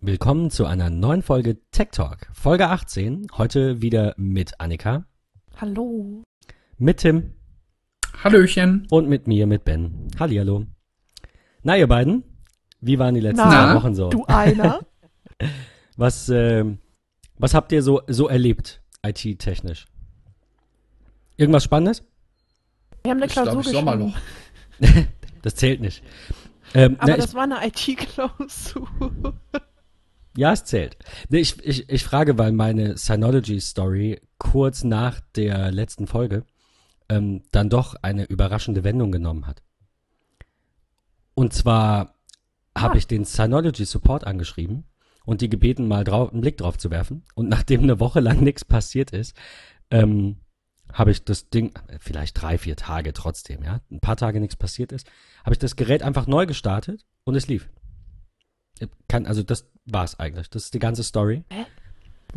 Willkommen zu einer neuen Folge Tech Talk, Folge 18, heute wieder mit Annika. Hallo. Mit Tim. Hallöchen. Und mit mir, mit Ben. Hallihallo. Na, ihr beiden, wie waren die letzten zwei Wochen so? Du einer. Was habt ihr so erlebt, IT-technisch? Irgendwas Spannendes? Wir haben eine Klausur geschrieben. Das zählt nicht. Aber das war eine IT-Klausur. Ja, es zählt. Nee, ich frage, weil meine Synology-Story kurz nach der letzten Folge dann doch eine überraschende Wendung genommen hat. Und zwar habe ich den Synology-Support angeschrieben und die gebeten, mal einen Blick drauf zu werfen. Und nachdem eine Woche lang nichts passiert ist, habe ich das Ding, vielleicht 3-4 Tage trotzdem, ja, ein paar Tage nichts passiert ist, habe ich das Gerät einfach neu gestartet und es lief. Also das war's eigentlich. Das ist die ganze Story.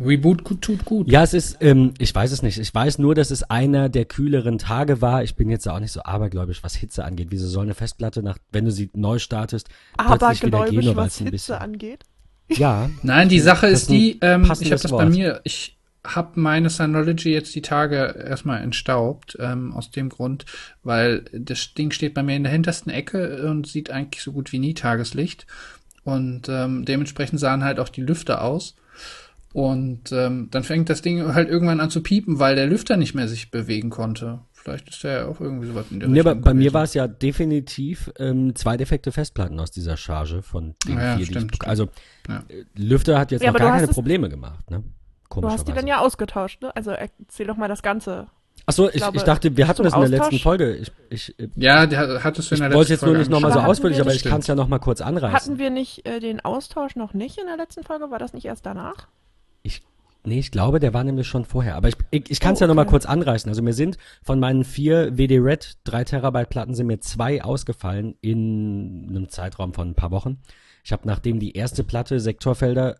Reboot tut gut. Ja, es ist, ich weiß es nicht. Ich weiß nur, dass es einer der kühleren Tage war. Ich bin jetzt auch nicht so abergläubisch, was Hitze angeht. Wieso soll eine Festplatte, wenn du sie neu startest, plötzlich wieder gehen, nur weil es ein bisschen... Abergläubisch, was Hitze angeht? Ja. Nein, die Sache ist die, ich habe das bei mir... Ich habe meine Synology jetzt die Tage erstmal entstaubt, aus dem Grund, weil das Ding steht bei mir in der hintersten Ecke und sieht eigentlich so gut wie nie Tageslicht. Und dementsprechend sahen halt auch die Lüfter aus. Und dann fängt das Ding halt irgendwann an zu piepen, weil der Lüfter nicht mehr sich bewegen konnte. Vielleicht ist der ja auch irgendwie sowas in der Richtung. Bei mir war es ja definitiv 2 defekte Festplatten aus dieser Charge von den 4. Stimmt. Also Lüfter hat jetzt noch gar keine Probleme gemacht, ne? Du hast die dann ja ausgetauscht, ne? Also erzähl doch mal das Ganze. Achso, ich dachte, wir hatten das in der letzten Folge. Hattest du in der letzten Folge. Ich wollte jetzt nur nicht nochmal so ausführlich, aber ich kann es ja nochmal kurz anreißen. Hatten wir nicht den Austausch noch nicht in der letzten Folge? War das nicht erst danach? Ich glaube, der war nämlich schon vorher. Aber ich kann es ja nochmal kurz anreißen. Also mir sind von meinen 4 WD-RAID 3 TB Platten sind mir 2 ausgefallen in einem Zeitraum von ein paar Wochen. Ich habe, nachdem die erste Platte Sektorenfehler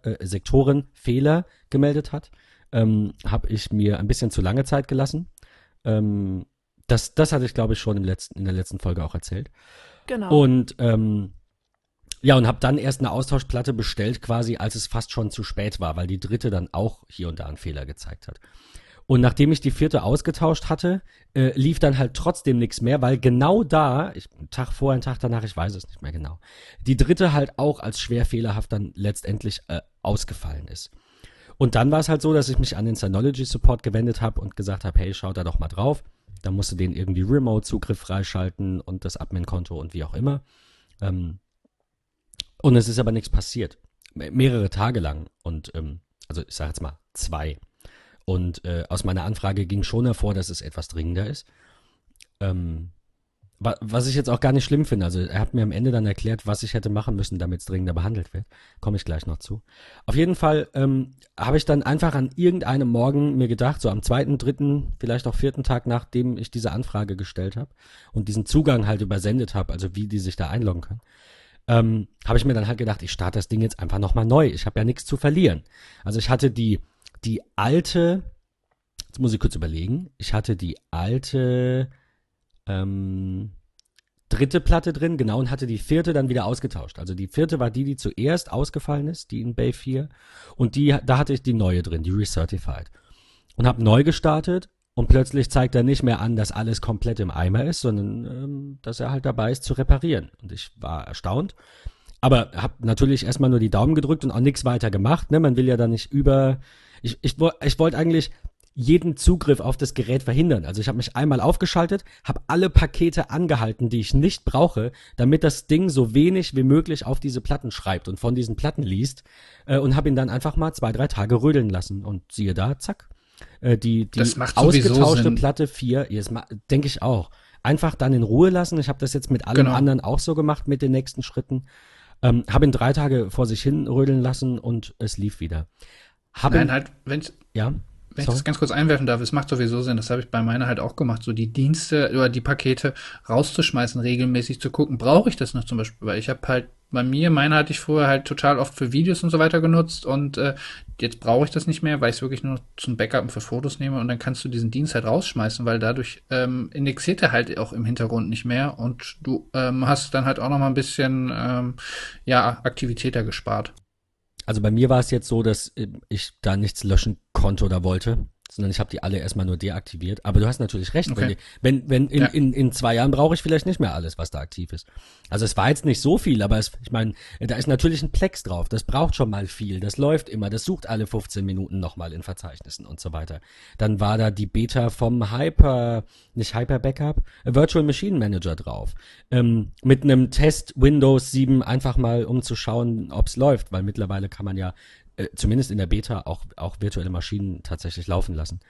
gemeldet hat, habe ich mir ein bisschen zu lange Zeit gelassen. Das hatte ich, glaube ich, schon in der letzten Folge auch erzählt. Genau. Und und habe dann erst eine Austauschplatte bestellt, quasi, als es fast schon zu spät war, weil die 3. dann auch hier und da einen Fehler gezeigt hat. Und nachdem ich die 4. ausgetauscht hatte, lief dann halt trotzdem nichts mehr, weil genau da, einen Tag vorher, einen Tag danach, ich weiß es nicht mehr genau, die 3. halt auch als schwer fehlerhaft dann letztendlich ausgefallen ist. Und dann war es halt so, dass ich mich an den Synology-Support gewendet habe und gesagt habe, hey, schaut da doch mal drauf. Da musst du denen irgendwie Remote-Zugriff freischalten und das Admin-Konto und wie auch immer. Und es ist aber nichts passiert. Mehrere Tage lang. Und also ich sage jetzt mal 2. Und aus meiner Anfrage ging schon hervor, dass es etwas dringender ist. Was ich jetzt auch gar nicht schlimm finde. Also er hat mir am Ende dann erklärt, was ich hätte machen müssen, damit es dringender behandelt wird. Komme ich gleich noch zu. Auf jeden Fall habe ich dann einfach an irgendeinem Morgen mir gedacht, so am 2., 3., vielleicht auch 4. Tag, nachdem ich diese Anfrage gestellt habe und diesen Zugang halt übersendet habe, also wie die sich da einloggen können, habe ich mir dann halt gedacht, ich starte das Ding jetzt einfach nochmal neu. Ich habe ja nichts zu verlieren. Also ich hatte die alte, jetzt muss ich kurz überlegen, ich hatte die alte 3. Platte drin, genau, und hatte die 4. dann wieder ausgetauscht. Also die 4. war die zuerst ausgefallen ist, die in Bay 4, und da hatte ich die neue drin, die Recertified. Und habe neu gestartet und plötzlich zeigt er nicht mehr an, dass alles komplett im Eimer ist, sondern dass er halt dabei ist zu reparieren. Und ich war erstaunt, aber habe natürlich erstmal nur die Daumen gedrückt und auch nichts weiter gemacht, ne? Man will ja da nicht über... Ich wollte eigentlich jeden Zugriff auf das Gerät verhindern. Also ich habe mich einmal aufgeschaltet, habe alle Pakete angehalten, die ich nicht brauche, damit das Ding so wenig wie möglich auf diese Platten schreibt und von diesen Platten liest, und habe ihn dann einfach mal 2-3 Tage rödeln lassen. Und siehe da, zack, die ausgetauschte Platte 4, denke ich auch, einfach dann in Ruhe lassen. Ich habe das jetzt mit allen anderen auch so gemacht mit den nächsten Schritten. Habe ihn 3 Tage vor sich hin rödeln lassen und es lief wieder. Wenn ich das ganz kurz einwerfen darf, es macht sowieso Sinn, das habe ich bei meiner halt auch gemacht, so die Dienste oder die Pakete rauszuschmeißen, regelmäßig zu gucken, brauche ich das noch zum Beispiel, weil ich habe halt bei mir, meine hatte ich früher halt total oft für Videos und so weiter genutzt und jetzt brauche ich das nicht mehr, weil ich es wirklich nur zum Backup und für Fotos nehme und dann kannst du diesen Dienst halt rausschmeißen, weil dadurch indexiert er halt auch im Hintergrund nicht mehr und du hast dann halt auch noch mal ein bisschen Aktivität da gespart. Also bei mir war es jetzt so, dass ich da nichts löschen konnte oder wollte, sondern ich habe die alle erstmal nur deaktiviert. Aber du hast natürlich recht, okay. wenn in 2 Jahren brauche ich vielleicht nicht mehr alles, was da aktiv ist. Also es war jetzt nicht so viel, aber es, ich meine, da ist natürlich ein Plex drauf, das braucht schon mal viel, das läuft immer, das sucht alle 15 Minuten nochmal in Verzeichnissen und so weiter. Dann war da die Beta vom Hyper Backup, Virtual Machine Manager drauf. Mit einem Test Windows 7 einfach mal, um zu schauen, ob's läuft, weil mittlerweile kann man ja zumindest in der Beta auch virtuelle Maschinen tatsächlich laufen lassen.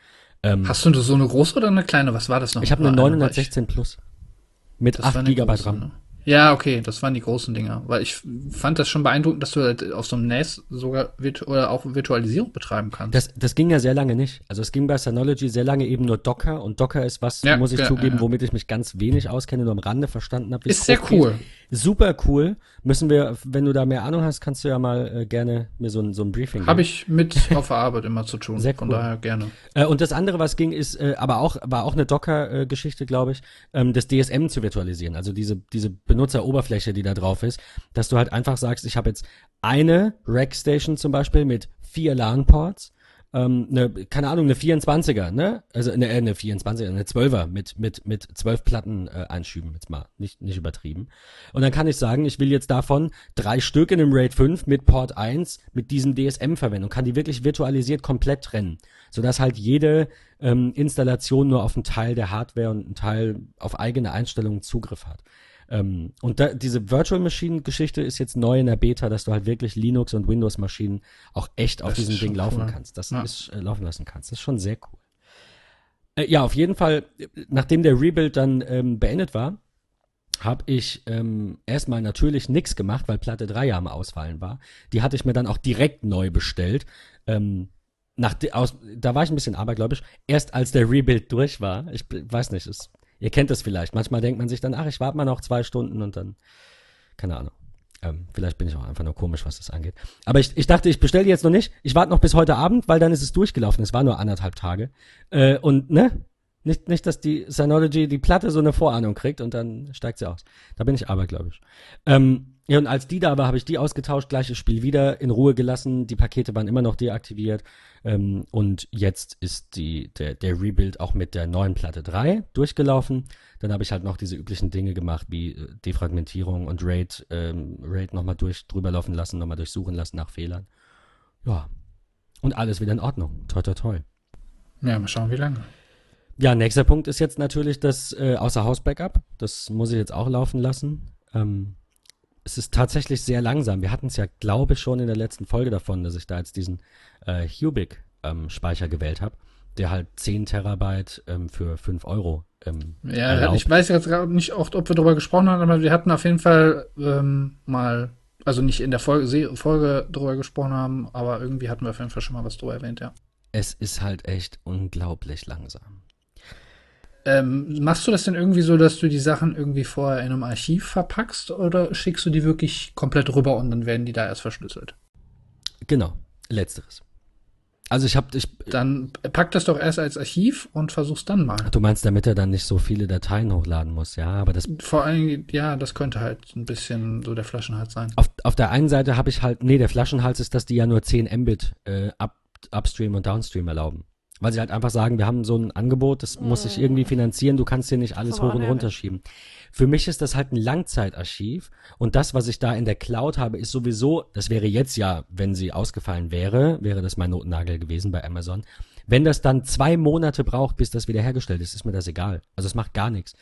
Hast du so eine große oder eine kleine? Was war das noch? Ich habe eine 916 Plus mit 8 GB RAM. Ne? Ja, okay, das waren die großen Dinger. Weil ich fand das schon beeindruckend, dass du halt auf so einem NAS sogar auch Virtualisierung betreiben kannst. Das ging ja sehr lange nicht. Also es ging bei Synology sehr lange eben nur Docker. Und Docker ist was, ja, muss ich zugeben, womit ich mich ganz wenig auskenne, nur am Rande verstanden habe. Ist sehr cool. Super cool. Müssen wir, wenn du da mehr Ahnung hast, kannst du ja mal gerne mir so ein Briefing geben. Habe ich mit auf der Arbeit immer zu tun. Sehr cool. Von daher gerne. Und das andere, was ging, ist war auch eine Docker-Geschichte, glaube ich, das DSM zu virtualisieren. Also diese Benutzeroberfläche, die da drauf ist, dass du halt einfach sagst, ich habe jetzt eine Rackstation zum Beispiel mit 4 LAN-Ports, eine 24er, ne? Also eine 24er, eine 12er mit 12 Platten einschüben, jetzt mal, nicht übertrieben. Und dann kann ich sagen, ich will jetzt davon 3 Stück in einem RAID 5 mit Port 1 mit diesem DSM verwenden und kann die wirklich virtualisiert komplett trennen, sodass halt jede Installation nur auf einen Teil der Hardware und einen Teil auf eigene Einstellungen Zugriff hat. Und diese Virtual Machine-Geschichte ist jetzt neu in der Beta, dass du halt wirklich Linux- und Windows-Maschinen auch echt auf diesem Ding laufen kannst. Laufen lassen kannst. Das ist schon sehr cool. Ja, auf jeden Fall, nachdem der Rebuild dann beendet war, habe ich erstmal natürlich nichts gemacht, weil Platte 3 ja am Ausfallen war. Die hatte ich mir dann auch direkt neu bestellt. Da war ich ein bisschen Arbeit, glaube ich. Erst als der Rebuild durch war, ich weiß nicht, ihr kennt das vielleicht. Manchmal denkt man sich dann, ich warte mal noch 2 Stunden und dann, keine Ahnung. Vielleicht bin ich auch einfach nur komisch, was das angeht. Aber ich dachte, ich bestelle jetzt noch nicht. Ich warte noch bis heute Abend, weil dann ist es durchgelaufen. Es war nur anderthalb Tage. Nicht, dass die Synology die Platte so eine Vorahnung kriegt und dann steigt sie aus. Da bin ich aber, glaube ich. Ja, und als die da war, habe ich die ausgetauscht, gleiches Spiel wieder, in Ruhe gelassen. Die Pakete waren immer noch deaktiviert. Und jetzt ist der Rebuild auch mit der neuen Platte 3 durchgelaufen. Dann habe ich halt noch diese üblichen Dinge gemacht, wie Defragmentierung und RAID nochmal drüber laufen lassen, nochmal durchsuchen lassen nach Fehlern. Ja, und alles wieder in Ordnung. Toi, toi, toi. Ja, mal schauen, wie lange. Ja, nächster Punkt ist jetzt natürlich das Außer-Haus-Backup. Das muss ich jetzt auch laufen lassen. Es ist tatsächlich sehr langsam. Wir hatten es ja, glaube ich, schon in der letzten Folge davon, dass ich da jetzt diesen Hubic-Speicher gewählt habe, der halt 10 Terabyte für 5 Euro erlaubt. Ich weiß jetzt gerade nicht oft, ob wir darüber gesprochen haben, aber wir hatten auf jeden Fall mal, also nicht in der Folge drüber gesprochen haben, aber irgendwie hatten wir auf jeden Fall schon mal was drüber erwähnt, ja. Es ist halt echt unglaublich langsam. Machst du das denn irgendwie so, dass du die Sachen irgendwie vorher in einem Archiv verpackst oder schickst du die wirklich komplett rüber und dann werden die da erst verschlüsselt? Genau, letzteres. Also dann pack das doch erst als Archiv und versuch's dann mal. Du meinst, damit er dann nicht so viele Dateien hochladen muss, ja, aber das... Vor allem, ja, das könnte halt ein bisschen so der Flaschenhals sein. Auf der einen Seite habe ich halt, der Flaschenhals ist, dass die ja nur 10 Mbit Upstream und Downstream erlauben. Weil sie halt einfach sagen, wir haben so ein Angebot, das muss ich irgendwie finanzieren, du kannst hier nicht alles hoch und runter schieben. Für mich ist das halt ein Langzeitarchiv und das, was ich da in der Cloud habe, ist sowieso, das wäre jetzt ja, wenn sie ausgefallen wäre das mein Notnagel gewesen bei Amazon. Wenn das dann 2 Monate braucht, bis das wiederhergestellt ist mir das egal. Also es macht gar nichts.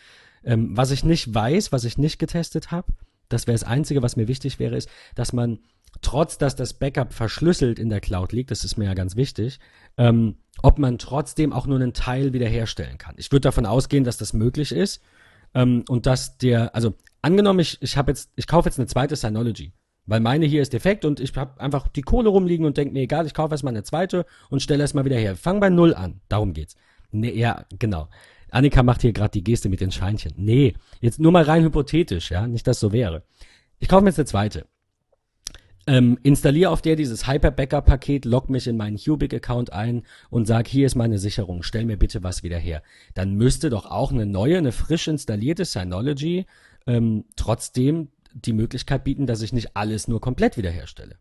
Was ich nicht weiß, was ich nicht getestet habe, das wäre das Einzige, was mir wichtig wäre, ist, dass man, trotz dass das Backup verschlüsselt in der Cloud liegt, das ist mir ja ganz wichtig, ob man trotzdem auch nur einen Teil wiederherstellen kann. Ich würde davon ausgehen, dass das möglich ist und dass also angenommen, ich kaufe jetzt eine zweite Synology, weil meine hier ist defekt und ich habe einfach die Kohle rumliegen und denke mir, egal, ich kaufe erstmal eine zweite und stelle erstmal wieder her. Fang bei 0 an, darum geht's. Nee, ja, genau. Annika macht hier gerade die Geste mit den Scheinchen. Nee, jetzt nur mal rein hypothetisch, ja, nicht, dass so wäre. Ich kaufe mir jetzt eine zweite. Installiere auf der dieses Hyper-Backup-Paket, log mich in meinen Hubic-Account ein und sag, hier ist meine Sicherung, stell mir bitte was wieder her. Dann müsste doch auch eine frisch installierte Synology trotzdem die Möglichkeit bieten, dass ich nicht alles nur komplett wiederherstelle.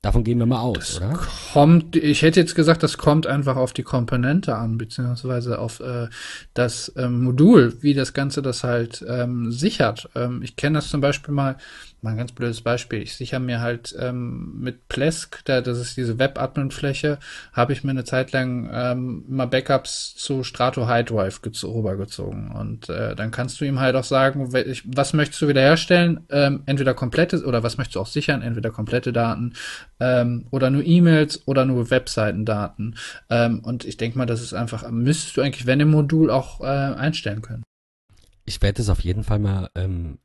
Davon gehen wir mal aus, das oder? Kommt, ich hätte jetzt gesagt, das kommt einfach auf die Komponente an, beziehungsweise auf das Modul, wie das Ganze das halt sichert. Ich kenne das zum Beispiel mal ein ganz blödes Beispiel. Ich sichere mir halt mit Plesk, das ist diese Web-Admin-Fläche, habe ich mir eine Zeit lang mal Backups zu Strato High Drive rübergezogen. Und dann kannst du ihm halt auch sagen, was möchtest du wiederherstellen? Entweder komplette, oder was möchtest du auch sichern? Entweder komplette Daten, oder nur E-Mails oder nur Webseitendaten. Und ich denke mal, das ist einfach, müsstest du eigentlich, wenn im Modul auch einstellen können. Ich werde es auf jeden Fall mal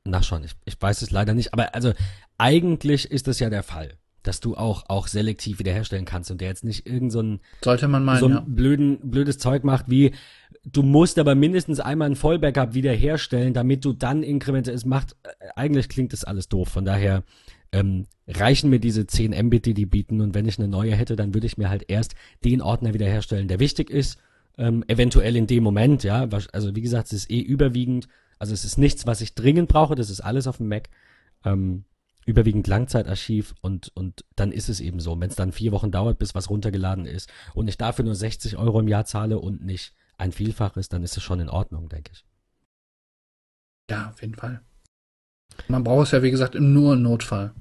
nachschauen. Ich weiß es leider nicht, aber also eigentlich ist das ja der Fall, dass du auch selektiv wiederherstellen kannst und der jetzt nicht irgend so ein, sollte man meinen, so ein blödes Zeug macht wie, du musst aber mindestens einmal ein Vollbackup wiederherstellen, damit du dann Inkremente es macht. Eigentlich klingt das alles doof, von daher reichen mir diese 10 Mbit, die bieten, und wenn ich eine neue hätte, dann würde ich mir halt erst den Ordner wiederherstellen, der wichtig ist, eventuell in dem Moment, ja, also wie gesagt, es ist überwiegend, also es ist nichts, was ich dringend brauche, das ist alles auf dem Mac, überwiegend Langzeitarchiv, und dann ist es eben so, wenn es dann 4 Wochen dauert, bis was runtergeladen ist und ich dafür nur 60 Euro im Jahr zahle und nicht ein Vielfaches, dann ist es schon in Ordnung, denke ich. Ja, auf jeden Fall. Man braucht es ja, wie gesagt, nur im Notfall.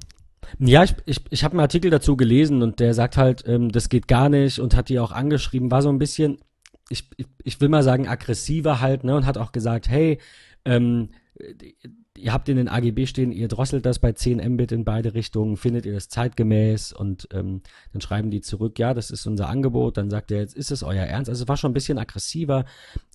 Ja, ich habe einen Artikel dazu gelesen und der sagt halt, das geht gar nicht, und hat die auch angeschrieben, war so ein bisschen, ich will mal sagen, aggressiver halt, ne, und hat auch gesagt, hey, ihr habt in den AGB stehen, ihr drosselt das bei 10 Mbit in beide Richtungen, findet ihr das zeitgemäß? Und dann schreiben die zurück, ja, das ist unser Angebot. Dann sagt er, jetzt ist es euer Ernst. Also war schon ein bisschen aggressiver.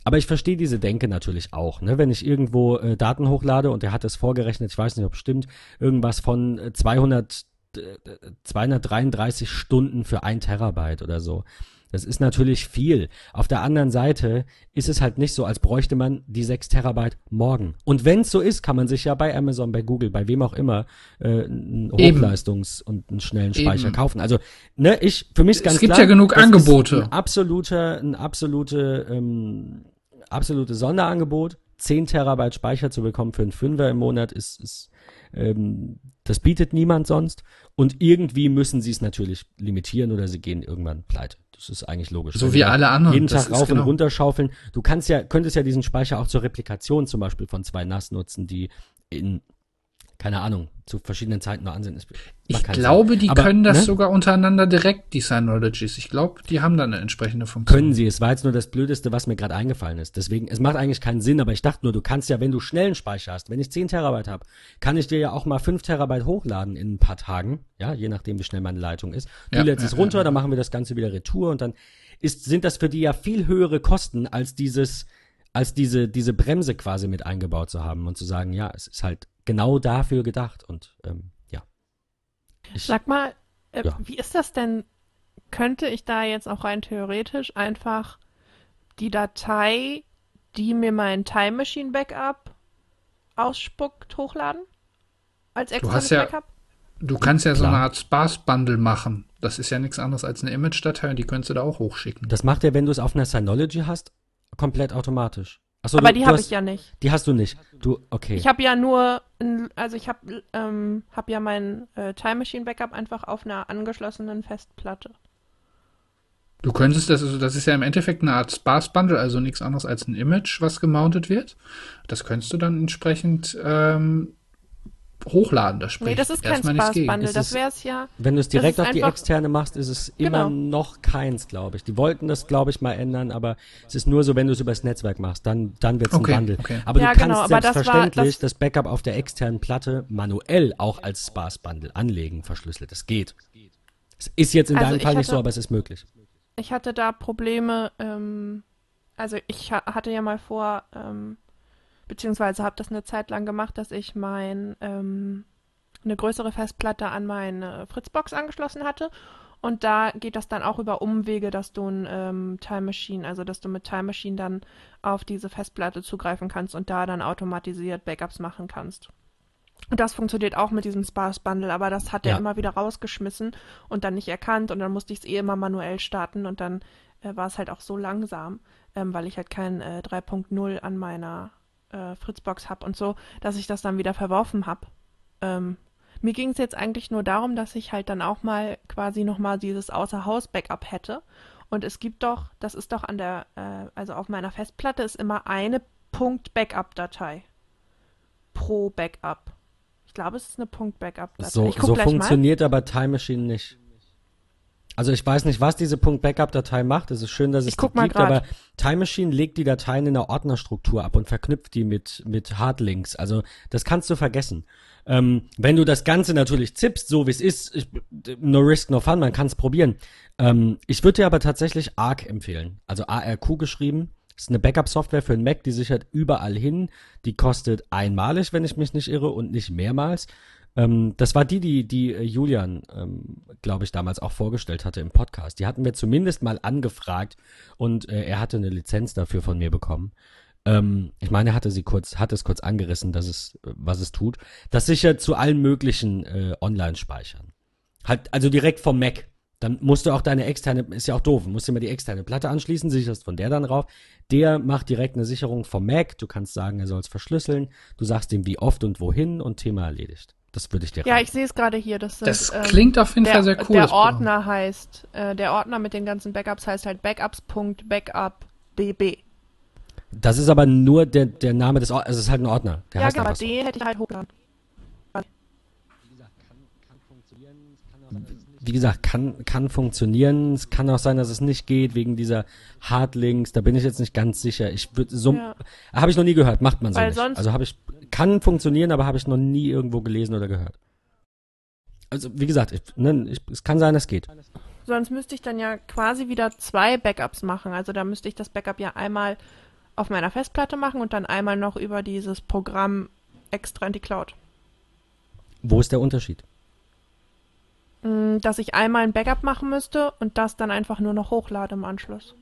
Aber ich verstehe diese Denke natürlich auch, ne? Wenn ich irgendwo Daten hochlade und er hat das vorgerechnet, ich weiß nicht, ob es stimmt, irgendwas von 233 Stunden für 1 Terabyte oder so. Das ist natürlich viel. Auf der anderen Seite ist es halt nicht so, als bräuchte man die 6 Terabyte morgen. Und wenn es so ist, kann man sich ja bei Amazon, bei Google, bei wem auch immer einen Hochleistungs- und einen schnellen Speicher kaufen. Also, ne, für mich ist ganz klar. Es gibt ja genug Angebote. Absolute Sonderangebot. 10 Terabyte Speicher zu bekommen für einen Fünfer im Monat ist das bietet niemand sonst. Und irgendwie müssen sie es natürlich limitieren oder sie gehen irgendwann pleite. Das ist eigentlich logisch. So wie alle anderen. Jeden Tag rauf und runter schaufeln. Du könntest ja diesen Speicher auch zur Replikation zum Beispiel von 2 NAS nutzen, die in, keine Ahnung, zu verschiedenen Zeiten noch ansehen ist. Ich glaube, die können das sogar untereinander direkt, die Synologies. Ich glaube, die haben dann eine entsprechende Funktion. Können sie. Es war jetzt nur das Blödeste, was mir gerade eingefallen ist. Deswegen, es macht eigentlich keinen Sinn, aber ich dachte nur, du kannst ja, wenn du schnellen Speicher hast, wenn ich 10 Terabyte habe, kann ich dir ja auch mal 5 Terabyte hochladen in ein paar Tagen. Ja, je nachdem, wie schnell meine Leitung ist. Du lädst es runter, dann machen wir das Ganze wieder retour und dann sind das für die ja viel höhere Kosten, als diese Bremse quasi mit eingebaut zu haben und zu sagen, ja, es ist halt genau dafür gedacht und ja. Sag mal, wie ist das denn? Könnte ich da jetzt auch rein theoretisch einfach die Datei, die mir mein Time Machine Backup ausspuckt, hochladen? Als externes Backup? Du kannst ja so eine Art Sparse-Bundle machen. Das ist ja nichts anderes als eine Image-Datei und die könntest du da auch hochschicken. Das macht er, wenn du es auf einer Synology hast, komplett automatisch. Achso, aber die habe ich ja nicht. Die hast du nicht. Okay. Ich habe ja nur, ich habe ja mein Time Machine Backup einfach auf einer angeschlossenen Festplatte. Du könntest das ist ja im Endeffekt eine Art Sparse Bundle, also nichts anderes als ein Image, was gemountet wird. Das könntest du dann entsprechend hochladen, das spricht. Nee, das ist kein Sparse Bundle, das wäre es ja. Wenn du es direkt auf die externe machst, ist es immer noch keins, glaube ich. Die wollten das, glaube ich, mal ändern, aber es ist nur so, wenn du es übers Netzwerk machst, dann wird es ein Bundle. Okay. Aber du kannst selbstverständlich das Backup auf der externen Platte manuell auch als Sparse Bundle anlegen, verschlüsselt. Das geht. Es ist jetzt in deinem Fall nicht so, aber es ist möglich. Ich hatte da Probleme, ich hatte ja mal vor, beziehungsweise habe das eine Zeit lang gemacht, dass ich eine größere Festplatte an meine Fritzbox angeschlossen hatte. Und da geht das dann auch über Umwege, dass du ein Time Machine, also dass du mit Time Machine dann auf diese Festplatte zugreifen kannst und da dann automatisiert Backups machen kannst. Und das funktioniert auch mit diesem Sparse Bundle, aber das hat er immer wieder rausgeschmissen und dann nicht erkannt und dann musste ich es immer manuell starten und dann war es halt auch so langsam, weil ich halt kein 3.0 an meiner Fritzbox habe und so, dass ich das dann wieder verworfen habe. Mir ging es jetzt eigentlich nur darum, dass ich halt dann auch mal quasi nochmal dieses Außerhaus-Backup hätte. Und es gibt doch, das ist doch an der, also auf meiner Festplatte ist immer eine Punkt-Backup-Datei pro Backup. Ich glaube, es ist eine Punkt-Backup-Datei. So funktioniert aber Time Machine nicht. Also ich weiß nicht, was diese Punkt-Backup-Datei macht. Es ist schön, dass es die gibt, aber Time Machine legt die Dateien in einer Ordnerstruktur ab und verknüpft die mit Hardlinks. Also das kannst du vergessen. Wenn du das Ganze natürlich zippst, so wie es ist, no risk, no fun, man kann es probieren. Ich würde dir aber tatsächlich Arq empfehlen. Also ARQ geschrieben. Ist eine Backup-Software für den Mac, die sichert überall hin. Die kostet einmalig, wenn ich mich nicht irre, und nicht mehrmals. Das war die Julian, glaube ich, damals auch vorgestellt hatte im Podcast. Die hatten wir zumindest mal angefragt und er hatte eine Lizenz dafür von mir bekommen. Ich meine, er hatte hat es kurz angerissen, dass es, was es tut. Das sichert zu allen möglichen Online-Speichern. Halt, also direkt vom Mac. Dann musst du auch deine externe, ist ja auch doof, musst du immer die externe Platte anschließen, sicherst von der dann rauf. Der macht direkt eine Sicherung vom Mac. Du kannst sagen, er soll es verschlüsseln. Du sagst ihm, wie oft und wohin und Thema erledigt. Das würde ich dir raten. Ich sehe es gerade hier. Das klingt auf jeden Fall sehr cool. Der Ordner heißt, der Ordner mit den ganzen Backups heißt halt backups.backup.bb. Das ist aber nur der Name des Ordners, also es ist halt ein Ordner. Der heißt aber den hätte ich halt hochgeladen. Wie gesagt, kann funktionieren. Es kann auch sein, dass es nicht geht, wegen dieser Hardlinks. Da bin ich jetzt nicht ganz sicher. Habe ich noch nie gehört. Macht man so nicht. Also kann funktionieren, aber habe ich noch nie irgendwo gelesen oder gehört. Also, wie gesagt, es kann sein, es geht. Sonst müsste ich dann ja quasi wieder zwei Backups machen. Also, da müsste ich das Backup ja einmal auf meiner Festplatte machen und dann einmal noch über dieses Programm extra in die Cloud. Wo ist der Unterschied? Dass ich einmal ein Backup machen müsste und das dann einfach nur noch hochlade im Anschluss.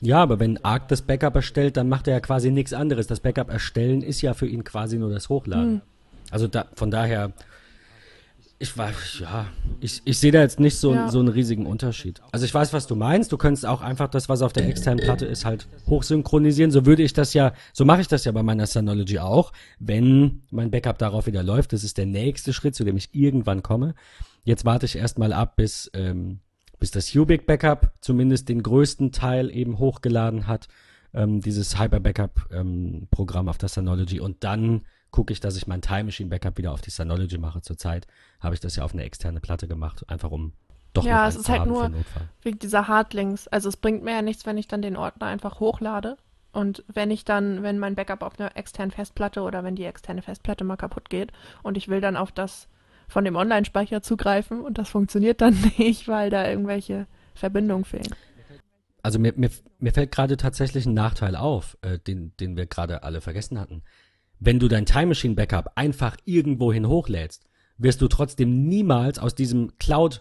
Ja, aber wenn Arq das Backup erstellt, dann macht er ja quasi nichts anderes. Das Backup erstellen ist ja für ihn quasi nur das Hochladen. Also von daher, ich sehe da jetzt nicht so einen riesigen Unterschied. Also ich weiß, was du meinst. Du könntest auch einfach das, was auf der externen Platte ist, halt hochsynchronisieren. So mache ich das ja bei meiner Synology auch, wenn mein Backup darauf wieder läuft. Das ist der nächste Schritt, zu dem ich irgendwann komme. Jetzt warte ich erstmal ab, bis das Ubik-Backup zumindest den größten Teil eben hochgeladen hat, dieses Hyper-Backup-Programm auf der Synology. Und dann gucke ich, dass ich mein Time Machine-Backup wieder auf die Synology mache. Zurzeit habe ich das ja auf eine externe Platte gemacht, einfach um doch noch eins zu haben für Notfall. Ja, es ist halt nur wegen dieser Hardlinks. Also es bringt mir ja nichts, wenn ich dann den Ordner einfach hochlade. Und wenn mein Backup auf einer externen Festplatte oder wenn die externe Festplatte mal kaputt geht und ich will dann auf das von dem Online-Speicher zugreifen und das funktioniert dann nicht, weil da irgendwelche Verbindungen fehlen. Also mir fällt gerade tatsächlich ein Nachteil auf, den wir gerade alle vergessen hatten. Wenn du dein Time Machine Backup einfach irgendwohin hochlädst, wirst du trotzdem niemals aus diesem Cloud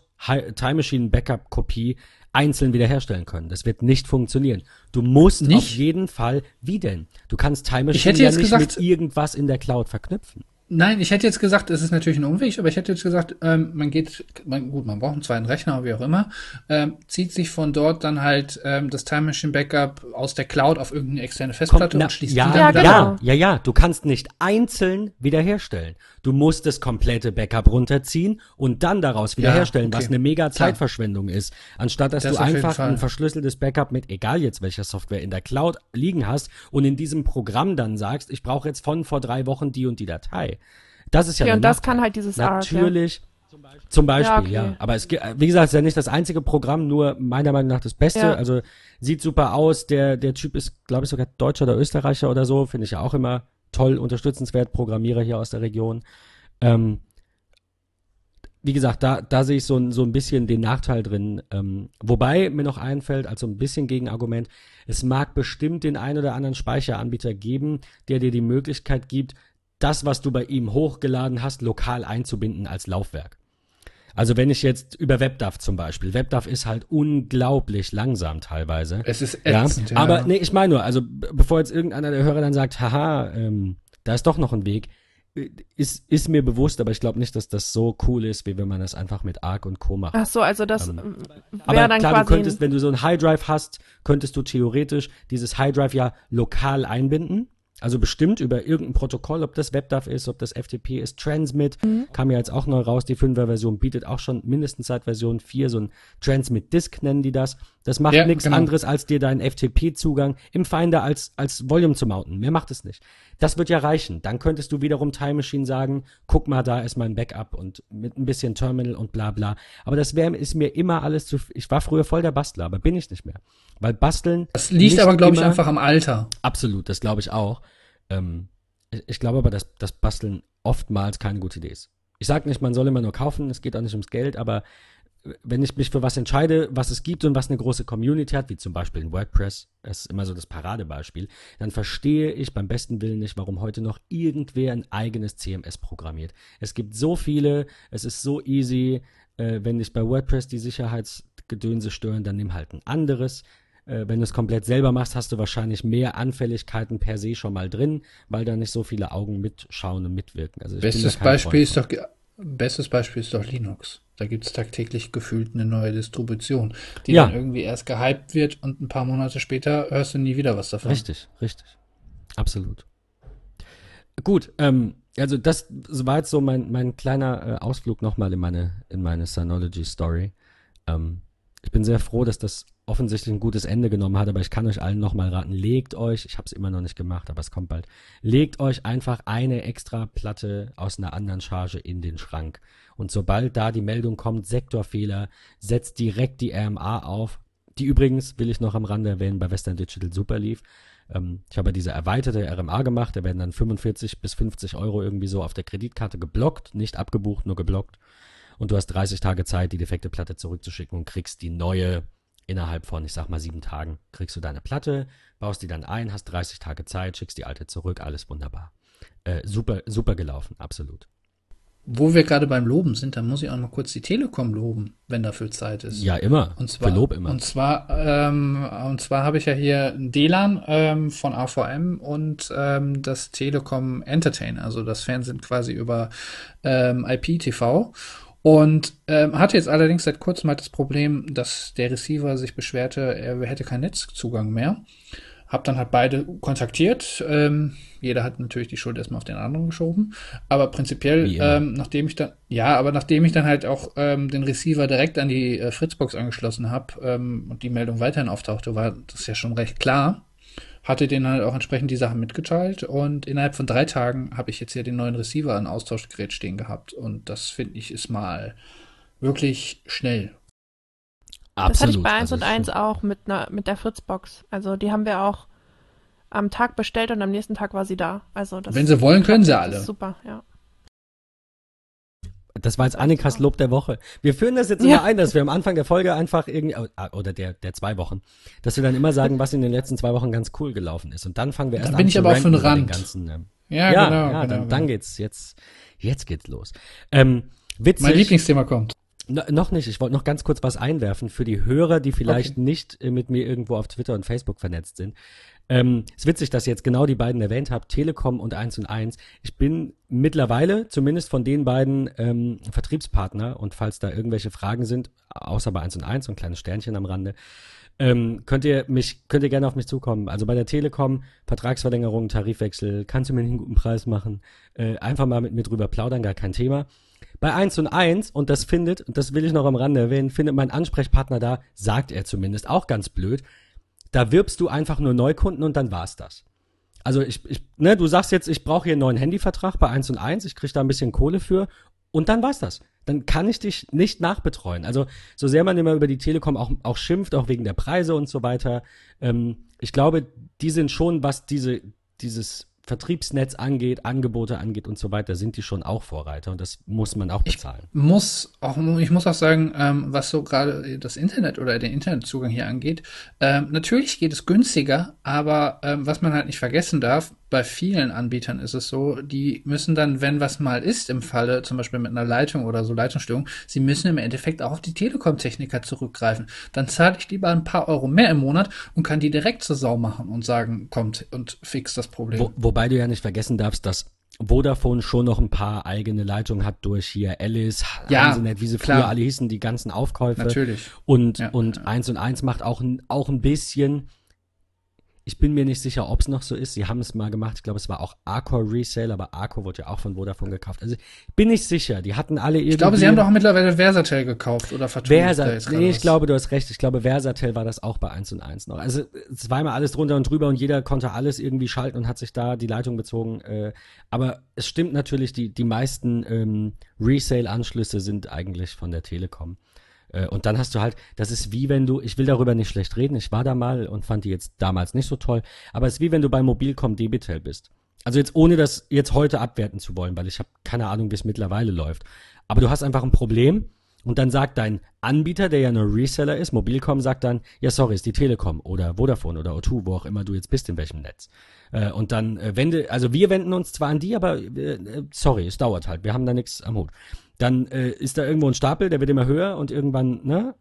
Time Machine Backup Kopie einzeln wiederherstellen können. Das wird nicht funktionieren. Du musst nicht? Auf jeden Fall, wie denn? Du kannst Time Machine ja nicht gesagt, mit irgendwas in der Cloud verknüpfen. Nein, ich hätte jetzt gesagt, es ist natürlich ein Umweg, aber ich hätte jetzt gesagt, man braucht einen zweiten Rechner, wie auch immer, zieht sich von dort dann halt das Time Machine Backup aus der Cloud auf irgendeine externe Festplatte und schließt die dann wieder an. Ja, du kannst nicht einzeln wiederherstellen. Du musst das komplette Backup runterziehen und dann daraus wiederherstellen, was eine mega Zeitverschwendung ist. Anstatt, dass du einfach ein verschlüsseltes Backup mit, egal jetzt welcher Software, in der Cloud liegen hast und in diesem Programm dann sagst, ich brauche jetzt von vor 3 Wochen die und die Datei. Das ist ja und das kann halt dieses natürlich Arq, ja. Zum Beispiel, ja. Aber es gibt, wie gesagt, es ist ja nicht das einzige Programm, nur meiner Meinung nach das Beste. Ja. Also sieht super aus. Der Typ ist, glaube ich, sogar Deutscher oder Österreicher oder so. Finde ich ja auch immer toll, unterstützenswert, Programmierer hier aus der Region. Wie gesagt, da sehe ich so ein bisschen den Nachteil drin. Wobei mir noch einfällt, also ein bisschen Gegenargument, es mag bestimmt den einen oder anderen Speicheranbieter geben, der dir die Möglichkeit gibt, das, was du bei ihm hochgeladen hast, lokal einzubinden als Laufwerk. Also wenn ich jetzt über WebDAV zum Beispiel, WebDAV ist halt unglaublich langsam teilweise. Es ist ätzend, ja. Aber nee, ich meine nur, also bevor jetzt irgendeiner der Hörer dann sagt, haha, da ist doch noch ein Weg, ist mir bewusst, aber ich glaube nicht, dass das so cool ist, wie wenn man das einfach mit Arq und Co. macht. Ach so, also das wäre dann klar, quasi du könntest, wenn du so ein High Drive hast, könntest du theoretisch dieses High Drive ja lokal einbinden. Also bestimmt über irgendein Protokoll, ob das WebDAV ist, ob das FTP ist, Transmit, kam ja jetzt auch neu raus, die 5er-Version bietet auch schon mindestens seit Version 4 so ein Transmit-Disk, nennen die das. Das macht nichts anderes, als dir deinen FTP-Zugang im Finder als Volume zu mounten. Mehr macht es nicht. Das wird ja reichen. Dann könntest du wiederum Time Machine sagen, guck mal, da ist mein Backup und mit ein bisschen Terminal und bla bla. Aber das ist mir immer alles zu viel. Ich war früher voll der Bastler, aber bin ich nicht mehr. Weil Basteln. Das liegt aber, glaube ich, einfach am Alter. Absolut, das glaube ich auch. Ich glaube aber, dass Basteln oftmals keine gute Idee ist. Ich sage nicht, man soll immer nur kaufen, es geht auch nicht ums Geld, aber wenn ich mich für was entscheide, was es gibt und was eine große Community hat, wie zum Beispiel in WordPress, das ist immer so das Paradebeispiel, dann verstehe ich beim besten Willen nicht, warum heute noch irgendwer ein eigenes CMS programmiert. Es gibt so viele, es ist so easy, wenn dich bei WordPress die Sicherheitsgedönse stören, dann nimm halt ein anderes. Wenn du es komplett selber machst, hast du wahrscheinlich mehr Anfälligkeiten per se schon mal drin, weil da nicht so viele Augen mitschauen und mitwirken. Also bestes Beispiel ist doch Linux. Da gibt es tagtäglich gefühlt eine neue Distribution, die dann irgendwie erst gehypt wird und ein paar Monate später hörst du nie wieder was davon. Richtig, richtig. Absolut. Gut, also das war jetzt so mein kleiner Ausflug nochmal in meine Synology-Story. Ich bin sehr froh, dass das offensichtlich ein gutes Ende genommen hat, aber ich kann euch allen nochmal raten, legt euch, ich habe es immer noch nicht gemacht, aber es kommt bald, legt euch einfach eine extra Platte aus einer anderen Charge in den Schrank. Und sobald da die Meldung kommt, Sektorfehler, setzt direkt die RMA auf, die übrigens, will ich noch am Rande erwähnen, bei Western Digital super lief. Ich habe ja diese erweiterte RMA gemacht, da werden dann 45 bis 50 Euro irgendwie so auf der Kreditkarte geblockt, nicht abgebucht, nur geblockt. Und du hast 30 Tage Zeit, die defekte Platte zurückzuschicken und kriegst die neue innerhalb von, ich sag mal, 7 Tagen. Kriegst du deine Platte, baust die dann ein, hast 30 Tage Zeit, schickst die alte zurück, alles wunderbar. Super, super gelaufen, absolut. Wo wir gerade beim Loben sind, dann muss ich auch mal kurz die Telekom loben, wenn dafür Zeit ist. Ja, immer. Und zwar, für Lob immer. Und zwar habe ich ja hier ein DLAN von AVM und das Telekom Entertain, also das Fernsehen quasi über IPTV. Und hatte jetzt allerdings seit kurzem halt das Problem, dass der Receiver sich beschwerte, er hätte keinen Netzzugang mehr. Hab dann halt beide kontaktiert. Jeder hat natürlich die Schuld erstmal auf den anderen geschoben. Aber prinzipiell, nachdem ich dann halt auch den Receiver direkt an die Fritzbox angeschlossen habe und die Meldung weiterhin auftauchte, war das ja schon recht klar. Hatte denen halt auch entsprechend die Sachen mitgeteilt und innerhalb von 3 Tagen habe ich jetzt hier den neuen Receiver an Austauschgerät stehen gehabt und das, finde ich, ist mal wirklich schnell. Absolut. Das hatte ich bei 1&1 auch mit der Fritzbox. Also die haben wir auch am Tag bestellt und am nächsten Tag war sie da. Also das, wenn sie wollen, können sie alle. Super, ja. Das war jetzt Annikas Lob der Woche. Wir führen das jetzt immer ein, dass wir am Anfang der Folge einfach irgendwie, oder der 2 Wochen, dass wir dann immer sagen, was in den letzten 2 Wochen ganz cool gelaufen ist. Und dann fangen wir erst an. Dann bin ich aber auf den Rand. Genau. Dann geht's jetzt geht's los. Witzig. Mein Lieblingsthema kommt. Noch nicht. Ich wollte noch ganz kurz was einwerfen für die Hörer, die vielleicht nicht mit mir irgendwo auf Twitter und Facebook vernetzt sind. Ist witzig, dass ihr jetzt genau die beiden erwähnt habt, Telekom und 1&1. Ich bin mittlerweile zumindest von den beiden Vertriebspartner und falls da irgendwelche Fragen sind, außer bei 1&1, so ein kleines Sternchen am Rande, könnt ihr gerne auf mich zukommen. Also bei der Telekom, Vertragsverlängerung, Tarifwechsel, kannst du mir einen guten Preis machen, einfach mal mit mir drüber plaudern, gar kein Thema. Bei 1&1, und das findet, und das will ich noch am Rande erwähnen, findet mein Ansprechpartner da, sagt er zumindest, auch ganz blöd, da wirbst du einfach nur Neukunden und dann war's das. Also du sagst jetzt, ich brauche hier einen neuen Handyvertrag bei 1&1, ich krieg da ein bisschen Kohle für und dann war's das. Dann kann ich dich nicht nachbetreuen. Also so sehr man immer über die Telekom auch schimpft, auch wegen der Preise und so weiter, ich glaube, die sind schon, was dieses Vertriebsnetz angeht, Angebote angeht und so weiter, sind die schon auch Vorreiter und das muss man auch bezahlen. Ich muss auch sagen, was so gerade das Internet oder den Internetzugang hier angeht, natürlich geht es günstiger, aber was man halt nicht vergessen darf, bei vielen Anbietern ist es so, die müssen dann, wenn was mal ist im Falle, zum Beispiel mit einer Leitung oder so Leitungsstörung, sie müssen im Endeffekt auch auf die Telekom-Techniker zurückgreifen. Dann zahle ich lieber ein paar Euro mehr im Monat und kann die direkt zur Sau machen und sagen, kommt und fix das Problem. Wobei du ja nicht vergessen darfst, dass Vodafone schon noch ein paar eigene Leitungen hat durch hier Alice, Hansenet, wie sie früher alle hießen, die ganzen Aufkäufe. Natürlich. Und 1&1 macht auch ein bisschen... Ich bin mir nicht sicher, ob es noch so ist. Sie haben es mal gemacht. Ich glaube, es war auch Arq Resale, aber Arq wurde ja auch von Vodafone gekauft. Also ich bin nicht sicher. Die hatten alle irgendwie... Ich glaube, sie haben doch mittlerweile Versatel gekauft oder Versatel. Nee, ich glaube, du hast recht. Ich glaube, Versatel war das auch bei 1&1 noch. Also es war immer alles drunter und drüber und jeder konnte alles irgendwie schalten und hat sich da die Leitung bezogen. Aber es stimmt natürlich, die meisten Resale-Anschlüsse sind eigentlich von der Telekom. Und dann hast du halt, das ist wie wenn du, ich will darüber nicht schlecht reden, ich war da mal und fand die jetzt damals nicht so toll, aber es ist wie wenn du bei Mobilcom Debitel bist. Also jetzt ohne das jetzt heute abwerten zu wollen, weil ich habe keine Ahnung, wie es mittlerweile läuft. Aber du hast einfach ein Problem und dann sagt dein Anbieter, der ja nur Reseller ist, Mobilcom sagt dann, ja sorry, ist die Telekom oder Vodafone oder O2, wo auch immer du jetzt bist, in welchem Netz. Und dann wir wenden uns zwar an die, aber sorry, es dauert halt, wir haben da nichts am Hut. Dann ist da irgendwo ein Stapel, der wird immer höher und irgendwann, ne?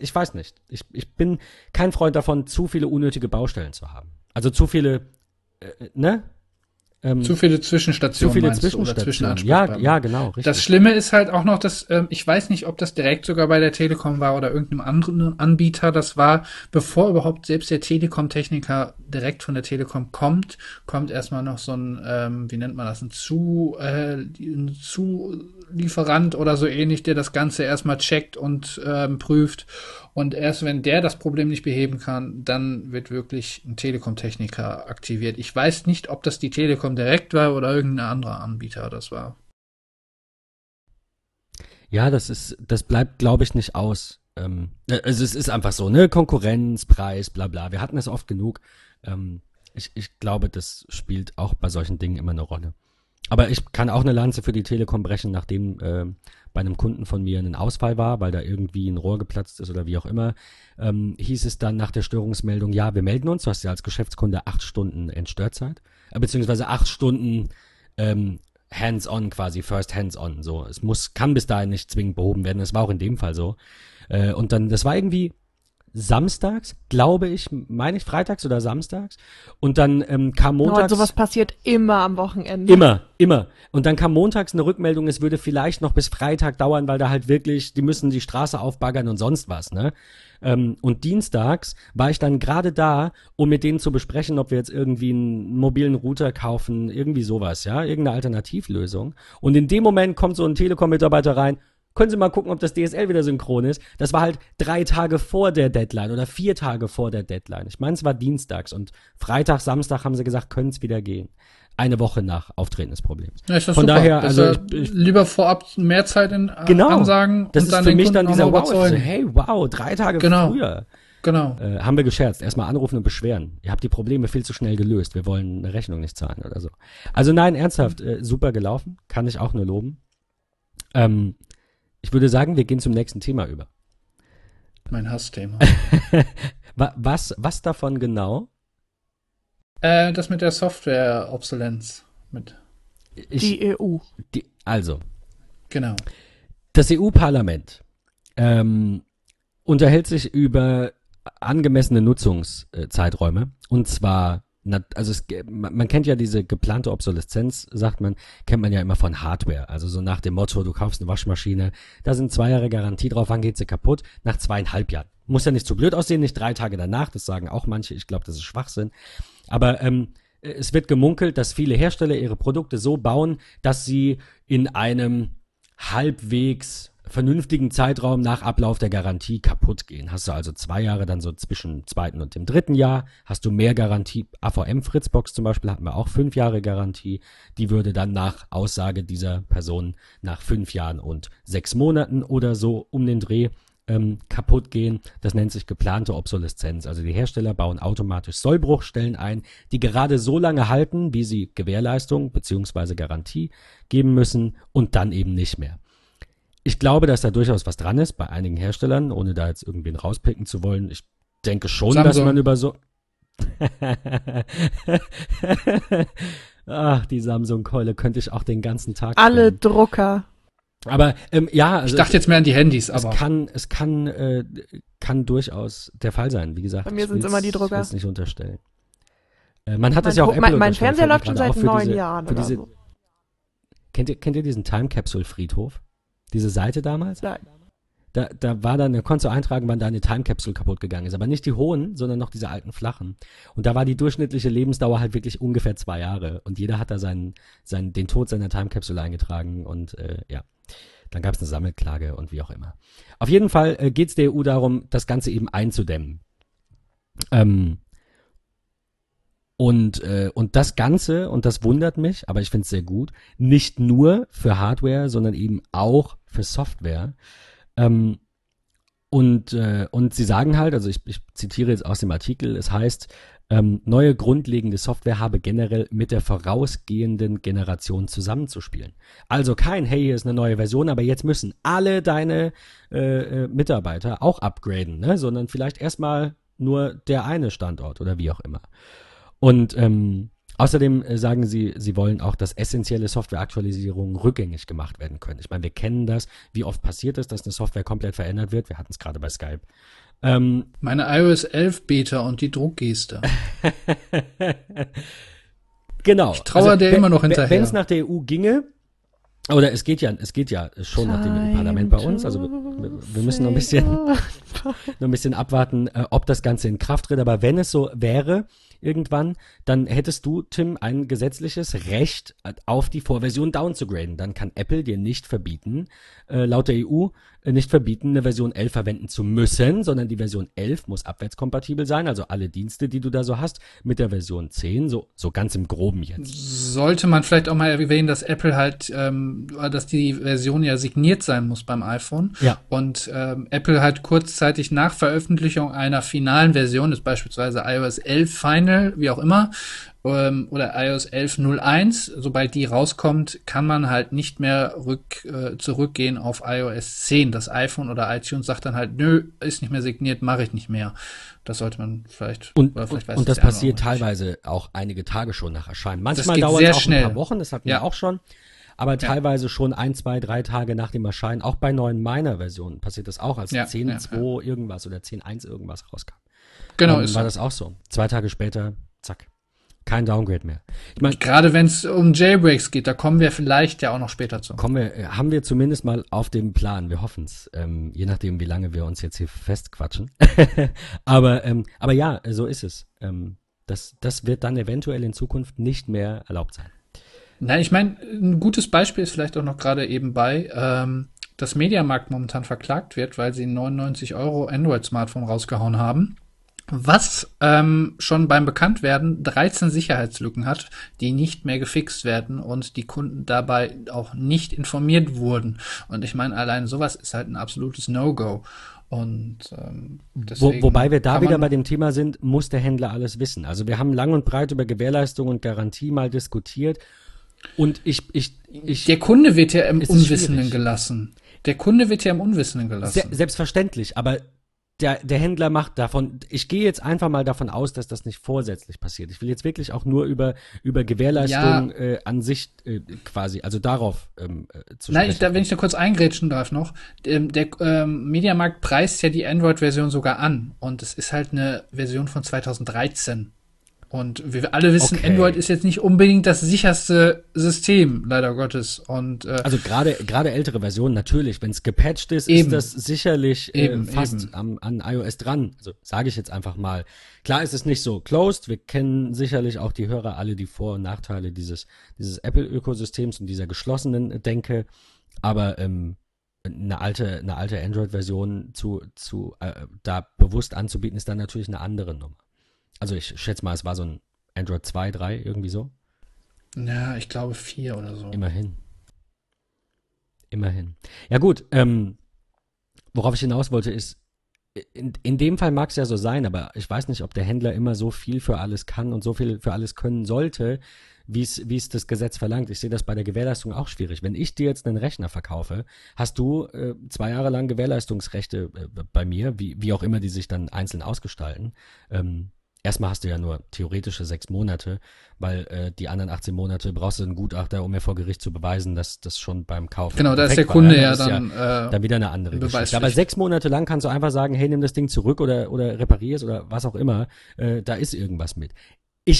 Ich weiß nicht. Ich bin kein Freund davon, zu viele unnötige Baustellen zu haben. Also zu viele, ne? Zu viele Zwischenstationen. Zu viele Zwischenstationen. Ja, genau. Richtig. Das Schlimme ist halt auch noch, dass ich weiß nicht, ob das direkt sogar bei der Telekom war oder irgendeinem anderen Anbieter. Das war, bevor überhaupt selbst der Telekom-Techniker direkt von der Telekom kommt erstmal noch so ein, ein Zulieferant oder so ähnlich, der das Ganze erstmal checkt und prüft. Und erst wenn der das Problem nicht beheben kann, dann wird wirklich ein Telekom-Techniker aktiviert. Ich weiß nicht, ob das die Telekom direkt war oder irgendein anderer Anbieter das war. Ja, das bleibt, glaube ich, nicht aus. Also es ist einfach so, ne? Konkurrenz, Preis, bla bla. Wir hatten das oft genug. Ich glaube, das spielt auch bei solchen Dingen immer eine Rolle. Aber ich kann auch eine Lanze für die Telekom brechen, nachdem bei einem Kunden von mir ein Ausfall war, weil da irgendwie ein Rohr geplatzt ist oder wie auch immer, hieß es dann nach der Störungsmeldung, ja, wir melden uns, du hast ja als Geschäftskunde 8 Stunden Entstörzeit, beziehungsweise 8 Stunden hands-on quasi, first hands-on, so. Es kann bis dahin nicht zwingend behoben werden, das war auch in dem Fall so. Und dann, das war irgendwie samstags, glaube ich, meine ich, freitags oder samstags. Und dann kam montags... Und sowas passiert immer am Wochenende. Immer. Und dann kam montags eine Rückmeldung, es würde vielleicht noch bis Freitag dauern, weil da halt wirklich, die müssen die Straße aufbaggern und sonst was, ne? Und dienstags war ich dann gerade da, um mit denen zu besprechen, ob wir jetzt irgendwie einen mobilen Router kaufen, irgendwie sowas, ja? Irgendeine Alternativlösung. Und in dem Moment kommt so ein Telekom-Mitarbeiter rein, können Sie mal gucken, ob das DSL wieder synchron ist. Das war halt 3 Tage vor der Deadline oder 4 Tage vor der Deadline. Ich meine, es war dienstags und Freitag, Samstag haben sie gesagt, können es wieder gehen. Eine Woche nach Auftreten des Problems. Ja, ist das von super. Daher, also ich lieber vorab mehr Zeit in Ansagen. Das und ist dann für mich Kunden dann dieser Wow. Also, hey, wow, 3 Tage früher. Genau. Haben wir gescherzt. Erstmal anrufen und beschweren. Ihr habt die Probleme viel zu schnell gelöst. Wir wollen eine Rechnung nicht zahlen oder so. Also nein, ernsthaft, super gelaufen. Kann ich auch nur loben. Ich würde sagen, wir gehen zum nächsten Thema über. Mein Hassthema. Was davon genau? Das mit der Software-Obsolenz. Die EU. Genau. Das EU-Parlament unterhält sich über angemessene Nutzungszeiträume. Und zwar, man kennt ja diese geplante Obsoleszenz, kennt man ja immer von Hardware. Also so nach dem Motto, du kaufst eine Waschmaschine, da sind 2 Jahre Garantie drauf, wann geht sie kaputt? Nach 2,5 Jahren. Muss ja nicht zu blöd aussehen, nicht 3 Tage danach, das sagen auch manche, ich glaube, das ist Schwachsinn. Aber es wird gemunkelt, dass viele Hersteller ihre Produkte so bauen, dass sie in einem halbwegs vernünftigen Zeitraum nach Ablauf der Garantie kaputt gehen. Hast du also 2 Jahre, dann so zwischen 2. und dem 3. Jahr, hast du mehr Garantie. AVM Fritzbox zum Beispiel hatten wir auch 5 Jahre Garantie. Die würde dann nach Aussage dieser Person nach 5 Jahren und 6 Monaten oder so um den Dreh kaputt gehen. Das nennt sich geplante Obsoleszenz. Also die Hersteller bauen automatisch Sollbruchstellen ein, die gerade so lange halten, wie sie Gewährleistung bzw. Garantie geben müssen und dann eben nicht mehr. Ich glaube, dass da durchaus was dran ist bei einigen Herstellern, ohne da jetzt irgendwen rauspicken zu wollen. Ich denke schon, Samsung, dass man über so... Ach, die Samsung-Keule könnte ich auch den ganzen Tag... Alle finden. Drucker. Aber ja... Also ich dachte jetzt mehr an die Handys, aber... Es kann durchaus der Fall sein, wie gesagt. Bei mir sind es immer die Drucker. Ich will es nicht unterstellen. Man hat das ja auch Apple unterstellt. Mein Fernseher läuft schon seit 9 Jahren. So. Kennt ihr diesen Time-Capsule-Friedhof? Diese Seite damals? Nein. da war dann, da konntest du eintragen, wann deine Time Capsule kaputt gegangen ist. Aber nicht die hohen, sondern noch diese alten flachen. Und da war die durchschnittliche Lebensdauer halt wirklich ungefähr 2 Jahre. Und jeder hat da den Tod seiner Time Capsule eingetragen. Und ja, dann gab es eine Sammelklage und wie auch immer. Auf jeden Fall geht es der EU darum, das Ganze eben einzudämmen. Und das Ganze, und das wundert mich, aber ich finde es sehr gut, nicht nur für Hardware, sondern eben auch für Software. Und sie sagen halt, also ich zitiere jetzt aus dem Artikel, es heißt, neue grundlegende Software habe generell mit der vorausgehenden Generation zusammenzuspielen. Also kein, hey, hier ist eine neue Version, aber jetzt müssen alle deine Mitarbeiter auch upgraden, ne? Sondern vielleicht erstmal nur der eine Standort oder wie auch immer. Und außerdem sagen sie, sie wollen auch, dass essentielle Softwareaktualisierungen rückgängig gemacht werden können. Ich meine, wir kennen das, wie oft passiert es, dass eine Software komplett verändert wird. Wir hatten es gerade bei Skype. Meine iOS 11 Beta und die Druckgeste. Genau. Ich trauere also, immer noch hinterher. Wenn es nach der EU ginge, oder es geht ja schon nach dem Parlament bei uns, also wir müssen noch ein bisschen abwarten, ob das Ganze in Kraft tritt. Aber wenn es so wäre, irgendwann, dann hättest du, Tim, ein gesetzliches Recht, auf die Vorversion downzugraden. Dann kann Apple dir nicht verbieten, laut der EU, nicht verbieten, eine Version 11 verwenden zu müssen, sondern die Version 11 muss abwärtskompatibel sein, also alle Dienste, die du da so hast, mit der Version 10, so ganz im Groben jetzt. Sollte man vielleicht auch mal erwähnen, dass Apple halt, dass die Version ja signiert sein muss beim iPhone. Ja. Und Apple halt kurzzeitig nach Veröffentlichung einer finalen Version, ist beispielsweise iOS 11 Final, wie auch immer, oder iOS 11.01, sobald die rauskommt, kann man halt nicht mehr zurückgehen auf iOS 10. Das iPhone oder iTunes sagt dann halt, nö, ist nicht mehr signiert, mache ich nicht mehr. Das sollte man vielleicht... Und das passiert teilweise auch einige Tage schon nach Erscheinen. Manchmal dauert es auch schnell. Ein paar Wochen, das hatten wir auch schon. Aber teilweise schon 1, 2, 3 Tage nach dem Erscheinen, auch bei neuen Miner-Versionen passiert das auch, als 10.2 irgendwas oder 10.1 irgendwas rauskam. Genau, war das auch so. 2 Tage später, zack. Kein Downgrade mehr. Ich meine, gerade wenn es um Jailbreaks geht, da kommen wir vielleicht ja auch noch später zu. Haben wir zumindest mal auf dem Plan. Wir hoffen es. Je nachdem, wie lange wir uns jetzt hier festquatschen. aber ja, so ist es. Das wird dann eventuell in Zukunft nicht mehr erlaubt sein. Nein, ich meine, ein gutes Beispiel ist vielleicht auch noch gerade eben bei, dass Mediamarkt momentan verklagt wird, weil sie 99 € Android-Smartphone rausgehauen haben. Was schon beim Bekanntwerden 13 Sicherheitslücken hat, die nicht mehr gefixt werden und die Kunden dabei auch nicht informiert wurden. Und ich meine, allein sowas ist halt ein absolutes No-Go. Und wobei wir da wieder bei dem Thema sind, muss der Händler alles wissen. Also wir haben lang und breit über Gewährleistung und Garantie mal diskutiert. Und der Kunde wird ja im Unwissenden gelassen. Selbstverständlich, aber der Händler macht davon, ich gehe jetzt einfach mal davon aus, dass das nicht vorsätzlich passiert. Ich will jetzt wirklich auch nur über Gewährleistung an sich quasi, also darauf zu sprechen. Nein, wenn ich da kurz eingrätschen darf noch, der Mediamarkt preist ja die Android-Version sogar an und es ist halt eine Version von 2013. Und wir alle wissen, okay, Android ist jetzt nicht unbedingt das sicherste System, leider Gottes. Und also gerade ältere Versionen, natürlich, wenn es gepatcht ist, eben, ist das sicherlich fast an iOS dran. Also sage ich jetzt einfach mal. Klar ist es nicht so closed. Wir kennen sicherlich auch die Hörer alle die Vor- und Nachteile dieses Apple-Ökosystems und dieser geschlossenen Denke. Aber eine alte Android-Version da bewusst anzubieten, ist dann natürlich eine andere Nummer. Also ich schätze mal, es war so ein Android 2, 3, irgendwie so. Ja, ich glaube 4 oder so. Immerhin. Ja gut, worauf ich hinaus wollte ist, in dem Fall mag es ja so sein, aber ich weiß nicht, ob der Händler immer so viel für alles kann und so viel für alles können sollte, wie es das Gesetz verlangt. Ich sehe das bei der Gewährleistung auch schwierig. Wenn ich dir jetzt einen Rechner verkaufe, hast du 2 Jahre lang Gewährleistungsrechte bei mir, wie auch immer die sich dann einzeln ausgestalten. Erstmal hast du ja nur theoretische 6 Monate, weil die anderen 18 Monate brauchst du einen Gutachter, um mir vor Gericht zu beweisen, dass das schon beim Kauf. Genau, da ist der Kunde ja dann wieder eine andere Geschichte. Aber 6 Monate lang kannst du einfach sagen, hey, nimm das Ding zurück oder reparier es oder was auch immer. Da ist irgendwas mit.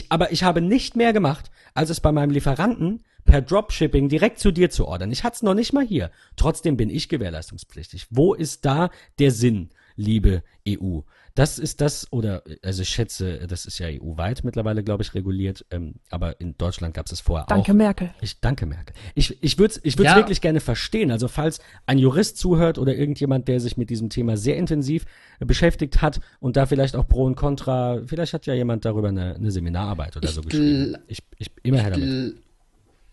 Aber ich habe nicht mehr gemacht, als es bei meinem Lieferanten per Dropshipping direkt zu dir zu ordern. Ich hatte es noch nicht mal hier. Trotzdem bin ich gewährleistungspflichtig. Wo ist da der Sinn, liebe EU? Das ist das, oder, also ich schätze, das ist ja EU-weit mittlerweile, glaube ich, reguliert, aber in Deutschland gab es das vorher auch. Danke, Merkel. Danke, Merkel. Ich würde es ja wirklich gerne verstehen. Also falls ein Jurist zuhört oder irgendjemand, der sich mit diesem Thema sehr intensiv beschäftigt hat und da vielleicht auch Pro und Contra, vielleicht hat ja jemand darüber eine Seminararbeit oder so geschrieben.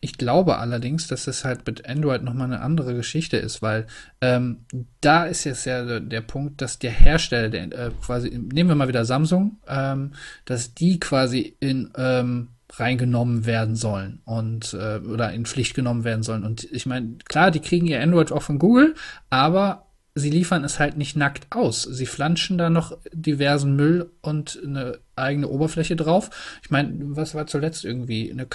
Ich glaube allerdings, dass das halt mit Android nochmal eine andere Geschichte ist, weil da ist jetzt ja der Punkt, dass der Hersteller, quasi, nehmen wir mal wieder Samsung, dass die quasi reingenommen werden sollen und oder in Pflicht genommen werden sollen. Und ich meine, klar, die kriegen ihr Android auch von Google, aber sie liefern es halt nicht nackt aus. Sie flanschen da noch diversen Müll und eine eigene Oberfläche drauf. Ich meine, was war zuletzt irgendwie? Die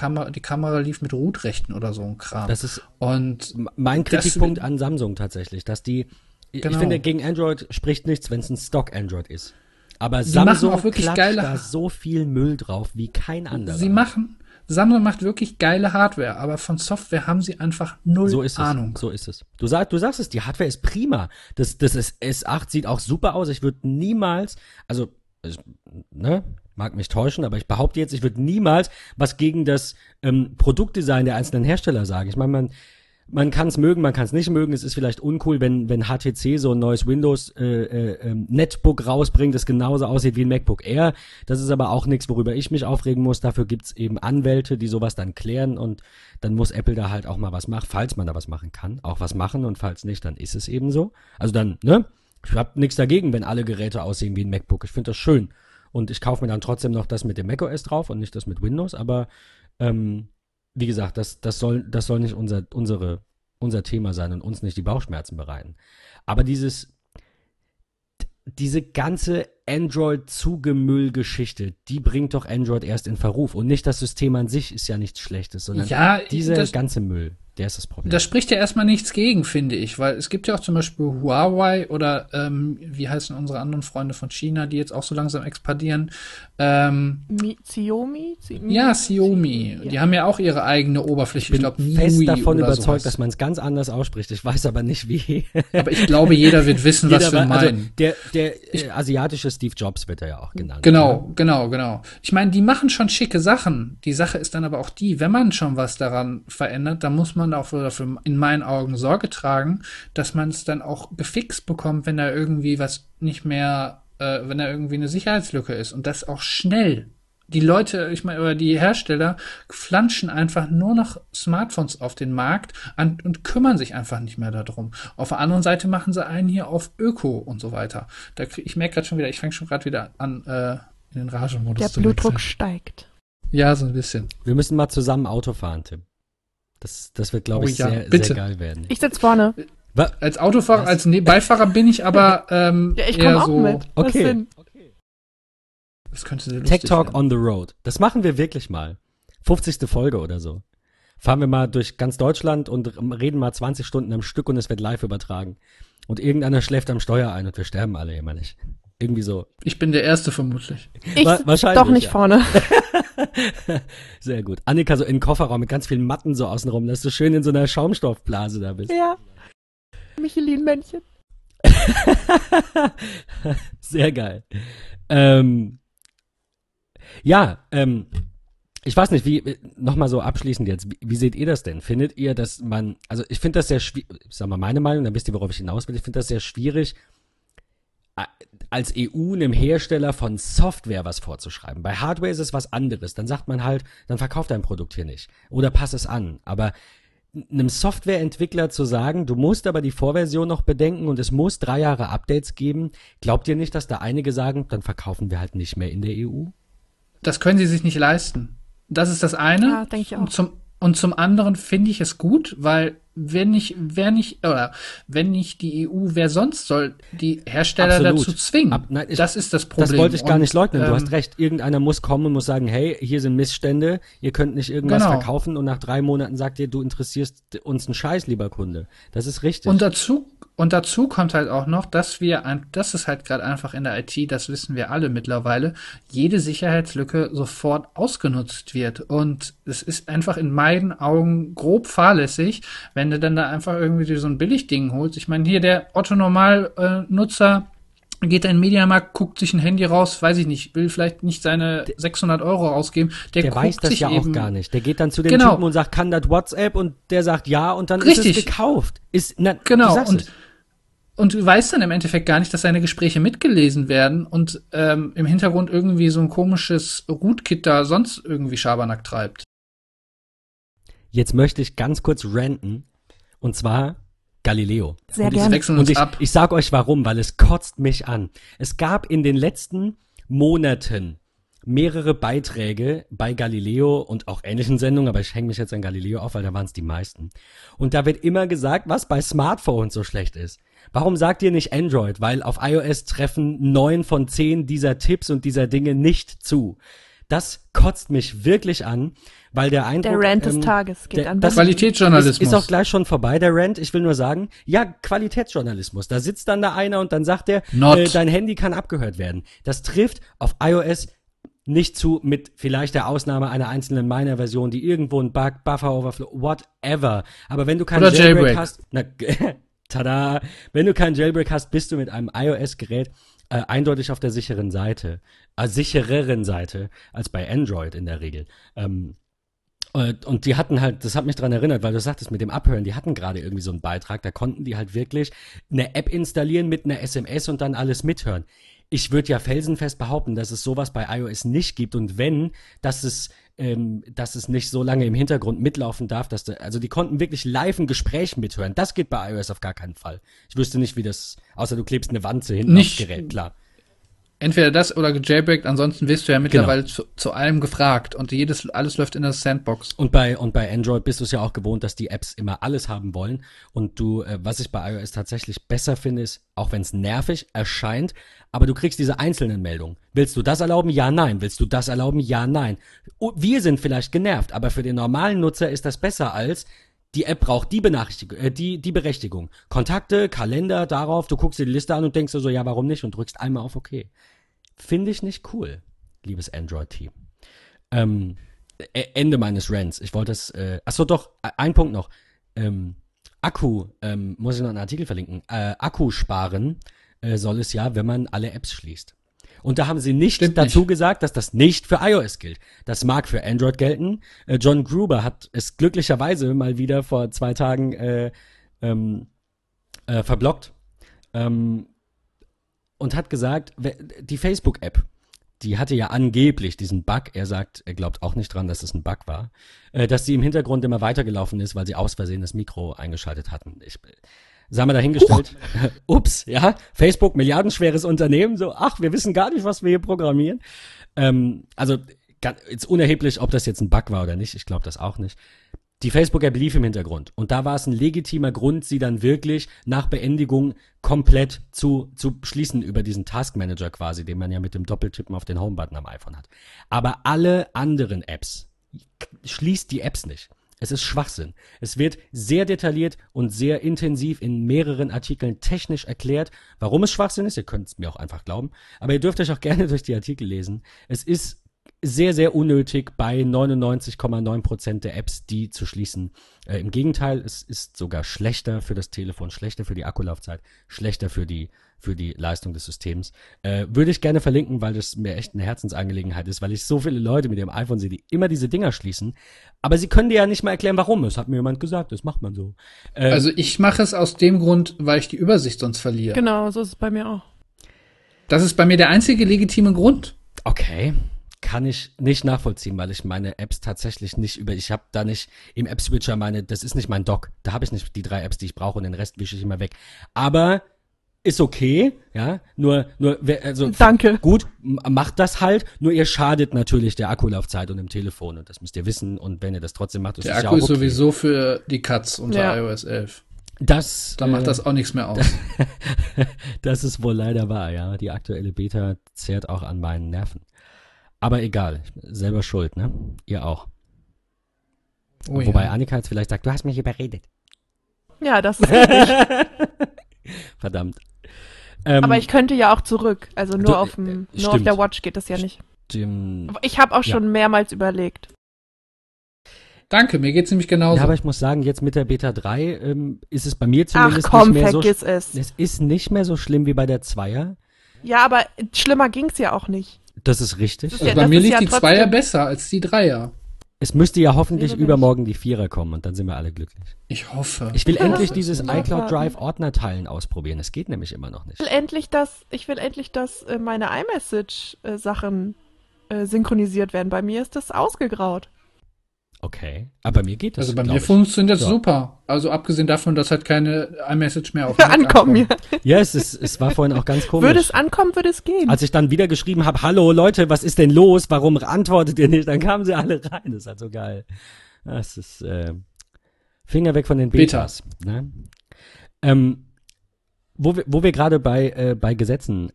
Kamera lief mit Root-Rechten oder so ein Kram. Das ist und mein Kritikpunkt an Samsung tatsächlich, dass die, genau. Ich finde, gegen Android spricht nichts, wenn es ein Stock-Android ist. Aber die Samsung auch wirklich klatscht da so viel Müll drauf wie kein anderer. Samsung macht wirklich geile Hardware, aber von Software haben sie einfach null Ahnung. So ist es. Du sagst es, die Hardware ist prima. Das S8 sieht auch super aus. Ich würde niemals, also mag mich täuschen, aber ich behaupte jetzt, ich würde niemals was gegen das Produktdesign der einzelnen Hersteller sagen. Ich meine, man kann es mögen, man kann es nicht mögen. Es ist vielleicht uncool, wenn HTC so ein neues Windows-Netbook rausbringt, das genauso aussieht wie ein MacBook Air. Das ist aber auch nichts, worüber ich mich aufregen muss. Dafür gibt's eben Anwälte, die sowas dann klären. Und dann muss Apple da halt auch mal was machen, falls man da was machen kann. Auch was machen und falls nicht, dann ist es eben so. Also dann, ich habe nichts dagegen, wenn alle Geräte aussehen wie ein MacBook. Ich finde das schön. Und ich kaufe mir dann trotzdem noch das mit dem macOS drauf und nicht das mit Windows. Aber wie gesagt, das soll nicht unser Thema sein und uns nicht die Bauchschmerzen bereiten. Aber diese ganze Android-Zugemüll-Geschichte, die bringt doch Android erst in Verruf. Und nicht das System an sich ist ja nichts Schlechtes, sondern dieser ganze Müll, der ist das Problem. Da spricht ja erstmal nichts gegen, finde ich, weil es gibt ja auch zum Beispiel Huawei oder wie heißen unsere anderen Freunde von China, die jetzt auch so langsam expandieren. Xiaomi? Ja, Xiaomi. Die haben ja auch ihre eigene Oberfläche. Ich bin fest davon überzeugt, dass man es ganz anders ausspricht. Ich weiß aber nicht, wie. Aber ich glaube, jeder wird wissen, was wir meinen. Also der asiatische Steve Jobs wird er ja auch genannt. Genau. Ich meine, die machen schon schicke Sachen. Die Sache ist dann aber auch die, wenn man schon was daran verändert, dann muss man auch dafür in meinen Augen Sorge tragen, dass man es dann auch gefixt bekommt, wenn da irgendwie was nicht mehr, wenn da irgendwie eine Sicherheitslücke ist. Und das auch schnell. Die Leute, ich meine, oder die Hersteller flanschen einfach nur noch Smartphones auf den Markt und kümmern sich einfach nicht mehr darum. Auf der anderen Seite machen sie einen hier auf Öko und so weiter. Ich merke gerade schon wieder, ich fange schon gerade wieder an, in den Rage-Modus zu wechseln. Der Blutdruck steigt. Ja, so ein bisschen. Wir müssen mal zusammen Auto fahren, Tim. Das wird, glaube ich, sehr geil werden. Ich sitze vorne. Als Autofahrer, als Beifahrer bin ich aber ich komme auch so mit. Okay. Das könnte sehr lustig Tech Talk werden. On the Road. Das machen wir wirklich mal. 50. Folge oder so. Fahren wir mal durch ganz Deutschland und reden mal 20 Stunden am Stück und es wird live übertragen. Und irgendeiner schläft am Steuer ein und wir sterben alle immer nicht. Irgendwie so. Ich bin der Erste vermutlich. Ich wahrscheinlich doch nicht vorne. Sehr gut. Annika so im Kofferraum mit ganz vielen Matten so außenrum, dass du schön in so einer Schaumstoffblase da bist. Ja. Michelin-Männchen. Sehr geil. Ich weiß nicht, wie, nochmal so abschließend jetzt, wie seht ihr das denn? Findet ihr, dass man, also ich finde das sehr schwierig, ich sag mal meine Meinung, dann wisst ihr, worauf ich hinaus will, ich finde das sehr schwierig, als EU einem Hersteller von Software was vorzuschreiben. Bei Hardware ist es was anderes, dann sagt man halt, dann verkauf dein Produkt hier nicht oder pass es an, aber einem Softwareentwickler zu sagen, du musst aber die Vorversion noch bedenken und es muss 3 Jahre Updates geben, glaubt ihr nicht, dass da einige sagen, dann verkaufen wir halt nicht mehr in der EU? Das können sie sich nicht leisten. Das ist das eine. Ja, denke ich auch. Und zum anderen finde ich es gut, weil wenn nicht die EU, wer sonst soll die Hersteller dazu zwingen? Das ist das Problem. Das wollte ich gar nicht leugnen. Du hast recht. Irgendeiner muss kommen und muss sagen, hey, hier sind Missstände, ihr könnt nicht irgendwas verkaufen und nach 3 Monaten sagt ihr, du interessierst uns einen Scheiß, lieber Kunde. Das ist richtig. Und dazu Und dazu kommt halt auch noch, dass das ist halt gerade einfach in der IT, das wissen wir alle mittlerweile, jede Sicherheitslücke sofort ausgenutzt wird. Und es ist einfach in meinen Augen grob fahrlässig, wenn du dann da einfach irgendwie so ein Billigding holst. Ich meine, hier der Otto-Normal-Nutzer geht in den Mediamarkt, guckt sich ein Handy raus, weiß ich nicht, will vielleicht nicht seine 600 Euro ausgeben. Der weiß das ja auch gar nicht. Der geht dann zu dem Typen und sagt, kann das WhatsApp? Und der sagt ja und dann ist es gekauft. Und du weißt dann im Endeffekt gar nicht, dass seine Gespräche mitgelesen werden und im Hintergrund irgendwie so ein komisches Rootkit da sonst irgendwie Schabernack treibt. Jetzt möchte ich ganz kurz ranten. Und zwar Galileo. Sehr gerne. Ich sag euch warum, weil es kotzt mich an. Es gab in den letzten Monaten mehrere Beiträge bei Galileo und auch ähnlichen Sendungen, aber ich hänge mich jetzt an Galileo auf, weil da waren es die meisten. Und da wird immer gesagt, was bei Smartphones so schlecht ist. Warum sagt ihr nicht Android? Weil auf iOS treffen 9 von 10 dieser Tipps und dieser Dinge nicht zu. Das kotzt mich wirklich an, weil der Eindruck... Der Rant des Tages geht an. Das Qualitätsjournalismus. Ist auch gleich schon vorbei, der Rant. Ich will nur sagen, ja, Qualitätsjournalismus. Da sitzt dann da einer und dann sagt er, dein Handy kann abgehört werden. Das trifft auf iOS nicht zu, mit vielleicht der Ausnahme einer einzelnen Minor-Version, die irgendwo einen Bug, Buffer-Overflow, whatever. Aber wenn du keinen Jailbreak hast... Tada! Wenn du keinen Jailbreak hast, bist du mit einem iOS-Gerät eindeutig auf der sichereren Seite als bei Android in der Regel. Und die hatten halt, das hat mich daran erinnert, weil du sagtest mit dem Abhören, die hatten gerade irgendwie so einen Beitrag, da konnten die halt wirklich eine App installieren mit einer SMS und dann alles mithören. Ich würde ja felsenfest behaupten, dass es sowas bei iOS nicht gibt und wenn, dass es nicht so lange im Hintergrund mitlaufen darf, also die konnten wirklich live ein Gespräch mithören. Das geht bei iOS auf gar keinen Fall. Ich wüsste nicht, wie das, außer du klebst eine Wanze hinten aufs Gerät, klar. Entweder das oder gejailbreakt, ansonsten wirst du ja mittlerweile zu allem gefragt und alles läuft in der Sandbox. Und bei Android bist du es ja auch gewohnt, dass die Apps immer alles haben wollen und was ich bei iOS tatsächlich besser finde, ist, auch wenn es nervig erscheint, aber du kriegst diese einzelnen Meldungen. Willst du das erlauben? Ja, nein. Willst du das erlauben? Ja, nein. Wir sind vielleicht genervt, aber für den normalen Nutzer ist das besser als... Die App braucht die Berechtigung. Kontakte, Kalender, darauf, du guckst dir die Liste an und denkst dir so, ja, warum nicht? Und drückst einmal auf OK. Finde ich nicht cool, liebes Android-Team. Ende meines Rants. Ich wollte es, ein Punkt noch. Muss ich noch einen Artikel verlinken. Akku sparen soll es ja, wenn man alle Apps schließt. Und da haben sie nicht gesagt, dass das nicht für iOS gilt. Das mag für Android gelten. John Gruber hat es glücklicherweise mal wieder vor 2 Tagen verblockt und hat gesagt, die Facebook-App, die hatte ja angeblich diesen Bug, er glaubt auch nicht dran, dass es ein Bug war, dass sie im Hintergrund immer weitergelaufen ist, weil sie aus Versehen das Mikro eingeschaltet hatten. Das haben wir dahingestellt. Ups, ja, Facebook, milliardenschweres Unternehmen, so, ach, wir wissen gar nicht, was wir hier programmieren. Also, jetzt unerheblich, ob das jetzt ein Bug war oder nicht, ich glaube das auch nicht. Die Facebook-App lief im Hintergrund und da war es ein legitimer Grund, sie dann wirklich nach Beendigung komplett zu schließen über diesen Taskmanager quasi, den man ja mit dem Doppeltippen auf den Home-Button am iPhone hat. Aber alle anderen Apps, schließt die Apps nicht. Es ist Schwachsinn. Es wird sehr detailliert und sehr intensiv in mehreren Artikeln technisch erklärt, warum es Schwachsinn ist. Ihr könnt es mir auch einfach glauben. Aber ihr dürft euch auch gerne durch die Artikel lesen. Es ist sehr, sehr unnötig, bei 99,9% der Apps die zu schließen. Im Gegenteil, es ist sogar schlechter für das Telefon, schlechter für die Akkulaufzeit, schlechter für die Leistung des Systems. Würde ich gerne verlinken, weil das mir echt eine Herzensangelegenheit ist, weil ich so viele Leute mit dem iPhone sehe, die immer diese Dinger schließen. Aber sie können dir ja nicht mal erklären, warum. Das hat mir jemand gesagt, das macht man so. Also ich mache es aus dem Grund, weil ich die Übersicht sonst verliere. Genau, so ist es bei mir auch. Das ist bei mir der einzige legitime Grund. Okay. Kann ich nicht nachvollziehen, weil ich meine Apps tatsächlich ich habe da nicht im App-Switcher das ist nicht mein Dock, da habe ich nicht die 3 Apps, die ich brauche und den Rest wische ich immer weg. Aber ist okay, ja, nur also danke. Gut, macht das halt, nur ihr schadet natürlich der Akkulaufzeit und dem Telefon und das müsst ihr wissen und wenn ihr das trotzdem macht, ist es ja auch okay. Der Akku ist sowieso für die Katz unter iOS 11. Da macht das auch nichts mehr aus. Das ist wohl leider wahr, ja, die aktuelle Beta zehrt auch an meinen Nerven. Aber egal, selber schuld, ne? Ihr auch. Oh, wobei Annika jetzt vielleicht sagt, du hast mich überredet. Ja, das ist richtig. Verdammt. Aber ich könnte ja auch zurück. Also nur auf der Watch geht das ja nicht. Stimmt. Ich habe auch schon mehrmals überlegt. Danke, mir geht's nämlich genauso. Ja, aber ich muss sagen, jetzt mit der Beta 3 ist es bei mir zumindest nicht mehr so schlimm. Es ist nicht mehr so schlimm wie bei der 2er. Ja, aber schlimmer ging's ja auch nicht. Das ist richtig. Das ist bei mir liegt die 2er besser als die 3er. Es müsste ja hoffentlich übermorgen die 4er kommen und dann sind wir alle glücklich. Ich hoffe. Ich will endlich dieses iCloud Drive Ordner teilen ausprobieren. Das geht nämlich immer noch nicht. Ich will endlich, dass meine iMessage-Sachen synchronisiert werden. Bei mir ist das ausgegraut. Okay, aber bei mir geht das. Also bei mir funktioniert das super. Also abgesehen davon, dass halt keine iMessage mehr auf ankommt. Ja, es war vorhin auch ganz komisch. Würde es ankommen, würde es gehen. Als ich dann wieder geschrieben habe, hallo Leute, was ist denn los? Warum antwortet ihr nicht? Dann kamen sie alle rein. Das ist halt so geil. Das ist Finger weg von den Betas. Ne? Wo wir gerade bei Gesetzen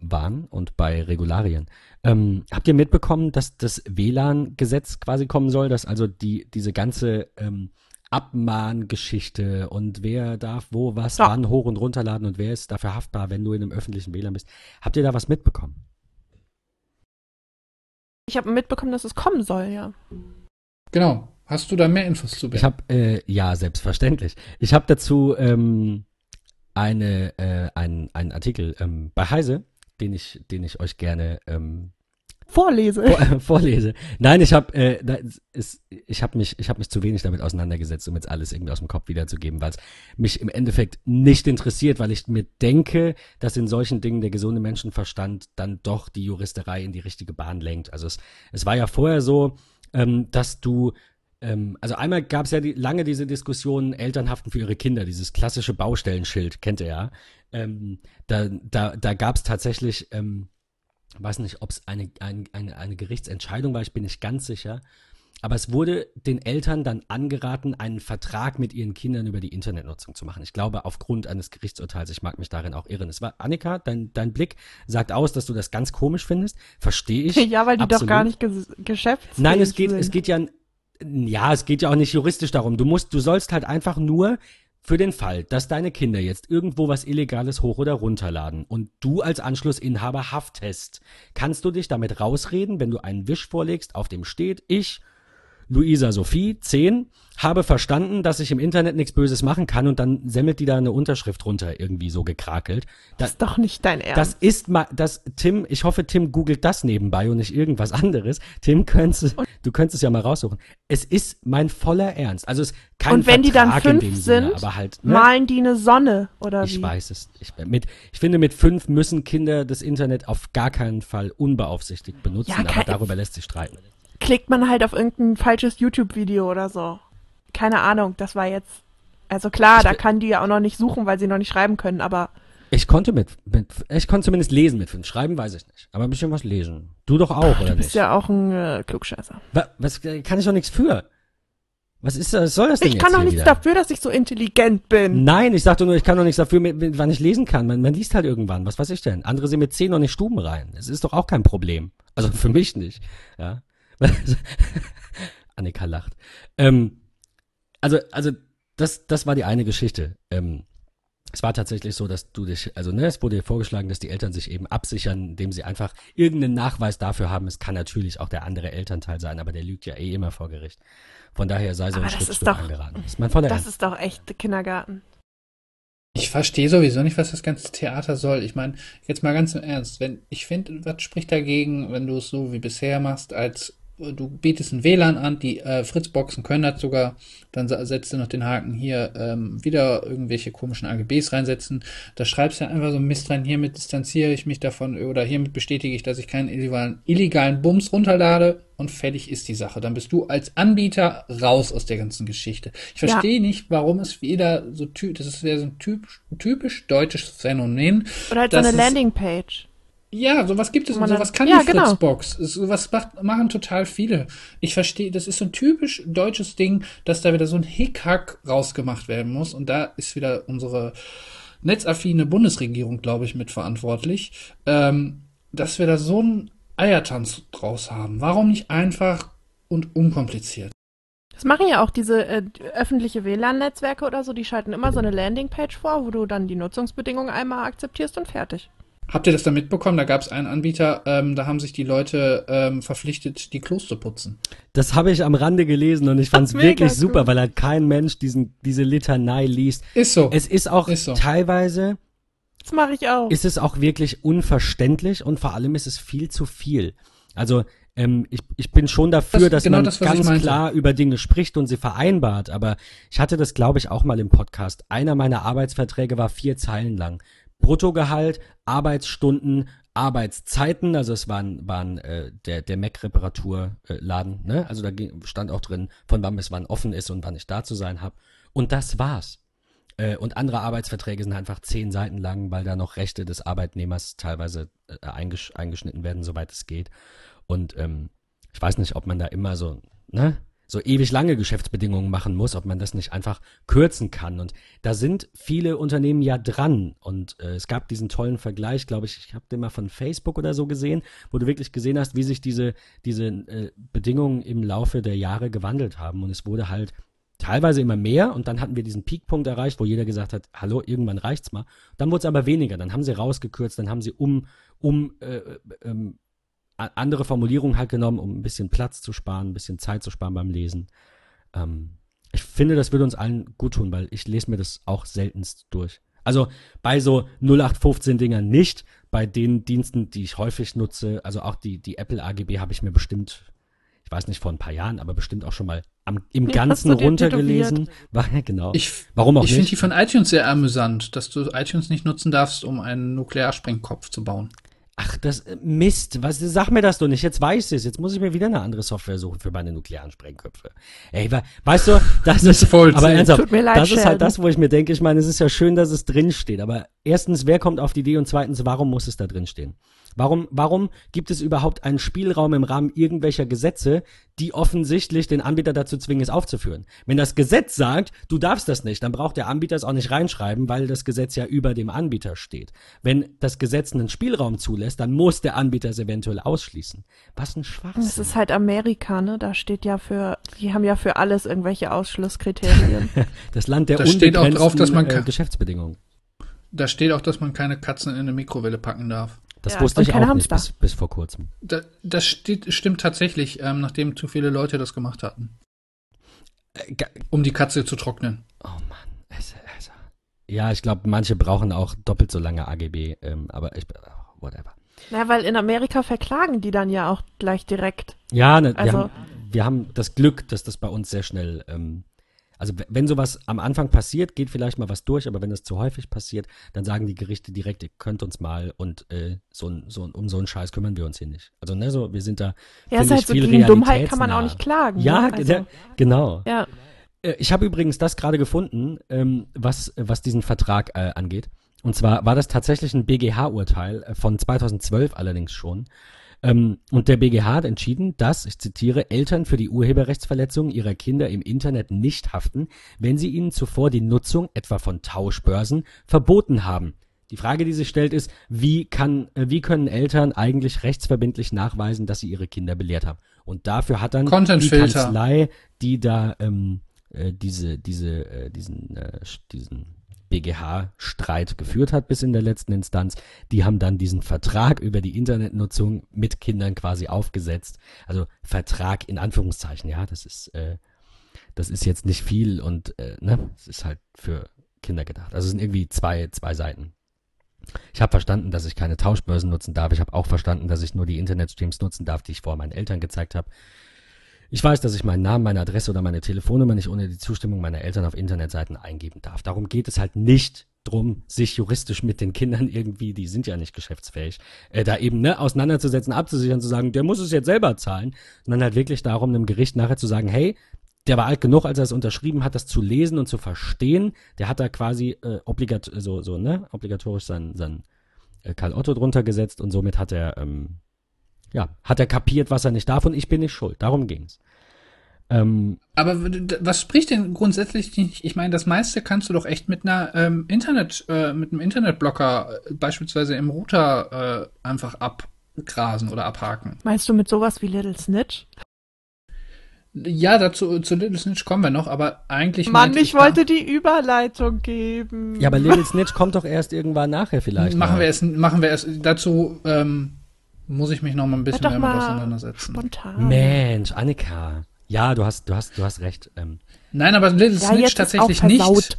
waren und bei Regularien. Habt ihr mitbekommen, dass das WLAN-Gesetz quasi kommen soll, dass also diese ganze Abmahngeschichte und wer darf wo was wann hoch- und runterladen und wer ist dafür haftbar, wenn du in einem öffentlichen WLAN bist? Habt ihr da was mitbekommen? Ich habe mitbekommen, dass es kommen soll, ja. Genau. Hast du da mehr Infos zu? Ich habe selbstverständlich. Ich habe dazu einen Artikel bei Heise, den ich euch gerne vorlese. Nein, ich habe mich zu wenig damit auseinandergesetzt, um jetzt alles irgendwie aus dem Kopf wiederzugeben, weil es mich im Endeffekt nicht interessiert, weil ich mir denke, dass in solchen Dingen der gesunde Menschenverstand dann doch die Juristerei in die richtige Bahn lenkt. Also es war ja vorher so, dass du also einmal gab es ja lange diese Diskussion, Eltern haften für ihre Kinder, dieses klassische Baustellenschild, kennt ihr ja. Da gab es tatsächlich, weiß nicht, ob es eine Gerichtsentscheidung war, ich bin nicht ganz sicher, aber es wurde den Eltern dann angeraten, einen Vertrag mit ihren Kindern über die Internetnutzung zu machen. Ich glaube, aufgrund eines Gerichtsurteils, ich mag mich darin auch irren. Es war, Annika, dein Blick sagt aus, dass du das ganz komisch findest, verstehe ich. Ja, weil die absolut doch gar nicht geschäftsfähig sind. Nein, es geht ja auch nicht juristisch darum. Du sollst halt einfach nur für den Fall, dass deine Kinder jetzt irgendwo was Illegales hoch- oder runterladen und du als Anschlussinhaber haftest, kannst du dich damit rausreden, wenn du einen Wisch vorlegst, auf dem steht, ich, Luisa Sophie, 10, habe verstanden, dass ich im Internet nichts Böses machen kann und dann semmelt die da eine Unterschrift runter, irgendwie so gekrakelt. Das ist doch nicht dein Ernst. Das ist mal, Tim, ich hoffe, Tim googelt das nebenbei und nicht irgendwas anderes. Tim, du könntest es ja mal raussuchen. Es ist mein voller Ernst. Also es kann und wenn Vertrag die dann 5 sind, Sinne, aber halt, ne? Malen die eine Sonne oder wie? Ich weiß es. Ich finde, mit 5 müssen Kinder das Internet auf gar keinen Fall unbeaufsichtigt benutzen, ja, aber darüber lässt sich streiten. Klickt man halt auf irgendein falsches YouTube-Video oder so. Keine Ahnung, das war jetzt... Also klar, da kann die ja auch noch nicht suchen, weil sie noch nicht schreiben können, aber... Ich konnte zumindest lesen mit 5. Schreiben weiß ich nicht. Aber ein bisschen was lesen. Du doch auch, oder nicht? Du bist ja auch ein Klugscheißer. Was kann ich doch nichts für? Was ist das? Soll das denn jetzt? Ich kann doch nichts dafür, dass ich so intelligent bin. Nein, ich sagte nur, ich kann doch nichts dafür, wann ich lesen kann. Man liest halt irgendwann. Was weiß ich denn? Andere sind mit 10 noch nicht Stuben rein. Es ist doch auch kein Problem. Also für mich nicht. Ja. Annika lacht. Also das war die eine Geschichte. Es war tatsächlich so, dass du dich, es wurde dir vorgeschlagen, dass die Eltern sich eben absichern, indem sie einfach irgendeinen Nachweis dafür haben. Es kann natürlich auch der andere Elternteil sein, aber der lügt ja eh immer vor Gericht. Von daher sei so ein Schritt angeraten. Das ist doch echt Kindergarten. Ich verstehe sowieso nicht, was das ganze Theater soll. Ich meine, jetzt mal ganz im Ernst, ich finde, was spricht dagegen, wenn du es so wie bisher machst, als du bietest ein WLAN an, die Fritzboxen können das sogar, dann setzt du noch den Haken hier wieder irgendwelche komischen AGBs reinsetzen, da schreibst du einfach so ein Mist rein, hiermit distanziere ich mich davon oder hiermit bestätige ich, dass ich keinen illegalen Bums runterlade und fertig ist die Sache. Dann bist du als Anbieter raus aus der ganzen Geschichte. Ich verstehe nicht, warum es wieder so das ist ja so ein typisch deutsches Phänomen. Oder halt so eine Landingpage. Ja, sowas gibt es und sowas kann die Fritzbox. Genau. Sowas machen total viele. Ich verstehe, das ist so ein typisch deutsches Ding, dass da wieder so ein Hickhack rausgemacht werden muss. Und da ist wieder unsere netzaffine Bundesregierung, glaube ich, mitverantwortlich, dass wir da so einen Eiertanz draus haben. Warum nicht einfach und unkompliziert? Das machen ja auch diese öffentliche WLAN-Netzwerke oder so, die schalten immer so eine Landingpage vor, wo du dann die Nutzungsbedingungen einmal akzeptierst und fertig. Habt ihr das dann mitbekommen? Da gab es einen Anbieter, da haben sich die Leute verpflichtet, die Klos zu putzen. Das habe ich am Rande gelesen und ich fand es wirklich super, cool, weil halt kein Mensch diese Litanei liest. Ist so. Es ist auch teilweise... Das mache ich auch. Ist es auch wirklich unverständlich und vor allem ist es viel zu viel. Also ich bin schon dafür, dass man ganz klar über Dinge spricht und sie vereinbart, aber ich hatte das, glaube ich, auch mal im Podcast. Einer meiner Arbeitsverträge war 4 Zeilen lang. Bruttogehalt, Arbeitsstunden, Arbeitszeiten, also es waren der Mac-Reparaturladen, ne? Also da stand auch drin, von wann bis wann offen ist und wann ich da zu sein habe. Und das war's. Und andere Arbeitsverträge sind einfach 10 Seiten lang, weil da noch Rechte des Arbeitnehmers teilweise eingeschnitten werden, soweit es geht. Und ich weiß nicht, ob man da immer so ewig lange Geschäftsbedingungen machen muss, ob man das nicht einfach kürzen kann. Und da sind viele Unternehmen ja dran. Und es gab diesen tollen Vergleich, glaube ich, ich habe den mal von Facebook oder so gesehen, wo du wirklich gesehen hast, wie sich diese Bedingungen im Laufe der Jahre gewandelt haben. Und es wurde halt teilweise immer mehr und dann hatten wir diesen Peakpunkt erreicht, wo jeder gesagt hat, hallo, irgendwann reicht's mal. Dann wurde es aber weniger, dann haben sie rausgekürzt, dann haben sie um andere Formulierungen halt genommen, um ein bisschen Platz zu sparen, ein bisschen Zeit zu sparen beim Lesen. Ich finde, das würde uns allen gut tun, weil ich lese mir das auch seltenst durch. Also bei so 0815-Dingern nicht, bei den Diensten, die ich häufig nutze, also auch die Apple AGB habe ich mir bestimmt, ich weiß nicht, vor ein paar Jahren, aber bestimmt auch schon mal im Ganzen runtergelesen. Genau. Warum auch nicht? Ich finde die von iTunes sehr amüsant, dass du iTunes nicht nutzen darfst, um einen Nuklearsprengkopf zu bauen. Ach, das Mist. Was, sag mir das doch nicht. Jetzt weiß ich es. Jetzt muss ich mir wieder eine andere Software suchen für meine nuklearen Sprengköpfe. Ey, weißt du, das ist voll. Aber ernsthaft, tut mir leid, das ist halt das, wo ich mir denke, ich meine, es ist ja schön, dass es drinsteht. Aber erstens, wer kommt auf die Idee? Und zweitens, warum muss es da drinstehen? Warum gibt es überhaupt einen Spielraum im Rahmen irgendwelcher Gesetze, die offensichtlich den Anbieter dazu zwingen, es aufzuführen? Wenn das Gesetz sagt, du darfst das nicht, dann braucht der Anbieter es auch nicht reinschreiben, weil das Gesetz ja über dem Anbieter steht. Wenn das Gesetz einen Spielraum zulässt, dann muss der Anbieter es eventuell ausschließen. Was ein Schwachsinn. Das ist halt Amerika, ne? Da steht ja die haben ja für alles irgendwelche Ausschlusskriterien. Das Land der unbegrenzten Geschäftsbedingungen. Da steht auch, dass man keine Katzen in eine Mikrowelle packen darf. Das wusste ich auch nicht bis vor kurzem. Das stimmt tatsächlich, nachdem zu viele Leute das gemacht hatten. Um die Katze zu trocknen. Oh Mann. Also. Ja, ich glaube, manche brauchen auch doppelt so lange AGB, aber whatever. Na, weil in Amerika verklagen die dann ja auch gleich direkt. Ja, wir haben das Glück, dass das bei uns sehr schnell... Also wenn sowas am Anfang passiert, geht vielleicht mal was durch, aber wenn das zu häufig passiert, dann sagen die Gerichte direkt, ihr könnt uns mal und um so einen Scheiß kümmern wir uns hier nicht. Also ne, so wir sind da ja, finde ich viel realitätsnah. Ja, ist halt so gegen Dummheit kann man auch nicht klagen. Ja, ne? Also, genau. Ja. Ich habe übrigens das gerade gefunden, was diesen Vertrag angeht. Und zwar war das tatsächlich ein BGH-Urteil von 2012 allerdings schon. Und der BGH hat entschieden, dass, ich zitiere, Eltern für die Urheberrechtsverletzungen ihrer Kinder im Internet nicht haften, wenn sie ihnen zuvor die Nutzung etwa von Tauschbörsen verboten haben. Die Frage, die sich stellt, ist, wie können Eltern eigentlich rechtsverbindlich nachweisen, dass sie ihre Kinder belehrt haben? Und dafür hat dann die Kanzlei, die da diesen BGH-Streit geführt hat bis in der letzten Instanz, die haben dann diesen Vertrag über die Internetnutzung mit Kindern quasi aufgesetzt. Also Vertrag in Anführungszeichen, ja, das ist jetzt nicht viel und es ist halt für Kinder gedacht. Also es sind irgendwie zwei Seiten. Ich habe verstanden, dass ich keine Tauschbörsen nutzen darf. Ich habe auch verstanden, dass ich nur die Internetstreams nutzen darf, die ich vor meinen Eltern gezeigt habe. Ich weiß, dass ich meinen Namen, meine Adresse oder meine Telefonnummer nicht ohne die Zustimmung meiner Eltern auf Internetseiten eingeben darf. Darum geht es halt nicht drum, sich juristisch mit den Kindern irgendwie, die sind ja nicht geschäftsfähig, da eben auseinanderzusetzen, abzusichern, zu sagen, der muss es jetzt selber zahlen, sondern halt wirklich darum, einem Gericht nachher zu sagen, hey, der war alt genug, als er es unterschrieben hat, das zu lesen und zu verstehen. Der hat da quasi obligatorisch seinen Karl Otto drunter gesetzt und somit hat er hat er kapiert, was er nicht darf und ich bin nicht schuld. Darum ging's. Aber was spricht denn grundsätzlich nicht? Ich meine, das meiste kannst du doch echt mit einer mit einem Internetblocker beispielsweise im Router einfach abgrasen oder abhaken. Meinst du mit sowas wie Little Snitch? Ja, dazu zu Little Snitch kommen wir noch, aber eigentlich... Mann, ich wollte die Überleitung geben. Ja, aber Little Snitch kommt doch erst irgendwann nachher vielleicht. Machen wir es. Dazu muss ich mich noch mal ein bisschen mehr mit auseinandersetzen. Spontan. Mensch, Annika. Ja, du hast recht. Nein, aber Little Snitch tatsächlich nicht.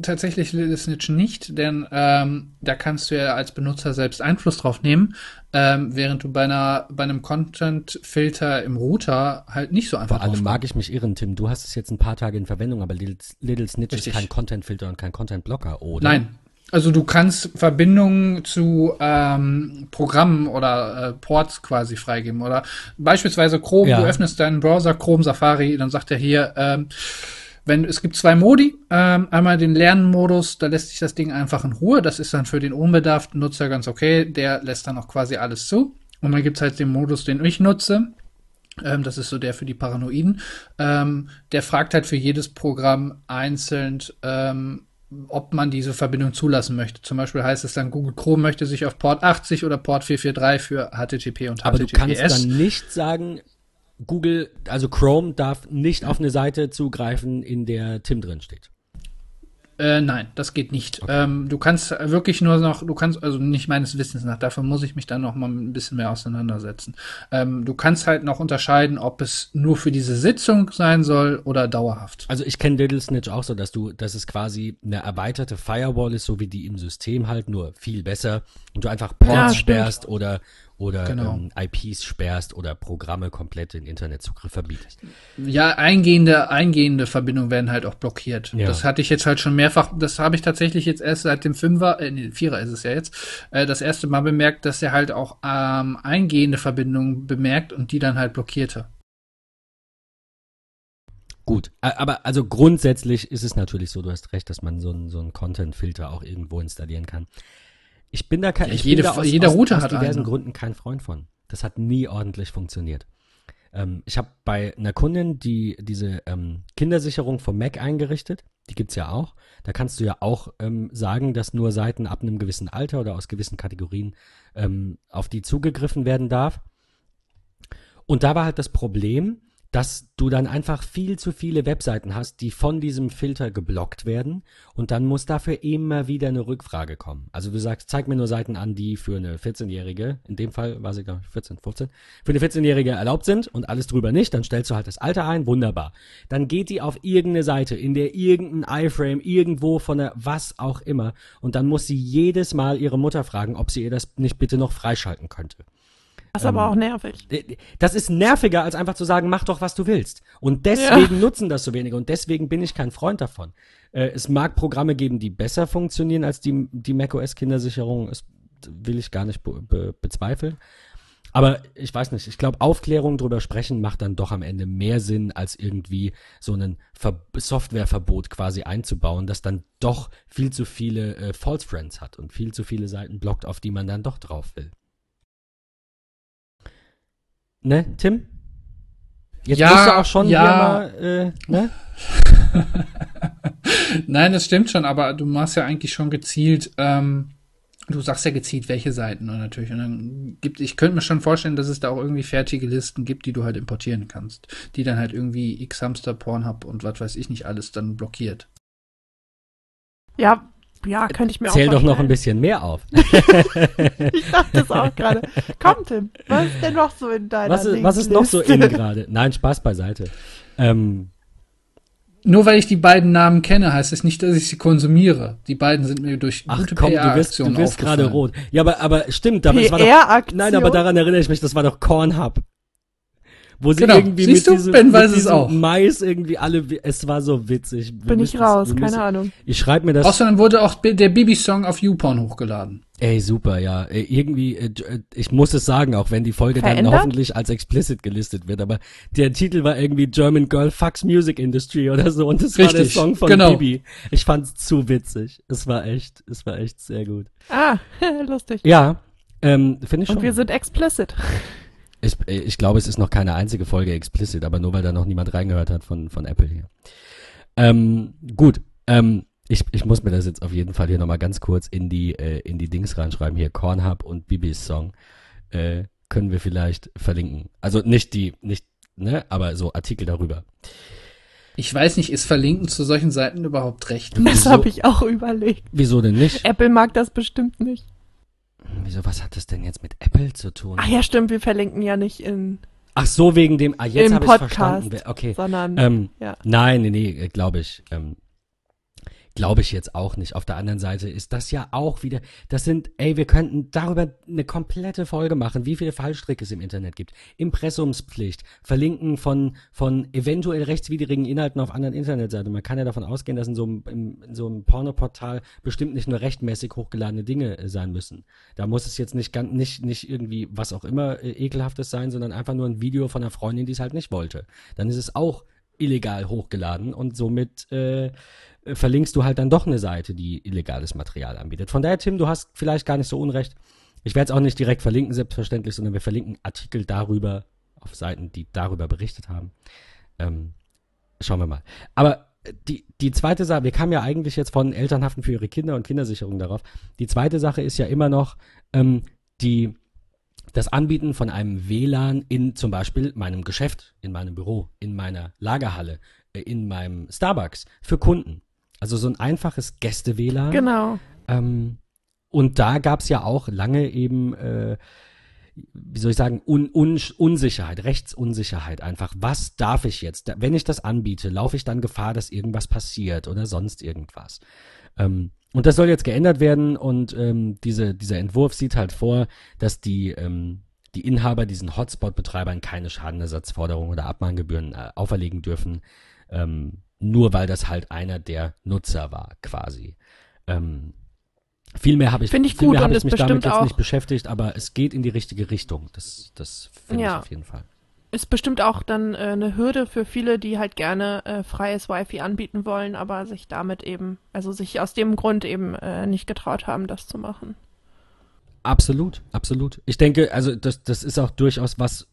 Tatsächlich Little Snitch nicht, denn da kannst du ja als Benutzer selbst Einfluss drauf nehmen, während du bei einem Content-Filter im Router halt nicht so einfach. Vor allem mag ich mich irren, Tim, du hast es jetzt ein paar Tage in Verwendung, aber Little Snitch Richtig. Ist kein Content-Filter und kein Content-Blocker, oder? Nein, also du kannst Verbindungen zu Programmen oder Ports quasi freigeben, oder beispielsweise Chrome, ja. Du öffnest deinen Browser, Chrome, Safari, dann sagt er hier, es gibt zwei Modi, einmal den Lernmodus, da lässt sich das Ding einfach in Ruhe, das ist dann für den unbedarften Nutzer ganz okay, der lässt dann auch quasi alles zu. Und dann gibt es halt den Modus, den ich nutze, das ist so der für die Paranoiden, der fragt halt für jedes Programm einzeln, ob man diese Verbindung zulassen möchte. Zum Beispiel heißt es dann, Google Chrome möchte sich auf Port 80 oder Port 443 für HTTP und HTTPS. Aber du kannst dann nicht sagen... Google, also Chrome darf nicht auf eine Seite zugreifen, in der Tim drin steht. Nein, das geht nicht. Okay. Du kannst wirklich nur noch, also nicht meines Wissens nach, dafür muss ich mich dann noch mal ein bisschen mehr auseinandersetzen. Du kannst halt noch unterscheiden, ob es nur für diese Sitzung sein soll oder dauerhaft. Also ich kenne Little Snitch auch so, dass es quasi eine erweiterte Firewall ist, so wie die im System halt, nur viel besser. Und du einfach Ports sperrst oder genau. IPs sperrst oder Programme komplett den Internetzugriff verbietest. Ja, eingehende Verbindungen werden halt auch blockiert. Ja. Das hatte ich jetzt halt schon mehrfach, das habe ich tatsächlich jetzt erst seit dem Vierer ist es ja jetzt, das erste Mal bemerkt, dass er halt auch eingehende Verbindungen bemerkt und die dann halt blockierte. Gut, aber also grundsätzlich ist es natürlich so, du hast recht, dass man so einen Content-Filter auch irgendwo installieren kann. Ich bin da kein, ja, jeder Router hat aus diversen Gründen kein Freund von. Das hat nie ordentlich funktioniert. Ich habe bei einer Kundin diese Kindersicherung vom Mac eingerichtet. Die gibt's ja auch. Da kannst du ja auch sagen, dass nur Seiten ab einem gewissen Alter oder aus gewissen Kategorien auf die zugegriffen werden darf. Und da war halt das Problem, dass du dann einfach viel zu viele Webseiten hast, die von diesem Filter geblockt werden, und dann muss dafür immer wieder eine Rückfrage kommen. Also du sagst, zeig mir nur Seiten an, die für eine 14-Jährige, in dem Fall war sie, glaube ich, 14, 15, für eine 14-Jährige erlaubt sind und alles drüber nicht, dann stellst du halt das Alter ein, wunderbar. Dann geht die auf irgendeine Seite, in der irgendein iFrame, irgendwo von der, was auch immer, und dann muss sie jedes Mal ihre Mutter fragen, ob sie ihr das nicht bitte noch freischalten könnte. Das ist aber auch nervig. Das ist nerviger, als einfach zu sagen, mach doch, was du willst. Und deswegen nutzen das so wenige. Und deswegen bin ich kein Freund davon. Es mag Programme geben, die besser funktionieren als die macOS-Kindersicherung. Das will ich gar nicht bezweifeln. Aber ich weiß nicht. Ich glaube, Aufklärung drüber sprechen macht dann doch am Ende mehr Sinn, als irgendwie so ein Softwareverbot quasi einzubauen, das dann doch viel zu viele False Friends hat und viel zu viele Seiten blockt, auf die man dann doch drauf will. Ne, Tim? Jetzt bist du auch schon hier mal, ne? Nein, das stimmt schon, aber du machst ja eigentlich schon gezielt, du sagst ja gezielt, welche Seiten und natürlich. Und dann ich könnte mir schon vorstellen, dass es da auch irgendwie fertige Listen gibt, die du halt importieren kannst, die dann halt irgendwie X-Hamster, Pornhub und was weiß ich nicht alles dann blockiert. Ja, könnte ich mir Zähl auch doch noch ein bisschen mehr auf. Ich dachte es auch gerade. Komm, Tim, was ist denn noch so in deiner Linkliste? Was ist noch so in gerade? Nein, Spaß beiseite. Nur weil ich die beiden Namen kenne, heißt es nicht, dass ich sie konsumiere. Die beiden sind mir durch gute PR-Aktionen aufgefallen. Du bist gerade rot. Ja, aber stimmt. Aber PR-Aktion? Nein, aber daran erinnere ich mich, das war doch Cornhub. Wo sie irgendwie mit diesem Mais irgendwie alle, es war so witzig. Bin ich raus, keine Ahnung. Ich schreibe mir das. Außerdem wurde auch der Bibi-Song auf YouPorn hochgeladen. Ey, super, ja. Irgendwie, ich muss es sagen, auch wenn die Folge dann hoffentlich als explicit gelistet wird, aber der Titel war irgendwie German Girl Fucks Music Industry oder so, und das war der Song von Bibi. Ich fand's zu witzig. Es war echt sehr gut. Ah, lustig. Ja, finde ich schon. Und wir sind explicit. Ich glaube, es ist noch keine einzige Folge explicit, aber nur weil da noch niemand reingehört hat von Apple hier. Gut, ich muss mir das jetzt auf jeden Fall hier nochmal ganz kurz in die Dings reinschreiben. Hier, Cornhub und Bibis Song können wir vielleicht verlinken. Also nicht ne, aber so Artikel darüber. Ich weiß nicht, ist Verlinken zu solchen Seiten überhaupt rechtens? Das habe ich auch überlegt. Wieso denn nicht? Apple mag das bestimmt nicht. Wieso, was hat das denn jetzt mit Apple zu tun? Ach ja, stimmt, wir verlinken ja nicht in... Ach so, wegen dem... Ah, jetzt habe ich es verstanden. Okay. Sondern, ja. Nein, nee, glaube ich. Glaube ich jetzt auch nicht. Auf der anderen Seite ist das ja auch wieder... Das sind... Ey, wir könnten darüber eine komplette Folge machen, wie viele Fallstricke es im Internet gibt. Impressumspflicht, Verlinken von eventuell rechtswidrigen Inhalten auf anderen Internetseiten. Man kann ja davon ausgehen, dass in so einem Pornoportal bestimmt nicht nur rechtmäßig hochgeladene Dinge sein müssen. Da muss es jetzt nicht irgendwie was auch immer Ekelhaftes sein, sondern einfach nur ein Video von einer Freundin, die es halt nicht wollte. Dann ist es auch illegal hochgeladen und somit... verlinkst du halt dann doch eine Seite, die illegales Material anbietet. Von daher, Tim, du hast vielleicht gar nicht so unrecht. Ich werde es auch nicht direkt verlinken, selbstverständlich, sondern wir verlinken Artikel darüber auf Seiten, die darüber berichtet haben. Schauen wir mal. Aber die zweite Sache, wir kamen ja eigentlich jetzt von Elternhaften für ihre Kinder und Kindersicherung darauf. Die zweite Sache ist ja immer noch das Anbieten von einem WLAN in zum Beispiel meinem Geschäft, in meinem Büro, in meiner Lagerhalle, in meinem Starbucks für Kunden. Also so ein einfaches Gäste-WLAN. Genau. Und da gab es ja auch lange eben, wie soll ich sagen, Unsicherheit, Rechtsunsicherheit einfach. Was darf ich jetzt? Wenn ich das anbiete, laufe ich dann Gefahr, dass irgendwas passiert oder sonst irgendwas. Und das soll jetzt geändert werden. Und dieser Entwurf sieht halt vor, dass die Inhaber diesen Hotspot-Betreibern keine Schadenersatzforderungen oder Abmahngebühren auferlegen dürfen. Nur weil das halt einer der Nutzer war, quasi. Viel mehr habe ich mich damit jetzt nicht beschäftigt, aber es geht in die richtige Richtung. Das finde ich auf jeden Fall. Ist bestimmt auch dann eine Hürde für viele, die halt gerne freies Wi-Fi anbieten wollen, aber sich damit eben, also sich aus dem Grund eben nicht getraut haben, das zu machen. Absolut, absolut. Ich denke, also das ist auch durchaus was,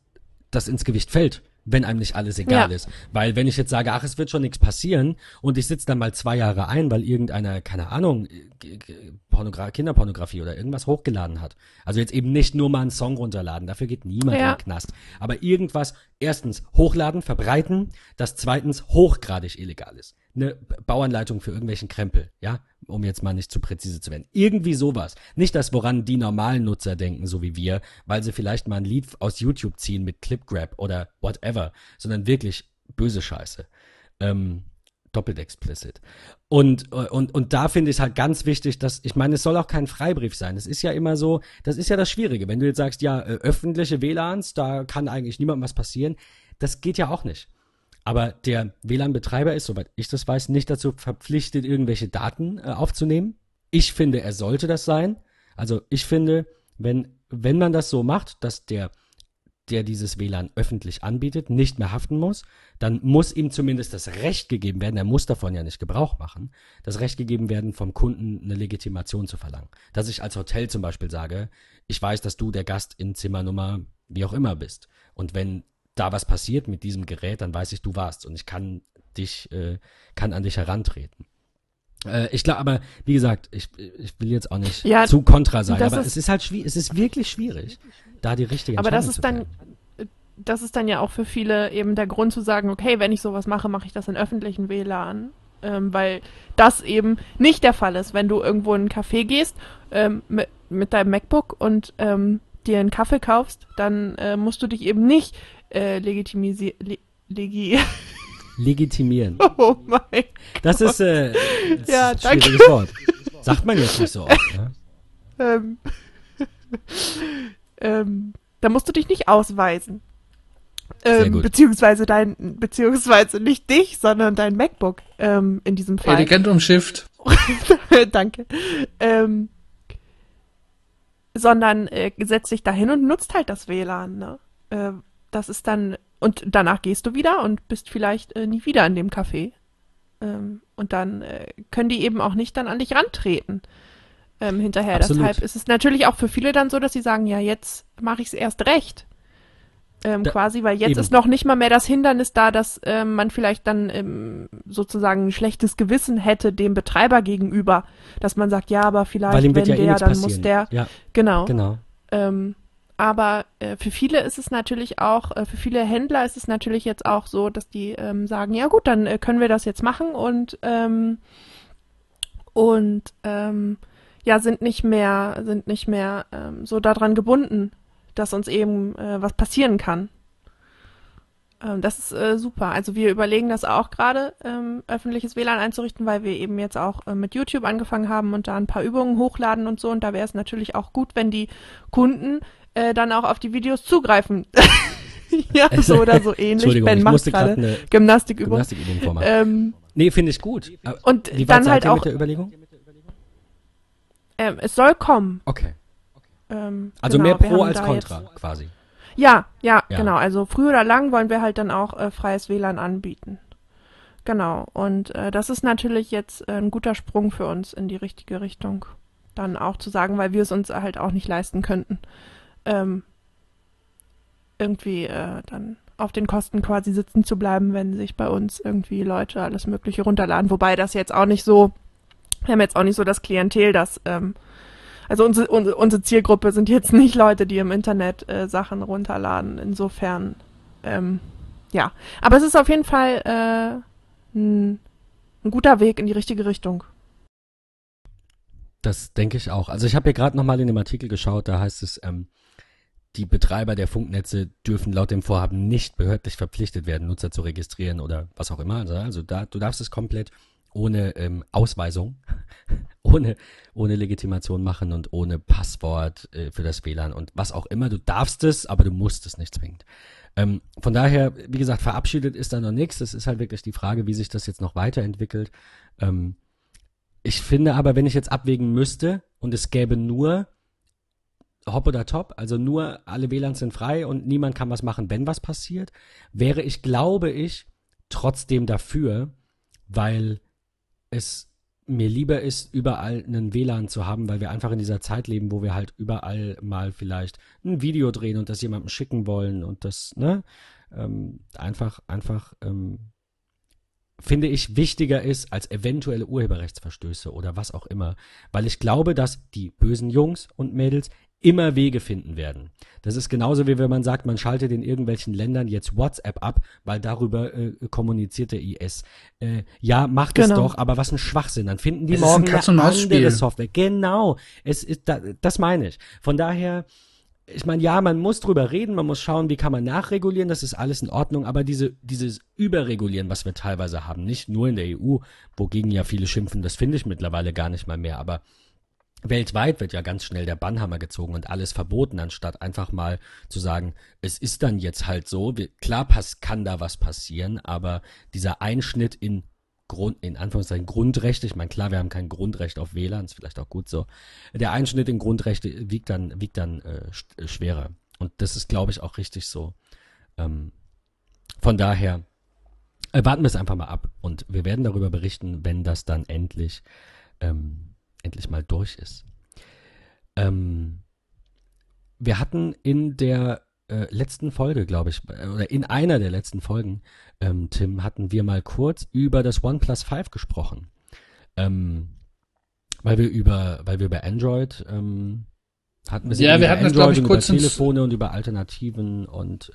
das ins Gewicht fällt, wenn einem nicht alles egal ist. Weil wenn ich jetzt sage, ach, es wird schon nichts passieren und ich sitze dann mal 2 Jahre ein, weil irgendeiner, keine Ahnung, Kinderpornografie oder irgendwas hochgeladen hat. Also jetzt eben nicht nur mal einen Song runterladen, dafür geht niemand in den Knast. Aber irgendwas, erstens hochladen, verbreiten, das zweitens hochgradig illegal ist. Eine Bauanleitung für irgendwelchen Krempel, ja, um jetzt mal nicht zu präzise zu werden. Irgendwie sowas. Nicht das, woran die normalen Nutzer denken, so wie wir, weil sie vielleicht mal ein Lied aus YouTube ziehen mit Clipgrab oder whatever, sondern wirklich böse Scheiße. Doppelt explicit. Und da finde ich es halt ganz wichtig, dass, ich meine, es soll auch kein Freibrief sein. Das ist ja immer so, das ist ja das Schwierige. Wenn du jetzt sagst, ja, öffentliche WLANs, da kann eigentlich niemandem was passieren. Das geht ja auch nicht. Aber der WLAN-Betreiber ist, soweit ich das weiß, nicht dazu verpflichtet, irgendwelche Daten aufzunehmen. Ich finde, er sollte das sein. Also ich finde, wenn man das so macht, dass der dieses WLAN öffentlich anbietet, nicht mehr haften muss, dann muss ihm zumindest das Recht gegeben werden, er muss davon ja nicht Gebrauch machen, das Recht gegeben werden, vom Kunden eine Legitimation zu verlangen. Dass ich als Hotel zum Beispiel sage, ich weiß, dass du der Gast in Zimmernummer wie auch immer bist. Und wenn da was passiert mit diesem Gerät, dann weiß ich, du warst und ich kann an dich herantreten. Ich glaube, aber wie gesagt, ich will jetzt auch nicht zu kontra sein, aber es ist halt schwierig, es ist wirklich schwierig, da die richtige Entscheidung zu treffen. Aber das ist dann ja auch für viele eben der Grund zu sagen, okay, wenn ich sowas mache, mache ich das in öffentlichen WLAN, weil das eben nicht der Fall ist, wenn du irgendwo in einen Café gehst mit deinem MacBook und dir einen Kaffee kaufst, dann musst du dich eben nicht legitimieren. Oh mein Gott. Das ist ein schwieriges Wort. Sagt man jetzt nicht so oft. Ne? Da musst du dich nicht ausweisen. Sehr gut. Beziehungsweise nicht dich, sondern dein MacBook in diesem Fall. Etikett umschifft. Danke. Sondern setzt dich dahin und nutzt halt das WLAN. Ne? Das ist dann, und danach gehst du wieder und bist vielleicht nie wieder in dem Café. Und dann können die eben auch nicht dann an dich rantreten hinterher. Absolut. Deshalb ist es natürlich auch für viele dann so, dass sie sagen, ja, jetzt mache ich es erst recht. Quasi, weil jetzt eben ist noch nicht mal mehr das Hindernis da, dass man vielleicht dann sozusagen ein schlechtes Gewissen hätte dem Betreiber gegenüber, dass man sagt, ja, aber vielleicht, wenn der, dann muss der. Ja. Genau. Aber für viele ist es natürlich auch, für viele Händler ist es natürlich jetzt auch so, dass die sagen, ja gut, dann können wir das jetzt machen und sind nicht mehr so daran gebunden, dass uns eben was passieren kann. Das ist super. Also wir überlegen das auch gerade, öffentliches WLAN einzurichten, weil wir eben jetzt auch mit YouTube angefangen haben und da ein paar Übungen hochladen und so. Und da wäre es natürlich auch gut, wenn die Kunden dann auch auf die Videos zugreifen. Ja, so oder so ähnlich. Ben macht gerade eine Gymnastikübung vormachen. Nee, finde ich gut. Und wie weit dann halt auch mit der Überlegung? Es soll kommen. Okay. Also genau, mehr Pro als Contra quasi. Ja, genau. Also früh oder lang wollen wir halt dann auch freies WLAN anbieten. Genau. Und das ist natürlich jetzt ein guter Sprung für uns in die richtige Richtung. Dann auch zu sagen, weil wir es uns halt auch nicht leisten könnten, irgendwie dann auf den Kosten quasi sitzen zu bleiben, wenn sich bei uns irgendwie Leute alles Mögliche runterladen. Wobei das jetzt auch nicht so, wir haben jetzt auch nicht so das Klientel, das also unsere Zielgruppe sind jetzt nicht Leute, die im Internet Sachen runterladen. Insofern, ja. Aber es ist auf jeden Fall ein guter Weg in die richtige Richtung. Das denke ich auch. Also ich habe hier gerade nochmal in dem Artikel geschaut, da heißt es, die Betreiber der Funknetze dürfen laut dem Vorhaben nicht behördlich verpflichtet werden, Nutzer zu registrieren oder was auch immer. Also da, du darfst es komplett ohne Ausweisung, ohne Legitimation machen und ohne Passwort für das WLAN und was auch immer. Du darfst es, aber du musst es nicht zwingend. Von daher, wie gesagt, verabschiedet ist da noch nichts. Es ist halt wirklich die Frage, wie sich das jetzt noch weiterentwickelt. Ich finde aber, wenn ich jetzt abwägen müsste und es gäbe nur Hop oder Top, also nur alle WLANs sind frei und niemand kann was machen, wenn was passiert, wäre ich, glaube ich, trotzdem dafür, weil es mir lieber ist, überall einen WLAN zu haben, weil wir einfach in dieser Zeit leben, wo wir halt überall mal vielleicht ein Video drehen und das jemandem schicken wollen und das, ne, finde ich, wichtiger ist als eventuelle Urheberrechtsverstöße oder was auch immer, weil ich glaube, dass die bösen Jungs und Mädels immer Wege finden werden. Das ist genauso, wie wenn man sagt, man schaltet in irgendwelchen Ländern jetzt WhatsApp ab, weil darüber kommuniziert der IS. Ja, macht es doch, aber was ein Schwachsinn. Dann finden die morgen eine andere Software. Genau, es ist, das meine ich. Von daher, ich meine, ja, man muss drüber reden, man muss schauen, wie kann man nachregulieren, das ist alles in Ordnung, aber dieses Überregulieren, was wir teilweise haben, nicht nur in der EU, wogegen ja viele schimpfen, das finde ich mittlerweile gar nicht mal mehr, aber weltweit wird ja ganz schnell der Bannhammer gezogen und alles verboten, anstatt einfach mal zu sagen, es ist dann jetzt halt so, klar kann da was passieren, aber dieser Einschnitt in Anführungszeichen Grundrechte, ich meine, klar, wir haben kein Grundrecht auf WLAN, ist vielleicht auch gut so, der Einschnitt in Grundrechte wiegt dann schwerer. Und das ist, glaube ich, auch richtig so. Von daher, warten wir es einfach mal ab und wir werden darüber berichten, wenn das dann endlich mal durch ist. Wir hatten in der letzten Folge, glaube ich, oder in einer der letzten Folgen, Tim, hatten wir mal kurz über das OnePlus 5 gesprochen. Weil wir über Android hatten wir ja, wir hatten Android das, glaube ich, kurz über Telefone und über Alternativen und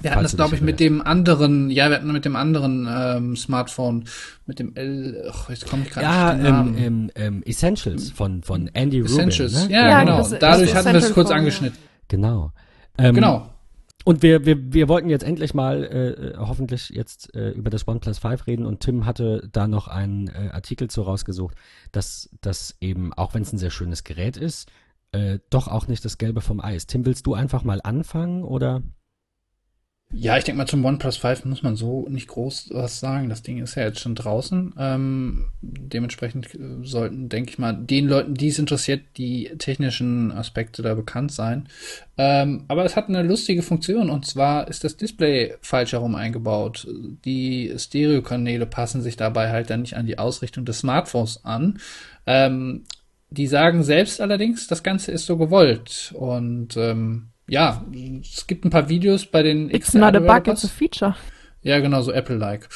wir hatten das, glaube ich, mit dem anderen Smartphone, mit dem L, jetzt komme ich gerade nicht auf den Namen. Essentials von Andy Rubin. Essentials, ne? Ja, genau. Dadurch hatten wir es kurz angeschnitten. Genau. Genau. Und wir wollten jetzt endlich mal, hoffentlich jetzt über das OnePlus 5 reden und Tim hatte da noch einen Artikel zu rausgesucht, dass das eben, auch wenn es ein sehr schönes Gerät ist, doch auch nicht das Gelbe vom Ei ist. Tim, willst du einfach mal anfangen oder? Ja, ich denke mal, zum OnePlus 5 muss man so nicht groß was sagen. Das Ding ist ja jetzt schon draußen. Dementsprechend sollten, denke ich mal, den Leuten, die es interessiert, die technischen Aspekte da bekannt sein. Aber es hat eine lustige Funktion und zwar ist das Display falsch herum eingebaut. Die Stereokanäle passen sich dabei halt dann nicht an die Ausrichtung des Smartphones an. Die sagen selbst allerdings, das Ganze ist so gewollt und ja, es gibt ein paar Videos bei den It's not a bug, it's a feature. Ja, genau, so Apple-like.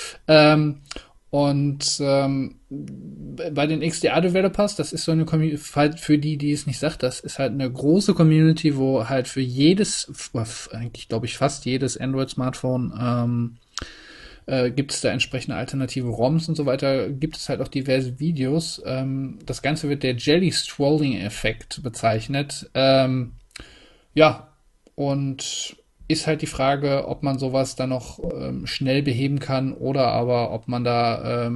Und bei den XDR-Developers, das ist so eine Community, für die, die es nicht sagt, das ist halt eine große Community, wo halt für jedes, eigentlich glaube ich fast jedes Android-Smartphone gibt es da entsprechende alternative ROMs und so weiter, gibt es halt auch diverse Videos. Das Ganze wird der Jelly-Strolling-Effekt bezeichnet. Ja, und ist halt die Frage, ob man sowas dann noch schnell beheben kann oder aber ob man da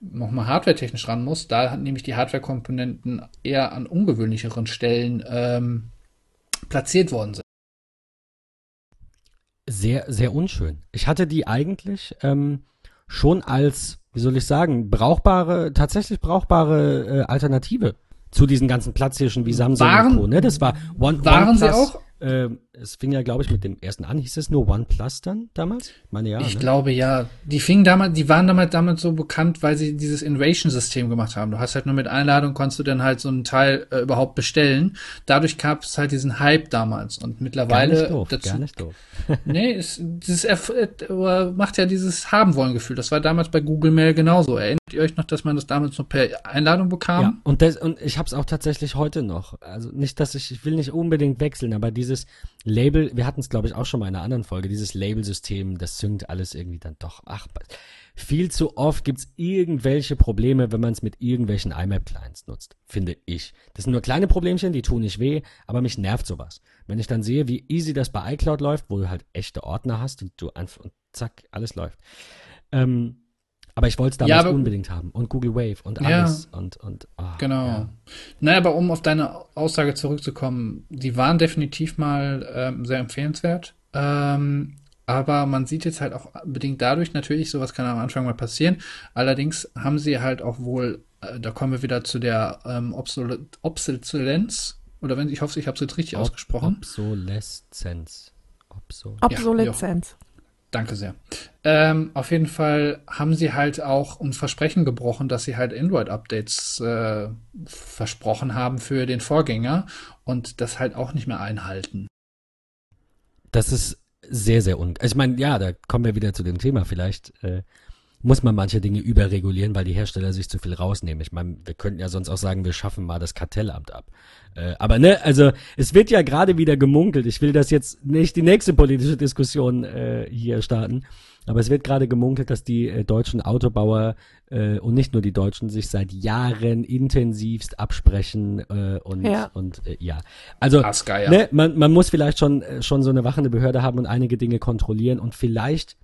nochmal hardwaretechnisch ran muss. Da hat nämlich die Hardware-Komponenten eher an ungewöhnlicheren Stellen platziert worden sind. Sehr, sehr unschön. Ich hatte die eigentlich schon als, wie soll ich sagen, tatsächlich brauchbare Alternative zu diesen ganzen Platzhirschen wie Samsung und Co. Ne? Das war OnePlus. Sie auch? Es fing ja, glaube ich, mit dem ersten an. Hieß es nur OnePlus dann damals? Ich meine, ja. Ich glaube, ja. Die waren damals so bekannt, weil sie dieses Innovation-System gemacht haben. Du hast halt nur mit Einladung, konntest du dann halt so einen Teil überhaupt bestellen. Dadurch gab es halt diesen Hype damals. Und mittlerweile... Gar nicht doof. Nee, es macht ja dieses Haben-Wollen-Gefühl. Das war damals bei Google Mail genauso. Erinnert ihr euch noch, dass man das damals nur per Einladung bekam? Ja, und ich habe es auch tatsächlich heute noch. Also nicht, dass ich will nicht unbedingt wechseln, aber dieses Label, wir hatten es, glaube ich, auch schon mal in einer anderen Folge, dieses Labelsystem, das züngt alles irgendwie dann doch. Ach, viel zu oft gibt es irgendwelche Probleme, wenn man es mit irgendwelchen IMAP-Clients nutzt, finde ich. Das sind nur kleine Problemchen, die tun nicht weh, aber mich nervt sowas. Wenn ich dann sehe, wie easy das bei iCloud läuft, wo du halt echte Ordner hast und du einfach und zack, alles läuft. Aber ich wollte es damals unbedingt haben. Und Google Wave und alles. Ja, genau. Ja. Naja, aber um auf deine Aussage zurückzukommen, die waren definitiv mal sehr empfehlenswert. Aber man sieht jetzt halt auch bedingt dadurch, natürlich, sowas kann am Anfang mal passieren. Allerdings haben sie halt auch wohl, da kommen wir wieder zu der Obsoleszenz. Oder ich hoffe, ich habe es jetzt richtig ausgesprochen. Obsoleszenz. Ja, danke sehr. Auf jeden Fall haben sie halt auch ein Versprechen gebrochen, dass sie halt Android-Updates versprochen haben für den Vorgänger und das halt auch nicht mehr einhalten. Das ist sehr, sehr ich meine, ja, da kommen wir wieder zu dem Thema. Vielleicht muss man manche Dinge überregulieren, weil die Hersteller sich zu viel rausnehmen. Ich meine, wir könnten ja sonst auch sagen, wir schaffen mal das Kartellamt ab. Aber ne, also es wird ja gerade wieder gemunkelt. Ich will das jetzt nicht die nächste politische Diskussion hier starten, aber es wird gerade gemunkelt, dass die deutschen Autobauer und nicht nur die Deutschen sich seit Jahren intensivst absprechen ja. Also Asgeier. Ne, man muss vielleicht schon so eine wachende Behörde haben und einige Dinge kontrollieren und vielleicht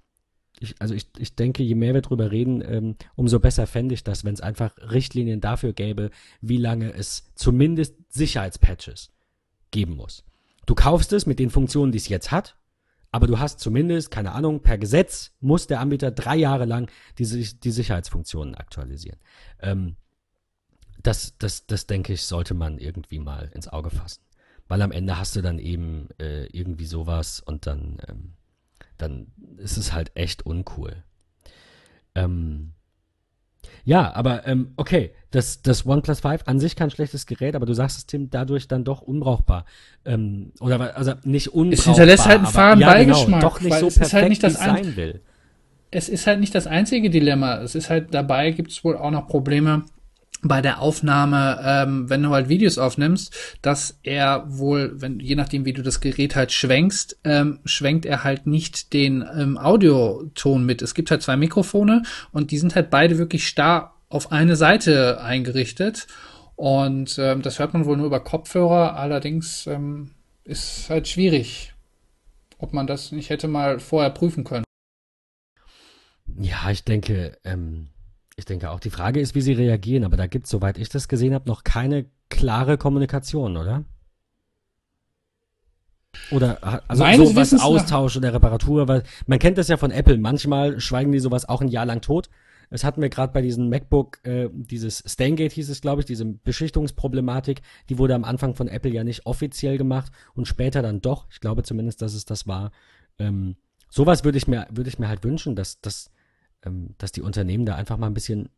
ich denke, je mehr wir drüber reden, umso besser fände ich das, wenn es einfach Richtlinien dafür gäbe, wie lange es zumindest Sicherheitspatches geben muss. Du kaufst es mit den Funktionen, die es jetzt hat, aber du hast zumindest, keine Ahnung, per Gesetz muss der Anbieter 3 Jahre lang die Sicherheitsfunktionen aktualisieren. Das denke ich, sollte man irgendwie mal ins Auge fassen. Weil am Ende hast du dann eben irgendwie sowas und dann ist es halt echt uncool. Ja, aber okay, das OnePlus 5 an sich kein schlechtes Gerät, aber du sagst es, Tim, dadurch dann doch unbrauchbar. Also nicht unbrauchbar. Es hinterlässt halt einen faden Beigeschmack. Genau, doch nicht so perfekt, halt nicht wie es sein will. Es ist halt nicht das einzige Dilemma. Es ist halt, dabei gibt es wohl auch noch Probleme bei der Aufnahme, wenn du halt Videos aufnimmst, dass er wohl, je nachdem wie du das Gerät halt schwenkst, schwenkt er halt nicht den Audioton mit. Es gibt halt 2 Mikrofone und die sind halt beide wirklich starr auf eine Seite eingerichtet und das hört man wohl nur über Kopfhörer, allerdings ist halt schwierig, ob man das nicht hätte mal vorher prüfen können. Ja, ich denke auch, die Frage ist, wie sie reagieren, aber da gibt es, soweit ich das gesehen habe, noch keine klare Kommunikation, oder? Oder also sowas Austausch oder Reparatur, weil man kennt das ja von Apple, manchmal schweigen die sowas auch ein Jahr lang tot. Das hatten wir gerade bei diesem MacBook, dieses Stangate hieß es, glaube ich, diese Beschichtungsproblematik, die wurde am Anfang von Apple ja nicht offiziell gemacht und später dann doch, ich glaube zumindest, dass es das war. Sowas würde ich mir halt wünschen, dass die Unternehmen da einfach mal ein bisschen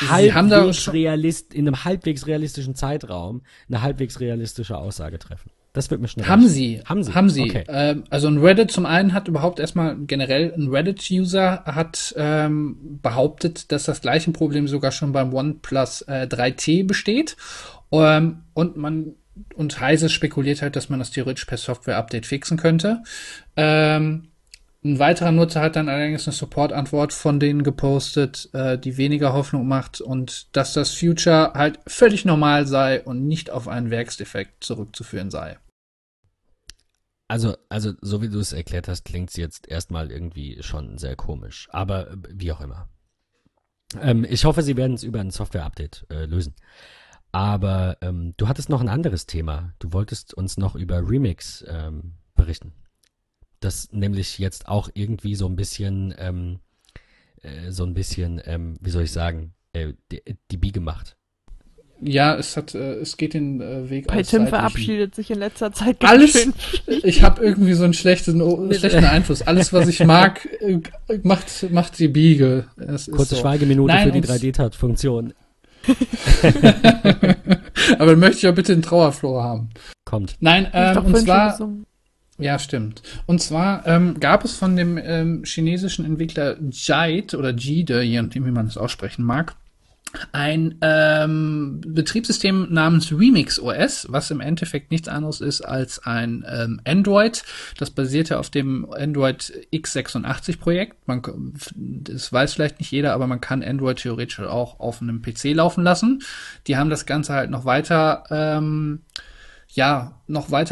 in einem halbwegs realistischen Zeitraum eine halbwegs realistische Aussage treffen. Das wird mir schnell. Haben sie. Okay. Also ein Reddit zum einen hat überhaupt erstmal generell ein Reddit-User hat behauptet, dass das gleiche Problem sogar schon beim OnePlus 3T besteht. Und Heise spekuliert halt, dass man das theoretisch per Software-Update fixen könnte. Ein weiterer Nutzer hat dann allerdings eine Support-Antwort von denen gepostet, die weniger Hoffnung macht und dass das Future halt völlig normal sei und nicht auf einen Werksdefekt zurückzuführen sei. Also so wie du es erklärt hast, klingt es jetzt erstmal irgendwie schon sehr komisch, aber wie auch immer. Ich hoffe, sie werden es über ein Software-Update lösen. Aber du hattest noch ein anderes Thema. Du wolltest uns noch über Remix berichten. Das nämlich jetzt auch irgendwie so ein bisschen, wie soll ich sagen, die Biege macht. Ja, es geht den Weg aus. Bei Tim verabschiedet sich in letzter Zeit ganz alles, schön. Ich habe irgendwie so einen schlechten Einfluss. Alles, was ich mag, macht die Biege. Kurze so. Schweigeminute. Nein, für die 3D-Tat-Funktion. Aber möchte ich ja bitte einen Trauerflor haben. Kommt. Nein, und zwar... Ja, stimmt. Und zwar gab es von dem chinesischen Entwickler Jide oder Jide, je nachdem, wie man das aussprechen mag, ein Betriebssystem namens Remix OS, was im Endeffekt nichts anderes ist als ein Android. Das basierte auf dem Android x86 Projekt. Das weiß vielleicht nicht jeder, aber man kann Android theoretisch auch auf einem PC laufen lassen. Die haben das Ganze halt noch weiter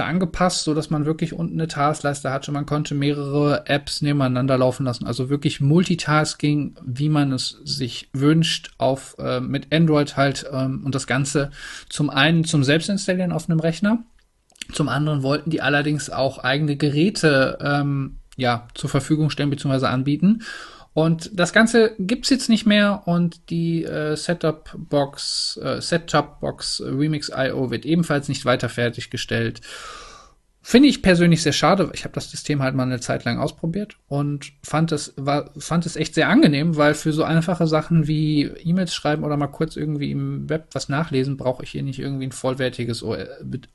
angepasst, so dass man wirklich unten eine Taskleiste hatte. Man konnte mehrere Apps nebeneinander laufen lassen. Also wirklich Multitasking, wie man es sich wünscht, auf mit Android halt. Und das Ganze zum einen zum Selbstinstallieren auf einem Rechner. Zum anderen wollten die allerdings auch eigene Geräte zur Verfügung stellen bzw. anbieten. Und das Ganze gibt's jetzt nicht mehr und die Set-Top-Box Remix.io wird ebenfalls nicht weiter fertiggestellt. Finde ich persönlich sehr schade. Ich habe das System halt mal eine Zeit lang ausprobiert und fand es echt sehr angenehm, weil für so einfache Sachen wie E-Mails schreiben oder mal kurz irgendwie im Web was nachlesen, brauche ich hier nicht irgendwie ein vollwertiges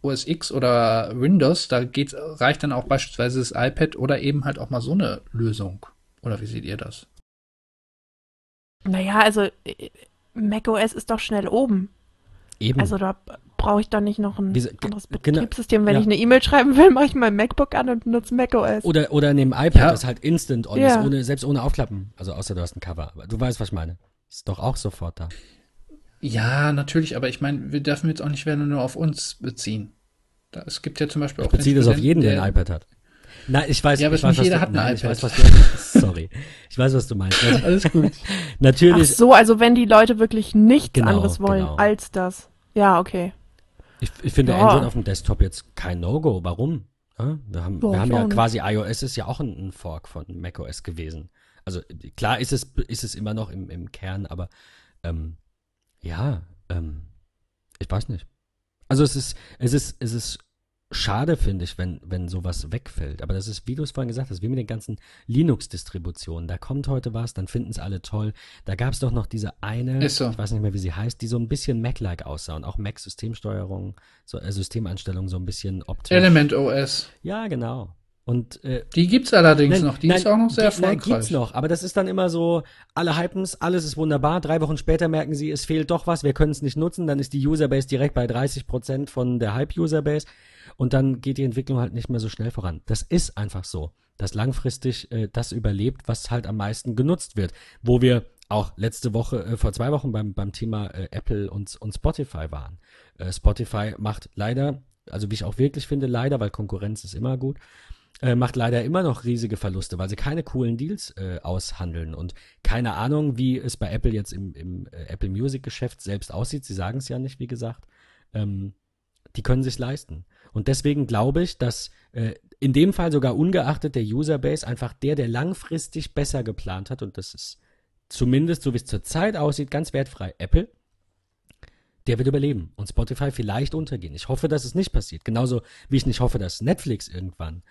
OS X oder Windows. Da reicht dann auch beispielsweise das iPad oder eben halt auch mal so eine Lösung. Oder wie seht ihr das? Naja, also macOS ist doch schnell oben. Eben. Also da brauche ich doch nicht noch ein anderes Betriebssystem. Wenn ich eine E-Mail schreiben will, mache ich mein MacBook an und benutze macOS. Oder neben iPad, das halt instant on ist, selbst ohne Aufklappen. Also außer du hast ein Cover. Aber du weißt, was ich meine. Ist doch auch sofort da. Ja, natürlich. Aber ich meine, wir dürfen jetzt auch nicht nur auf uns beziehen. Es gibt ja zum Beispiel auch... Ich beziehe das auf jeden, der ein iPad hat. Nein, ich weiß, ich weiß, was du meinst. Alles gut. Natürlich. Ach so, also wenn die Leute wirklich nichts anderes wollen als das. Ja, okay. Ich finde Android auf dem Desktop jetzt kein No-Go. Warum? Wir haben ja quasi, iOS ist ja auch ein Fork von macOS gewesen. Also klar ist es immer noch im Kern, aber ich weiß nicht. Also es ist schade, finde ich, wenn sowas wegfällt. Aber das ist, wie du es vorhin gesagt hast, wie mit den ganzen Linux-Distributionen. Da kommt heute was, dann finden es alle toll. Da gab es doch noch diese eine, ich weiß nicht mehr, wie sie heißt, die so ein bisschen Mac-like aussah und auch Mac-Systemsteuerung, Systemeinstellung so ein bisschen optisch. Element OS. Ja, genau. Und die gibt's allerdings noch. Die ist auch noch sehr erfolgreich. Die gibt's noch, aber das ist dann immer so, alle hypen's, alles ist wunderbar. 3 Wochen später merken sie, es fehlt doch was, wir können es nicht nutzen. Dann ist die Userbase direkt bei 30% von der Hype-Userbase. Und dann geht die Entwicklung halt nicht mehr so schnell voran. Das ist einfach so, dass langfristig das überlebt, was halt am meisten genutzt wird. Wo wir auch letzte Woche, vor 2 Wochen beim Thema Apple und Spotify waren. Spotify macht leider, also wie ich auch wirklich finde, leider, weil Konkurrenz ist immer gut, macht leider immer noch riesige Verluste, weil sie keine coolen Deals aushandeln. Und keine Ahnung, wie es bei Apple jetzt im Apple Music Geschäft selbst aussieht. Sie sagen es ja nicht, wie gesagt. Die können sich leisten. Und deswegen glaube ich, dass in dem Fall sogar ungeachtet der Userbase einfach der langfristig besser geplant hat, und das ist zumindest, so wie es zurzeit aussieht, ganz wertfrei Apple, der wird überleben und Spotify vielleicht untergehen. Ich hoffe, dass es nicht passiert. Genauso wie ich nicht hoffe, dass Netflix irgendwann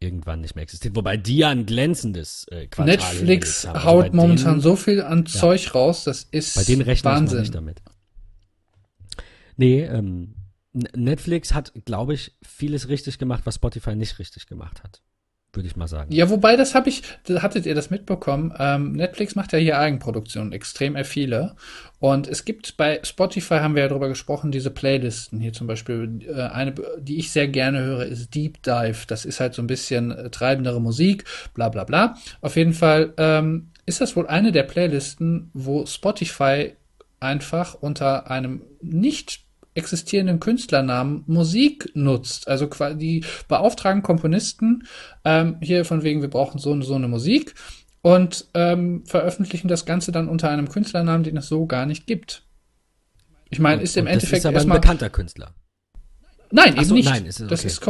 nicht mehr existiert. Wobei die ja ein glänzendes Quartal Netflix haben. Also haut momentan so viel an Zeug raus, das ist Wahnsinn. Bei denen rechne ich mal nicht damit. Nee, Netflix hat, glaube ich, vieles richtig gemacht, was Spotify nicht richtig gemacht hat. Würde ich mal sagen. Ja, wobei, hattet ihr das mitbekommen? Netflix macht ja hier Eigenproduktionen, extrem viele. Und es gibt bei Spotify, haben wir ja drüber gesprochen, diese Playlisten. Hier zum Beispiel eine, die ich sehr gerne höre, ist Deep Dive. Das ist halt so ein bisschen treibendere Musik, bla bla bla. Auf jeden Fall ist das wohl eine der Playlisten, wo Spotify einfach unter einem nicht existierenden Künstlernamen Musik nutzt. Also die beauftragen Komponisten hier von wegen, wir brauchen so eine Musik und veröffentlichen das Ganze dann unter einem Künstlernamen, den es so gar nicht gibt. Ich meine, ist im Endeffekt erstmal... Das ist aber ein bekannter Künstler. Nein, eben nicht. Nein, ist okay. Das ist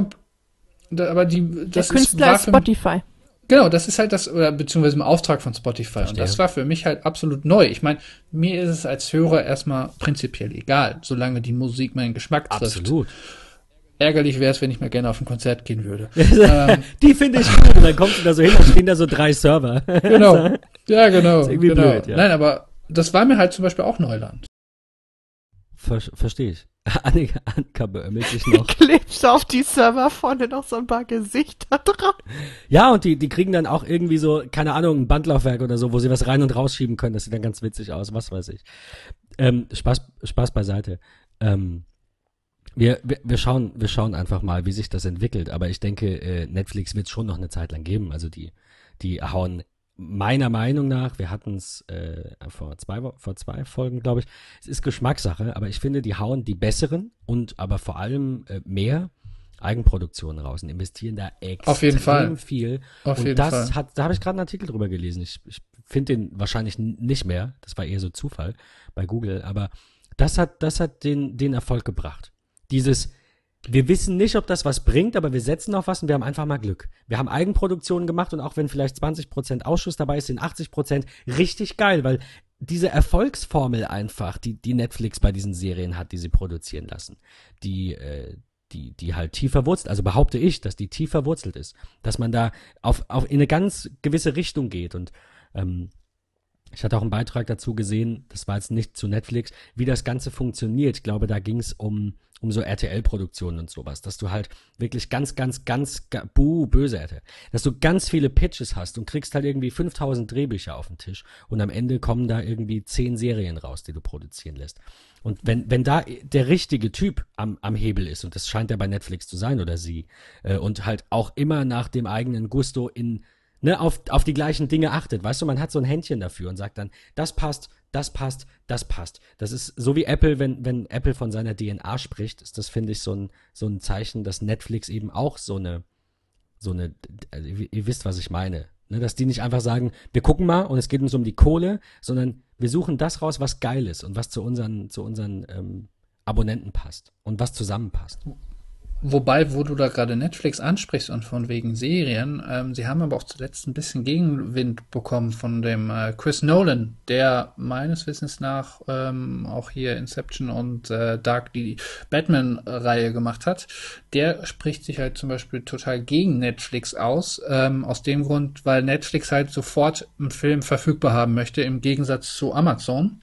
der Künstler ist Spotify. Genau, das ist halt beziehungsweise im Auftrag von Spotify. Verstehe. Und das war für mich halt absolut neu. Ich meine, mir ist es als Hörer erstmal prinzipiell egal, solange die Musik meinen Geschmack trifft. Absolut. Ärgerlich wäre es, wenn ich mal gerne auf ein Konzert gehen würde. Die finde ich gut. Und dann kommst du da so hin und stehen da so 3 Server. Genau. Ja, genau. Ist irgendwie blöd, ja. Nein, aber das war mir halt zum Beispiel auch Neuland. Verstehe ich. Annika beömmelt sich noch. Klebst auf die Server vorne noch so ein paar Gesichter drauf. Ja, und die kriegen dann auch irgendwie so, keine Ahnung, ein Bandlaufwerk oder so, wo sie was rein- und rausschieben können. Das sieht dann ganz witzig aus, was weiß ich. Spaß beiseite. Wir schauen einfach mal, wie sich das entwickelt. Aber ich denke, Netflix wird es schon noch eine Zeit lang geben. Also die hauen meiner Meinung nach, wir hatten es vor zwei Folgen, glaube ich, es ist Geschmackssache, aber ich finde, die hauen die besseren und aber vor allem mehr Eigenproduktionen raus und investieren da extrem auf jeden Fall. Viel. Auf und jeden das Fall. Da habe ich gerade einen Artikel drüber gelesen. Ich finde den wahrscheinlich nicht mehr, das war eher so Zufall bei Google, aber das hat den Erfolg gebracht. Dieses, wir wissen nicht, ob das was bringt, aber wir setzen auf was und wir haben einfach mal Glück. Wir haben Eigenproduktionen gemacht und auch wenn vielleicht 20% Ausschuss dabei ist, sind 80% richtig geil, weil diese Erfolgsformel einfach, die Netflix bei diesen Serien hat, die sie produzieren lassen, die halt tief verwurzelt, also behaupte ich, dass die tief verwurzelt ist, dass man da in eine ganz gewisse Richtung geht und ich hatte auch einen Beitrag dazu gesehen, das war jetzt nicht zu Netflix, wie das Ganze funktioniert. Ich glaube, da ging es um so RTL-Produktionen und sowas, dass du halt wirklich ganz, ganz, ganz, böse RTL, dass du ganz viele Pitches hast und kriegst halt irgendwie 5000 Drehbücher auf den Tisch und am Ende kommen da irgendwie 10 Serien raus, die du produzieren lässt. Und wenn da der richtige Typ am Hebel ist, und das scheint ja bei Netflix zu sein oder sie, und halt auch immer nach dem eigenen Gusto auf die gleichen Dinge achtet. Weißt du, man hat so ein Händchen dafür und sagt dann, das passt, das passt, das passt. Das ist so wie Apple, wenn Apple von seiner DNA spricht, ist das, finde ich, so ein Zeichen, dass Netflix eben auch so eine, also ihr wisst, was ich meine, ne? Dass die nicht einfach sagen, wir gucken mal und es geht uns um die Kohle, sondern wir suchen das raus, was geil ist und was zu unseren Abonnenten passt und was zusammenpasst. Wobei, wo du da gerade Netflix ansprichst und von wegen Serien, sie haben aber auch zuletzt ein bisschen Gegenwind bekommen von dem Chris Nolan, der meines Wissens nach auch hier Inception und Dark, die Batman-Reihe gemacht hat. Der spricht sich halt zum Beispiel total gegen Netflix aus, aus dem Grund, weil Netflix halt sofort einen Film verfügbar haben möchte, im Gegensatz zu Amazon,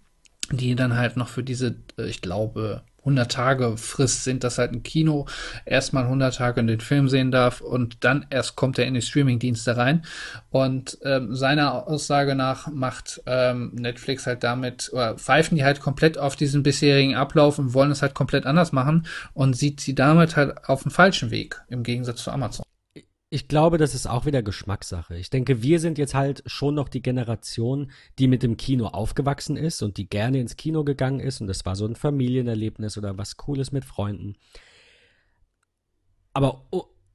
die dann halt noch für diese, ich glaube, 100 Tage Frist sind, dass halt ein Kino erstmal 100 Tage den Film sehen darf und dann erst kommt er in die Streamingdienste rein. Und seiner Aussage nach macht Netflix halt damit, oder pfeifen die halt komplett auf diesen bisherigen Ablauf und wollen es halt komplett anders machen und sieht sie damit halt auf dem falschen Weg, im Gegensatz zu Amazon. Ich glaube, das ist auch wieder Geschmackssache. Ich denke, wir sind jetzt halt schon noch die Generation, die mit dem Kino aufgewachsen ist und die gerne ins Kino gegangen ist und das war so ein Familienerlebnis oder was Cooles mit Freunden. Aber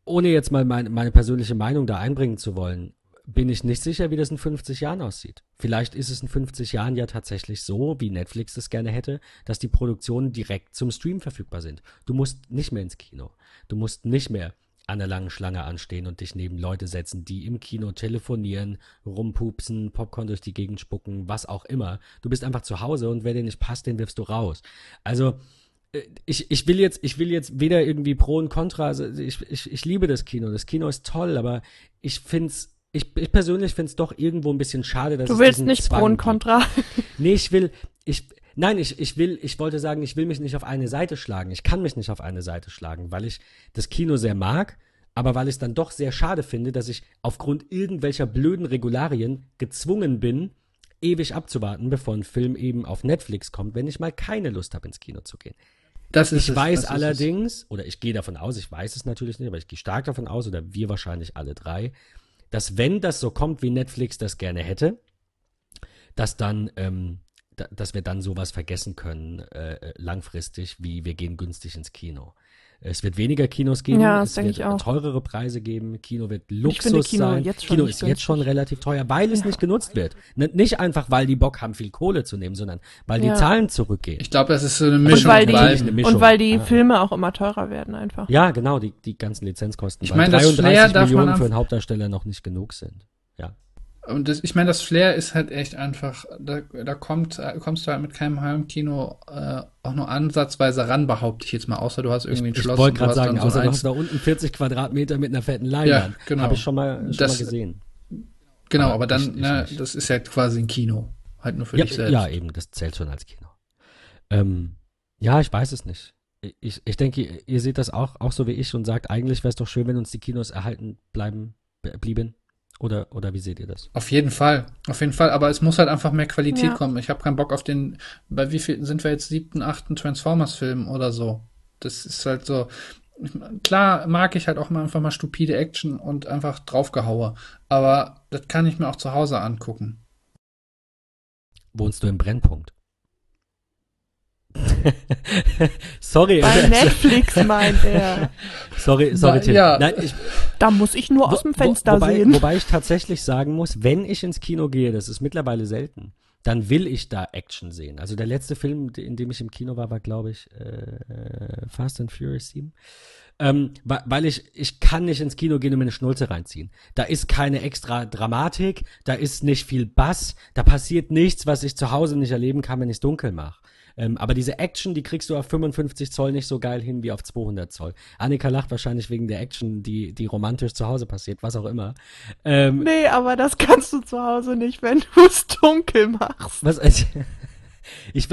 ohne jetzt mal meine persönliche Meinung da einbringen zu wollen, bin ich nicht sicher, wie das in 50 Jahren aussieht. Vielleicht ist es in 50 Jahren ja tatsächlich so, wie Netflix das gerne hätte, dass die Produktionen direkt zum Stream verfügbar sind. Du musst nicht mehr ins Kino. Du musst nicht mehr an der langen Schlange anstehen und dich neben Leute setzen, die im Kino telefonieren, rumpupsen, Popcorn durch die Gegend spucken, was auch immer. Du bist einfach zu Hause und wer dir nicht passt, den wirfst du raus. Also ich will jetzt weder irgendwie Pro und Contra, also ich liebe das Kino. Das Kino ist toll, aber ich persönlich finde es doch irgendwo ein bisschen schade, dass du willst es nicht Pro und Contra. Nee, ich will, ich Nein, ich wollte sagen, ich will mich nicht auf eine Seite schlagen. Ich kann mich nicht auf eine Seite schlagen, weil ich das Kino sehr mag, aber weil ich es dann doch sehr schade finde, dass ich aufgrund irgendwelcher blöden Regularien gezwungen bin, ewig abzuwarten, bevor ein Film eben auf Netflix kommt, wenn ich mal keine Lust habe, ins Kino zu gehen. Ich gehe davon aus, ich weiß es natürlich nicht, aber ich gehe stark davon aus, oder wir wahrscheinlich alle drei, dass wenn das so kommt, wie Netflix das gerne hätte, dass dann, dass wir dann sowas vergessen können, langfristig, wie wir gehen günstig ins Kino. Es wird weniger Kinos geben, ja, es wird teurere Preise geben, Kino wird Luxus sein. Kino ist jetzt schon relativ teuer, weil es nicht genutzt wird. Nicht einfach, weil die Bock haben, viel Kohle zu nehmen, sondern weil die Zahlen zurückgehen. Ich glaube, das ist so eine Mischung. Und weil die Filme auch immer teurer werden einfach. Ja, genau, die ganzen Lizenzkosten. Ich meine, das 33 Millionen für einen Hauptdarsteller noch nicht genug sind. Ja. Und ich meine, das Flair ist halt echt einfach, da kommst du halt mit keinem Heimkino auch nur ansatzweise ran, behaupte ich jetzt mal, außer du hast irgendwie ein Schloss. Ich wollte gerade sagen, außer du hast da unten 40 Quadratmeter mit einer fetten Leinwand. Ja, genau. Habe ich schon mal gesehen. Genau, aber dann, ich, das ist ja quasi ein Kino, halt nur für dich selbst. Ja, eben, das zählt schon als Kino. Ja, ich weiß es nicht. Ich denke, ihr seht das auch so wie ich und sagt, eigentlich wäre es doch schön, wenn uns die Kinos erhalten blieben. Oder wie seht ihr das? Auf jeden Fall. Aber es muss halt einfach mehr Qualität kommen. Ich habe keinen Bock auf bei wie vielen sind wir jetzt? 7., 8. Transformers-Film oder so. Das ist halt so. Klar mag ich halt auch mal einfach mal stupide Action und einfach draufgehaue. Aber das kann ich mir auch zu Hause angucken. Wohnst du im Brennpunkt? Sorry. Bei Netflix meint er. Sorry, Tim. Ja. Nein, da muss ich nur aus dem Fenster sehen. Wobei ich tatsächlich sagen muss, wenn ich ins Kino gehe, das ist mittlerweile selten, dann will ich da Action sehen. Also der letzte Film, in dem ich im Kino war, glaube ich, Fast and Furious 7. Weil ich kann nicht ins Kino gehen und mir eine Schnulze reinziehen. Da ist keine extra Dramatik, da ist nicht viel Bass, da passiert nichts, was ich zu Hause nicht erleben kann, wenn ich es dunkel mache. Aber diese Action, die kriegst du auf 55 Zoll nicht so geil hin wie auf 200 Zoll. Annika lacht wahrscheinlich wegen der Action, die romantisch zu Hause passiert, was auch immer. Nee, aber das kannst du zu Hause nicht, wenn du es dunkel machst. Was? Wisst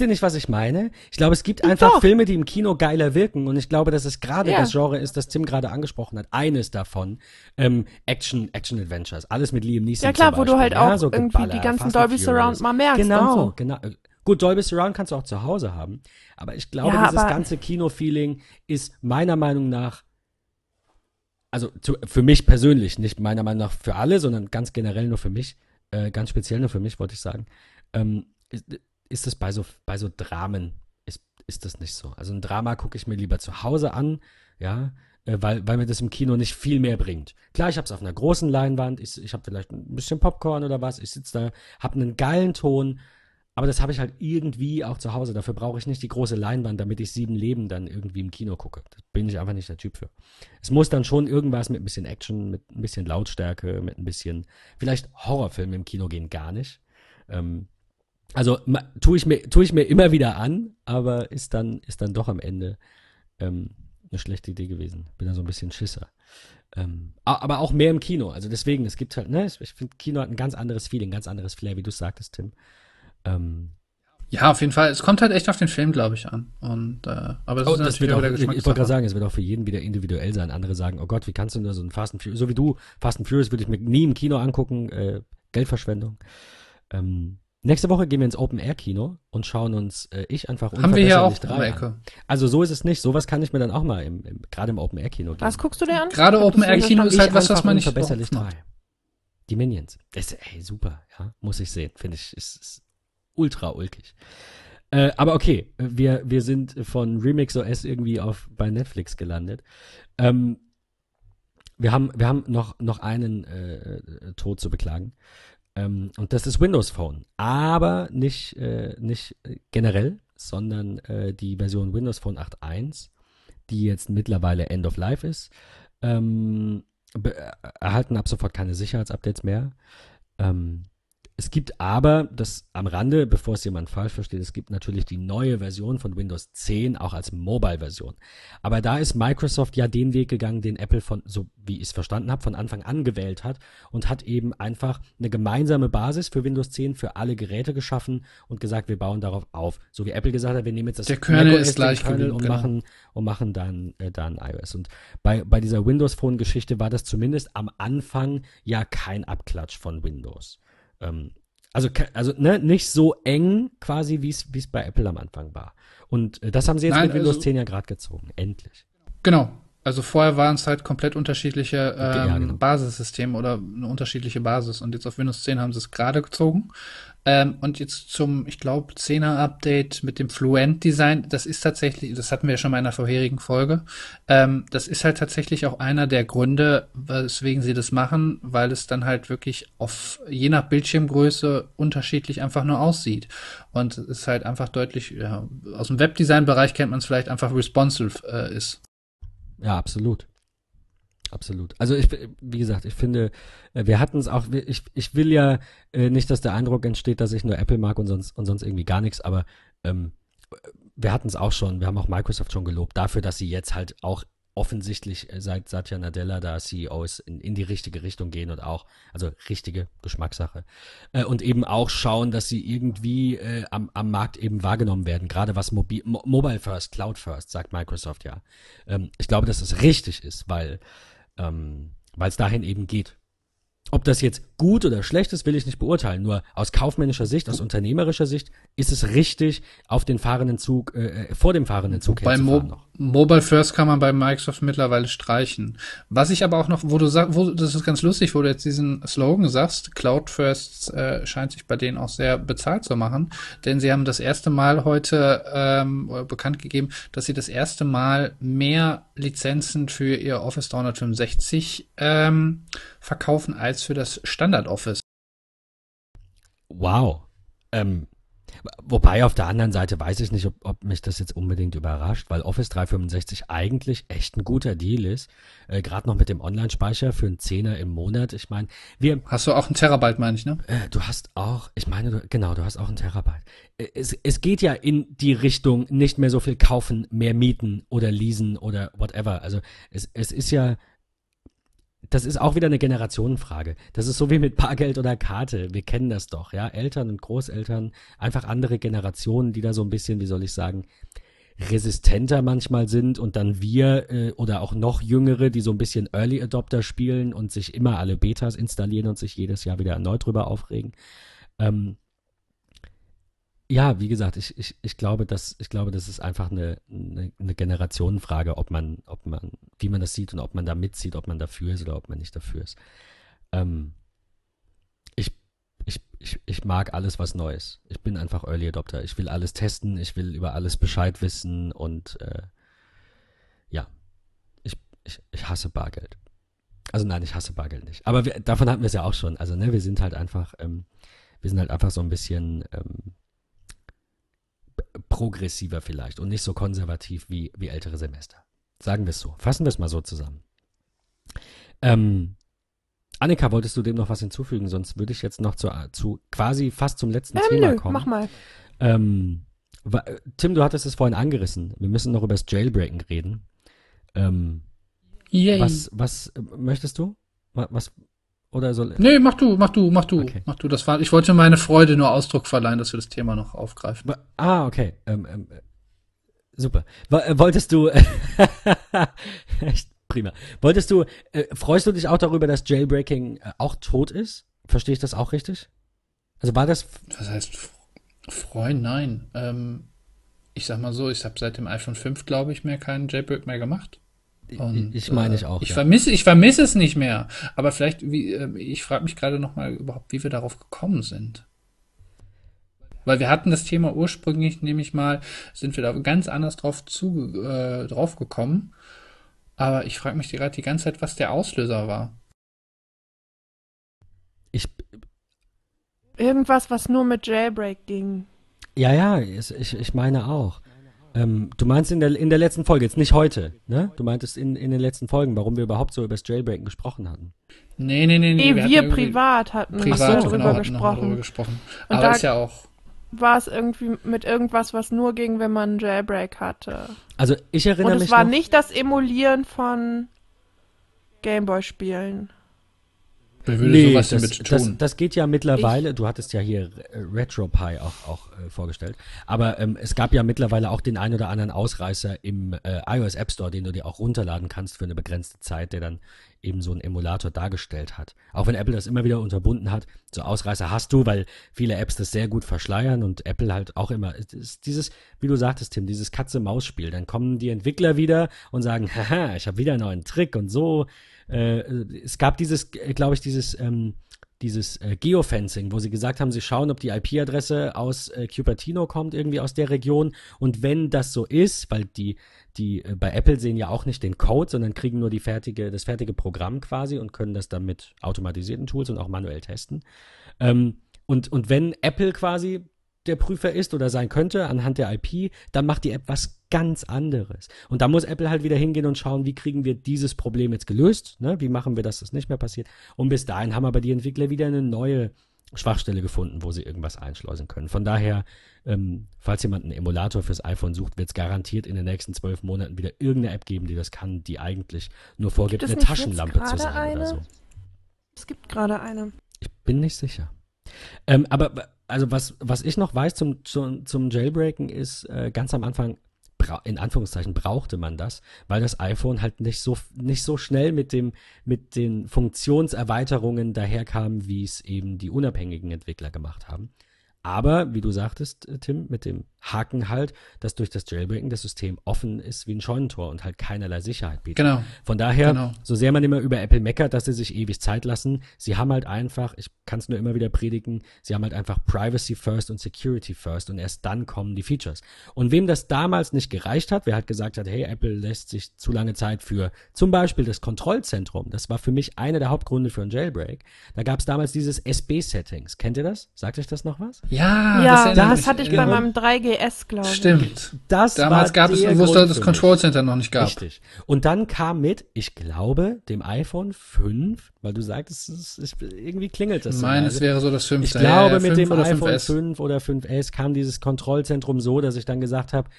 ihr nicht, was ich meine? Ich glaube, es gibt einfach Filme, die im Kino geiler wirken. Und ich glaube, dass es gerade das Genre ist, das Tim gerade angesprochen hat. Eines davon, Action-Adventures. Alles mit Liam Neeson. Ja klar, wo du halt auch so irgendwie Geballer, die ganzen Dolby Surround mal merkst. Genau. Gut, Dolby Surround kannst du auch zu Hause haben. Aber ich glaube, dieses ganze Kino-Feeling ist meiner Meinung nach, also für mich persönlich, nicht meiner Meinung nach für alle, sondern ganz generell nur für mich, ganz speziell nur für mich, wollte ich sagen, ist das bei so Dramen, ist das nicht so. Also ein Drama gucke ich mir lieber zu Hause an, ja, weil mir das im Kino nicht viel mehr bringt. Klar, ich habe es auf einer großen Leinwand, ich habe vielleicht ein bisschen Popcorn oder was, ich sitze da, habe einen geilen Ton, aber das habe ich halt irgendwie auch zu Hause. Dafür brauche ich nicht die große Leinwand, damit ich 7 Leben dann irgendwie im Kino gucke. Da bin ich einfach nicht der Typ für. Es muss dann schon irgendwas mit ein bisschen Action, mit ein bisschen Lautstärke, mit ein bisschen, vielleicht Horrorfilme im Kino gehen gar nicht. Also tue ich mir immer wieder an, aber ist dann doch am Ende eine schlechte Idee gewesen. Bin da so ein bisschen Schisser. Aber auch mehr im Kino. Also deswegen, es gibt halt, ich finde, Kino hat ein ganz anderes Feeling, ein ganz anderes Flair, wie du sagtest, Tim. Ja, auf jeden Fall. Es kommt halt echt auf den Film, glaube ich, an. Und, aber das ist natürlich wieder der Geschmackssache. Ich wollte gerade sagen, es wird auch für jeden wieder individuell sein. Andere sagen, oh Gott, wie kannst du nur so ein Fast and Furious, so wie du, Fast and Furious würde ich mir nie im Kino angucken, Geldverschwendung. Nächste Woche gehen wir ins Open-Air-Kino und schauen uns ich einfach unvergesslich. Haben wir hier auch drei Ecke. Also so ist es nicht. Sowas kann ich mir dann auch mal gerade im Open-Air-Kino gehen. Was guckst du dir an? Gerade Open-Air-Kino ist halt was man nicht unvergesslich macht. Die Minions. Das ist super, ja. Muss ich sehen. Finde ich, ist ultra ulkig. Aber okay, wir sind von Remix OS irgendwie bei Netflix gelandet. Wir haben noch einen Tod zu beklagen. Und das ist Windows Phone, aber nicht generell, sondern die Version Windows Phone 8.1, die jetzt mittlerweile End of Life ist, erhalten ab sofort keine Sicherheitsupdates mehr. Es gibt aber, das am Rande, bevor es jemand falsch versteht, es gibt natürlich die neue Version von Windows 10 auch als Mobile-Version. Aber da ist Microsoft ja den Weg gegangen, den Apple von, so wie ich es verstanden habe, von Anfang an gewählt hat und hat eben einfach eine gemeinsame Basis für Windows 10 für alle Geräte geschaffen und gesagt, wir bauen darauf auf. So wie Apple gesagt hat, wir nehmen jetzt das Kernel und machen dann iOS. Und bei dieser Windows Phone Geschichte war das zumindest am Anfang ja kein Abklatsch von Windows. Also ne, nicht so eng quasi, wie es bei Apple am Anfang war. Und das haben sie jetzt mit Windows 10 ja gerade gezogen, endlich. Genau, also vorher waren es halt komplett unterschiedliche Basissysteme oder eine unterschiedliche Basis. Und jetzt auf Windows 10 haben sie es gerade gezogen. Und jetzt zum, ich glaube, 10er-Update mit dem Fluent-Design, das ist tatsächlich, das hatten wir ja schon mal in einer vorherigen Folge, das ist halt tatsächlich auch einer der Gründe, weswegen sie das machen, weil es dann halt wirklich auf je nach Bildschirmgröße unterschiedlich einfach nur aussieht. Und es ist halt einfach deutlich, ja, aus dem Webdesign-Bereich kennt man es vielleicht, einfach responsive ist. Ja, absolut. Absolut. Also wie gesagt, ich finde, wir hatten es auch, ich will ja nicht, dass der Eindruck entsteht, dass ich nur Apple mag und sonst irgendwie gar nichts, aber wir hatten es auch schon, wir haben auch Microsoft schon gelobt dafür, dass sie jetzt halt auch offensichtlich seit Satya Nadella da CEO ist, in die richtige Richtung gehen und auch, also richtige Geschmackssache. Und eben auch schauen, dass sie irgendwie am Markt eben wahrgenommen werden, gerade was Mobile First, Cloud First, sagt Microsoft ja. Ich glaube, dass es richtig ist, weil es dahin eben geht. Ob das jetzt gut oder schlecht ist, will ich nicht beurteilen. Nur aus kaufmännischer Sicht, aus unternehmerischer Sicht ist es richtig, vor dem fahrenden Zug herzufahren. Bei Mobile First kann man bei Microsoft mittlerweile streichen. Was ich aber auch noch, das ist ganz lustig, wo du jetzt diesen Slogan sagst, Cloud First scheint sich bei denen auch sehr bezahlt zu machen, denn sie haben das erste Mal heute bekannt gegeben, dass sie das erste Mal mehr Lizenzen für ihr Office 365 verkaufen als für das Standard Office. Wow. Wobei auf der anderen Seite weiß ich nicht, ob mich das jetzt unbedingt überrascht, weil Office 365 eigentlich echt ein guter Deal ist. Gerade noch mit dem Online-Speicher für einen Zehner im Monat. Ich meine, hast du auch einen Terabyte, meine ich, ne? Du hast auch einen Terabyte. Es geht ja in die Richtung, nicht mehr so viel kaufen, mehr mieten oder leasen oder whatever. Also es ist ja. Das ist auch wieder eine Generationenfrage. Das ist so wie mit Bargeld oder Karte. Wir kennen das doch, ja. Eltern und Großeltern, einfach andere Generationen, die da so ein bisschen, wie soll ich sagen, resistenter manchmal sind und dann wir oder auch noch Jüngere, die so ein bisschen Early Adopter spielen und sich immer alle Betas installieren und sich jedes Jahr wieder erneut drüber aufregen. Ja, wie gesagt, ich glaube, das ist einfach eine Generationenfrage, ob man, wie man das sieht und ob man da mitzieht, ob man dafür ist oder ob man nicht dafür ist. Ich mag alles, was neu ist. Ich bin einfach Early Adopter. Ich will alles testen, ich will über alles Bescheid wissen und ja, ich hasse Bargeld. Also nein, ich hasse Bargeld nicht. Aber davon hatten wir es ja auch schon. Also ne, wir sind halt einfach so ein bisschen progressiver vielleicht und nicht so konservativ wie ältere Semester. Sagen wir es so. Fassen wir es mal so zusammen. Annika, wolltest du dem noch was hinzufügen? Sonst würde ich jetzt noch zu quasi fast zum letzten Thema kommen. Mach mal. Tim, du hattest es vorhin angerissen. Wir müssen noch über das Jailbreaken reden. Was möchtest du? Was oder soll? Nee, mach du. Okay. Mach du. Das war, ich wollte meine Freude nur Ausdruck verleihen, dass wir das Thema noch aufgreifen. Ah, okay. Super. Wolltest du echt prima. Wolltest du freust du dich auch darüber, dass Jailbreaking auch tot ist? Verstehe ich das auch richtig? Also war das Was heißt freuen? Nein. Ich sag mal so, ich habe seit dem iPhone 5, glaube ich, keinen Jailbreak mehr gemacht. Und, ich meine ich auch. Ich vermisse es nicht mehr. Aber vielleicht, ich frage mich gerade noch mal überhaupt, wie wir darauf gekommen sind. Weil wir hatten das Thema ursprünglich, nämlich mal, sind wir da ganz anders drauf gekommen. Aber ich frage mich gerade die ganze Zeit, was der Auslöser war. Irgendwas, was nur mit Jailbreak ging. Ja, ich meine auch. Du meinst in der letzten Folge, jetzt nicht heute, ne? Du meintest in den letzten Folgen, warum wir überhaupt so über das Jailbreaken gesprochen hatten. Nee. Wir privat hatten darüber gesprochen. Und aber ist ja auch... war es irgendwie mit irgendwas, was nur ging, wenn man einen Jailbreak hatte. Also ich erinnere mich und es war nicht das Emulieren von Gameboy-Spielen. Wer würde sowas damit tun? Das geht ja mittlerweile, du hattest ja hier RetroPie auch vorgestellt, aber es gab ja mittlerweile auch den ein oder anderen Ausreißer im iOS App Store, den du dir auch runterladen kannst für eine begrenzte Zeit, der dann eben so einen Emulator dargestellt hat. Auch wenn Apple das immer wieder unterbunden hat, so Ausreißer hast du, weil viele Apps das sehr gut verschleiern und Apple halt auch immer, ist dieses, wie du sagtest, Tim, dieses Katze-Maus-Spiel, dann kommen die Entwickler wieder und sagen, haha, ich habe wieder einen neuen Trick und so. Es gab dieses, glaube ich, dieses Geofencing, wo sie gesagt haben, sie schauen, ob die IP-Adresse aus Cupertino kommt, irgendwie aus der Region. Und wenn das so ist, weil die bei Apple sehen ja auch nicht den Code, sondern kriegen nur das fertige Programm quasi und können das dann mit automatisierten Tools und auch manuell testen. Und wenn Apple quasi der Prüfer ist oder sein könnte anhand der IP, dann macht die App was ganz anderes. Und da muss Apple halt wieder hingehen und schauen, wie kriegen wir dieses Problem jetzt gelöst, ne? Wie machen wir, dass das nicht mehr passiert. Und bis dahin haben aber die Entwickler wieder eine neue Schwachstelle gefunden, wo sie irgendwas einschleusen können. Von daher, falls jemand einen Emulator fürs iPhone sucht, wird es garantiert in den nächsten 12 Monaten wieder irgendeine App geben, die das kann, die eigentlich nur vorgibt, eine Taschenlampe zu sein oder so. Es gibt gerade eine. Ich bin nicht sicher. Aber also was ich noch weiß zum Jailbreaken ist, ganz am Anfang, in Anführungszeichen, brauchte man das, weil das iPhone halt nicht so schnell mit den Funktionserweiterungen daherkam, wie es eben die unabhängigen Entwickler gemacht haben. Aber, wie du sagtest, Tim, mit dem Haken halt, dass durch das Jailbreaken das System offen ist wie ein Scheunentor und halt keinerlei Sicherheit bietet. Genau. Von daher, so sehr man immer über Apple meckert, dass sie sich ewig Zeit lassen, sie haben halt einfach, ich kann es nur immer wieder predigen, sie haben halt einfach Privacy first und Security first und erst dann kommen die Features. Und wem das damals nicht gereicht hat, wer halt gesagt hat, hey, Apple lässt sich zu lange Zeit für zum Beispiel das Kontrollzentrum, das war für mich einer der Hauptgründe für einen Jailbreak, da gab es damals dieses SB-Settings. Kennt ihr das? Sagt euch das noch was? Ja, das hatte ich bei meinem 3GS, glaube ich. Stimmt. Damals gab es, wo es das Control Center noch nicht gab. Richtig. Und dann kam mit, ich glaube, dem iPhone 5, weil du sagtest, irgendwie klingelt das. Meines wäre so das 5. Ich glaube, mit dem iPhone 5 oder 5S kam dieses Kontrollzentrum so, dass ich dann gesagt habe,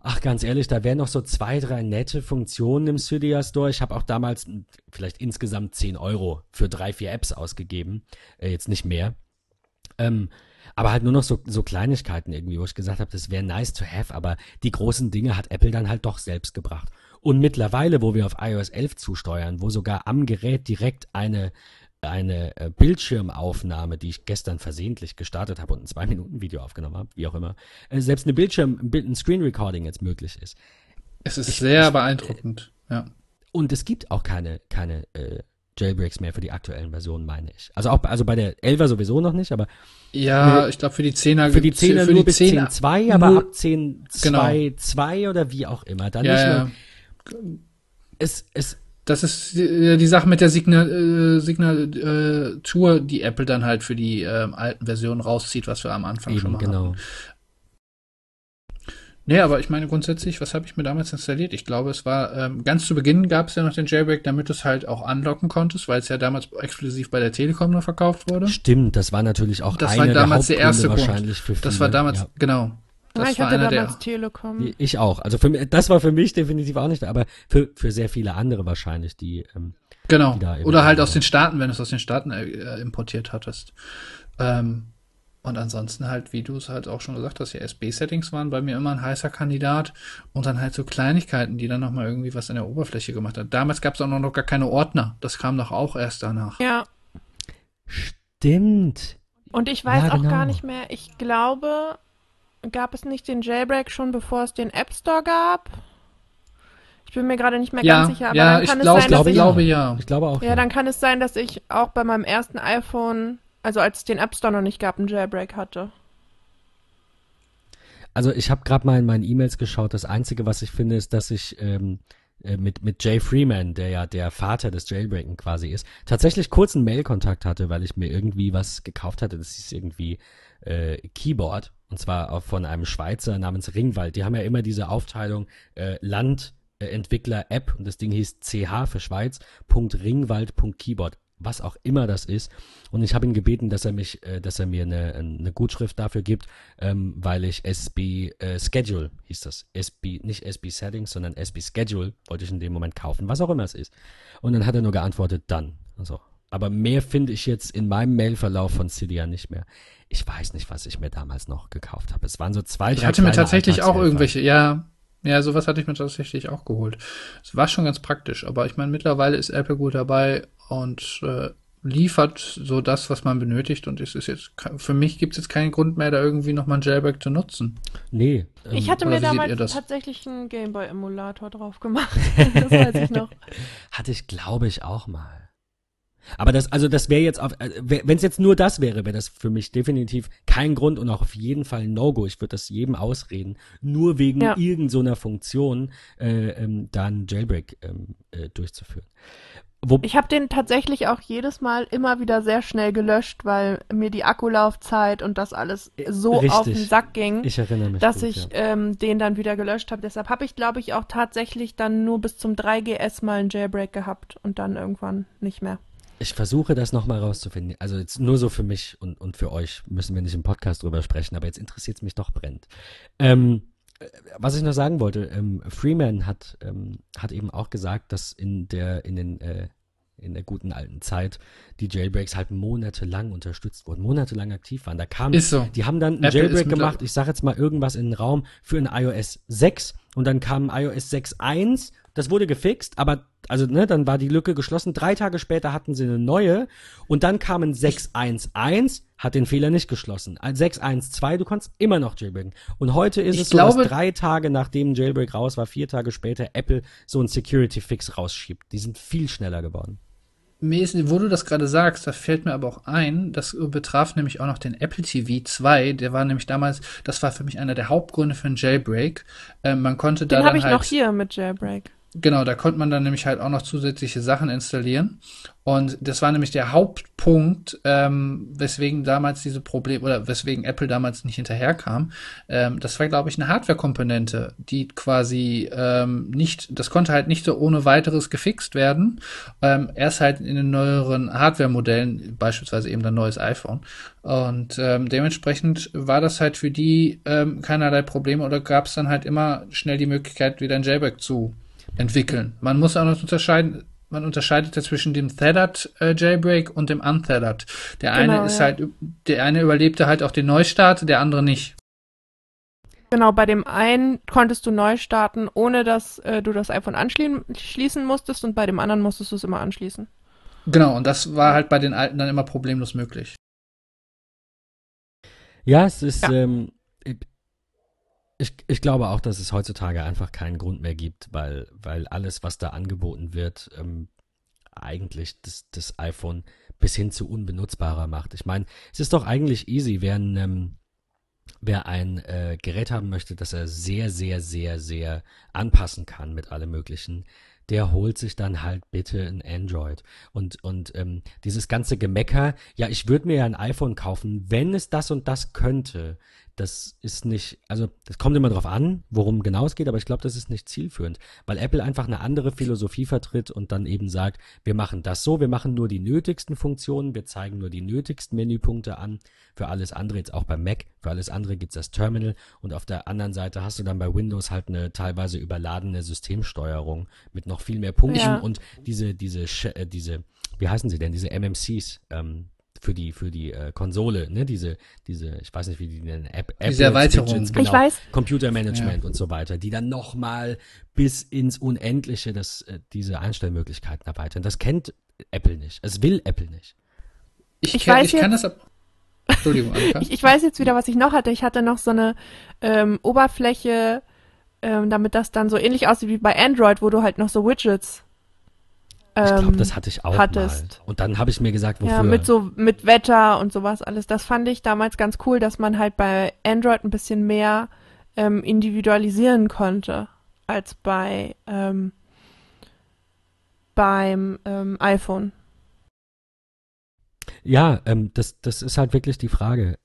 ach, ganz ehrlich, da wären noch so 2-3 nette Funktionen im Cydia Store. Ich habe auch damals vielleicht insgesamt 10 Euro für 3-4 Apps ausgegeben. Jetzt nicht mehr. Aber halt nur noch so Kleinigkeiten irgendwie, wo ich gesagt habe, das wäre nice to have, aber die großen Dinge hat Apple dann halt doch selbst gebracht. Und mittlerweile, wo wir auf iOS 11 zusteuern, wo sogar am Gerät direkt eine Bildschirmaufnahme, die ich gestern versehentlich gestartet habe und ein 2-Minuten-Video aufgenommen habe, wie auch immer, selbst ein Screen-Recording jetzt möglich ist. Es ist sehr beeindruckend, ja. Und es gibt auch keine Jailbreaks mehr für die aktuellen Versionen, meine ich. Also bei der 11er sowieso noch nicht, aber ja, ich glaube für die 10er nur bis 10.2, aber ab 10.2 oder wie auch immer. Dann nicht mehr. Das ist die Sache mit der Signatur, die Apple dann halt für die alten Versionen rauszieht, was wir am Anfang schon mal hatten. Nee, aber ich meine grundsätzlich, was habe ich mir damals installiert? Ich glaube, es war, ganz zu Beginn gab es ja noch den Jailbreak, damit du es halt auch unlocken konntest, weil es ja damals exklusiv bei der Telekom noch verkauft wurde. Stimmt, das war natürlich auch das eine war damals der erste wahrscheinlich für viele. Das war damals, genau. Ich hatte damals Telekom. Ich auch. Also das war für mich definitiv auch nicht, aber für sehr viele andere wahrscheinlich, die die da oder halt aus den Staaten, wenn du es aus den Staaten importiert hattest. Und ansonsten halt, wie du es halt auch schon gesagt hast, ja, SB-Settings waren bei mir immer ein heißer Kandidat und dann halt so Kleinigkeiten, die dann nochmal irgendwie was in der Oberfläche gemacht haben. Damals gab es auch noch gar keine Ordner. Das kam doch auch erst danach. Ja. Stimmt. Und ich weiß auch gar nicht mehr, ich glaube, gab es nicht den Jailbreak schon, bevor es den App Store gab? Ich bin mir gerade nicht mehr ganz sicher, aber dann kann es sein, dass ich glaube auch. Ja, dann kann es sein, dass ich auch bei meinem ersten iPhone, also als es den App Store noch nicht gab, einen Jailbreak hatte. Also ich habe gerade mal in meinen E-Mails geschaut. Das Einzige, was ich finde, ist, dass ich mit Jay Freeman, der ja der Vater des Jailbreaken quasi ist, tatsächlich kurzen Mail-Kontakt hatte, weil ich mir irgendwie was gekauft hatte. Das hieß irgendwie Keyboard Und zwar auch von einem Schweizer namens Ringwald. Die haben ja immer diese Aufteilung Landentwickler App, und das Ding hieß ch für Schweiz, .ringwald.keyboard, was auch immer das ist. Und ich habe ihn gebeten, dass er mir eine Gutschrift dafür gibt, weil ich SB Schedule hieß das. SB, nicht SB Settings, sondern SB Schedule wollte ich in dem Moment kaufen, was auch immer es ist. Und dann hat er nur geantwortet, dann. Also, aber mehr finde ich jetzt in meinem Mailverlauf von Cydia nicht mehr. Ich weiß nicht, was ich mir damals noch gekauft habe. Es waren so 2, 3 Ich hatte mir tatsächlich auch irgendwelche, ja, sowas hatte ich mir tatsächlich auch geholt. Es war schon ganz praktisch, aber ich meine, mittlerweile ist Apple gut dabei und liefert so das, was man benötigt, und es ist jetzt, für mich gibt es jetzt keinen Grund mehr, da irgendwie nochmal ein Jailbreak zu nutzen. Nee. Ich hatte mir damals tatsächlich einen Gameboy-Emulator drauf gemacht. Das weiß ich noch. Hatte ich, glaube ich, auch mal. Aber das, also das wäre jetzt, wenn es jetzt nur das wäre, wäre das für mich definitiv kein Grund und auch auf jeden Fall ein No-Go. Ich würde das jedem ausreden, nur wegen irgend so einer Funktion dann Jailbreak durchzuführen. Ich habe den tatsächlich auch jedes Mal immer wieder sehr schnell gelöscht, weil mir die Akkulaufzeit und das alles so auf den Sack ging, den dann wieder gelöscht habe. Deshalb habe ich, glaube ich, auch tatsächlich dann nur bis zum 3GS mal einen Jailbreak gehabt und dann irgendwann nicht mehr. Ich versuche das nochmal rauszufinden. Also jetzt nur so für mich und für euch müssen wir nicht im Podcast drüber sprechen, aber jetzt interessiert es mich doch brennend. Was ich noch sagen wollte, Freeman hat eben auch gesagt, dass in der guten alten Zeit die Jailbreaks halt monatelang unterstützt wurden, monatelang aktiv waren. Da kam, die haben dann einen Jailbreak gemacht, ich sag jetzt mal irgendwas in den Raum für ein iOS 6 und dann kam iOS 6.1, das wurde gefixt, aber dann war die Lücke geschlossen. 3 Tage später hatten sie eine neue und dann kamen 6.1.1, hat den Fehler nicht geschlossen. 6.1.2, du konntest immer noch jailbreaken. Und heute ist es so, dass 3 Tage nachdem Jailbreak raus war, 4 Tage später Apple so einen Security-Fix rausschiebt. Die sind viel schneller geworden. Wo du das gerade sagst, da fällt mir aber auch ein, das betraf nämlich auch noch den Apple TV 2, der war nämlich damals, das war für mich einer der Hauptgründe für einen Jailbreak. Man konnte den da dann habe ich noch hier mit Jailbreak. Genau, da konnte man dann nämlich halt auch noch zusätzliche Sachen installieren. Und das war nämlich der Hauptpunkt, weswegen damals diese Probleme oder weswegen Apple damals nicht hinterherkam. Das war, glaube ich, eine Hardware-Komponente, die quasi das konnte halt nicht so ohne weiteres gefixt werden. Erst halt in den neueren Hardware-Modellen, beispielsweise eben ein neues iPhone. Und dementsprechend war das halt für die keinerlei Probleme oder gab es dann halt immer schnell die Möglichkeit, wieder ein Jailbreak zu entwickeln. Man muss auch noch unterscheiden, man unterscheidet ja zwischen dem Tethered Jailbreak und dem Untethered. Der eine überlebte halt auch den Neustart, der andere nicht. Genau, bei dem einen konntest du neu starten, ohne dass du das iPhone anschließen musstest, und bei dem anderen musstest du es immer anschließen. Genau, und das war halt bei den alten dann immer problemlos möglich. Ja, es ist Ich glaube auch, dass es heutzutage einfach keinen Grund mehr gibt, weil alles, was da angeboten wird, eigentlich das iPhone bis hin zu unbenutzbarer macht. Ich meine, es ist doch eigentlich easy, wer ein Gerät haben möchte, das er sehr, sehr, sehr, sehr anpassen kann mit allem Möglichen, der holt sich dann halt bitte ein Android. Und dieses ganze Gemecker, ja, ich würde mir ja ein iPhone kaufen, wenn es das und das könnte. Das ist nicht, also das kommt immer drauf an, worum genau es geht, aber ich glaube, das ist nicht zielführend, weil Apple einfach eine andere Philosophie vertritt und dann eben sagt, wir machen das so, wir machen nur die nötigsten Funktionen, wir zeigen nur die nötigsten Menüpunkte an, für alles andere, jetzt auch beim Mac, für alles andere gibt's das Terminal, und auf der anderen Seite hast du dann bei Windows halt eine teilweise überladene Systemsteuerung mit noch viel mehr Punkten und diese, wie heißen sie denn, diese MMCs, für die Konsole, ne, diese, ich weiß nicht, wie die nennen, Apple Erweiterung, Widgets, genau, ich weiß. Computermanagement und so weiter, die dann nochmal bis ins Unendliche diese Einstellmöglichkeiten erweitern. Das kennt Apple nicht. Es will Apple nicht. Entschuldigung, Annika. Ich weiß jetzt wieder, was ich noch hatte. Ich hatte noch so eine Oberfläche, damit das dann so ähnlich aussieht wie bei Android, wo du halt noch so Widgets ich glaube, das hatte ich auch mal. Und dann habe ich mir gesagt, wofür? Ja, mit Wetter und sowas alles. Das fand ich damals ganz cool, dass man halt bei Android ein bisschen mehr individualisieren konnte als bei beim iPhone. Ja, das ist halt wirklich die Frage,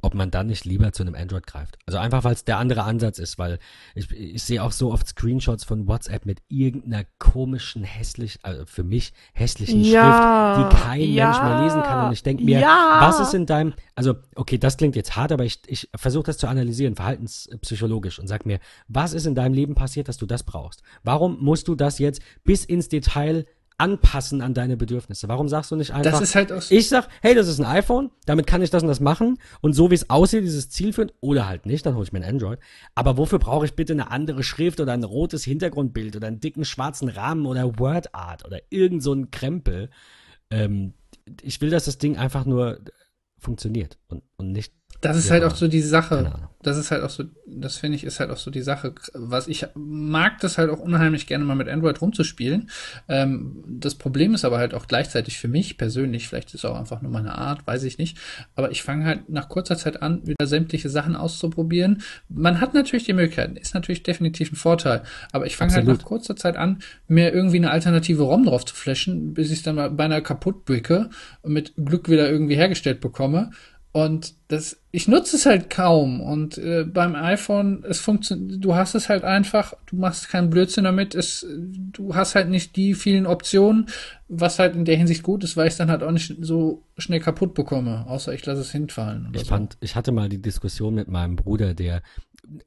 ob ob man dann nicht lieber zu einem Android greift. Also einfach, weil es der andere Ansatz ist, weil ich sehe auch so oft Screenshots von WhatsApp mit irgendeiner komischen, hässlichen Schrift, die kein Mensch mehr lesen kann. Und ich denke mir, was ist in deinem, also okay, das klingt jetzt hart, aber ich versuche das zu analysieren, verhaltenspsychologisch, und sag mir, was ist in deinem Leben passiert, dass du das brauchst? Warum musst du das jetzt bis ins Detail anpassen an deine Bedürfnisse? Warum sagst du nicht einfach, das ist halt auch so. Ich sag, hey, das ist ein iPhone, damit kann ich das und das machen und so wie es aussieht, dieses zielführend, oder halt nicht, dann hole ich mir ein Android. Aber wofür brauche ich bitte eine andere Schrift oder ein rotes Hintergrundbild oder einen dicken schwarzen Rahmen oder WordArt oder irgend so ein Krempel? Ich will, dass das Ding einfach nur funktioniert und nicht. Das ist halt auch so die Sache. Das ist halt auch so, das finde ich, ist halt auch so die Sache. Was ich mag, das halt auch unheimlich gerne mal mit Android rumzuspielen. Das Problem ist aber halt auch gleichzeitig für mich persönlich, vielleicht ist es auch einfach nur meine Art, weiß ich nicht. Aber ich fange halt nach kurzer Zeit an, wieder sämtliche Sachen auszuprobieren. Man hat natürlich die Möglichkeiten, ist natürlich definitiv ein Vorteil. Aber ich fange halt nach kurzer Zeit an, mir irgendwie eine alternative ROM drauf zu flashen, bis ich es dann mal beinahe kaputt bricke und mit Glück wieder irgendwie hergestellt bekomme. Und das, ich nutze es halt kaum. Und beim iPhone, es funktioniert, du hast es halt einfach, du machst keinen Blödsinn damit, du hast halt nicht die vielen Optionen, was halt in der Hinsicht gut ist, weil ich es dann halt auch nicht so schnell kaputt bekomme, außer ich lasse es hinfallen. Ich hatte mal die Diskussion mit meinem Bruder, der,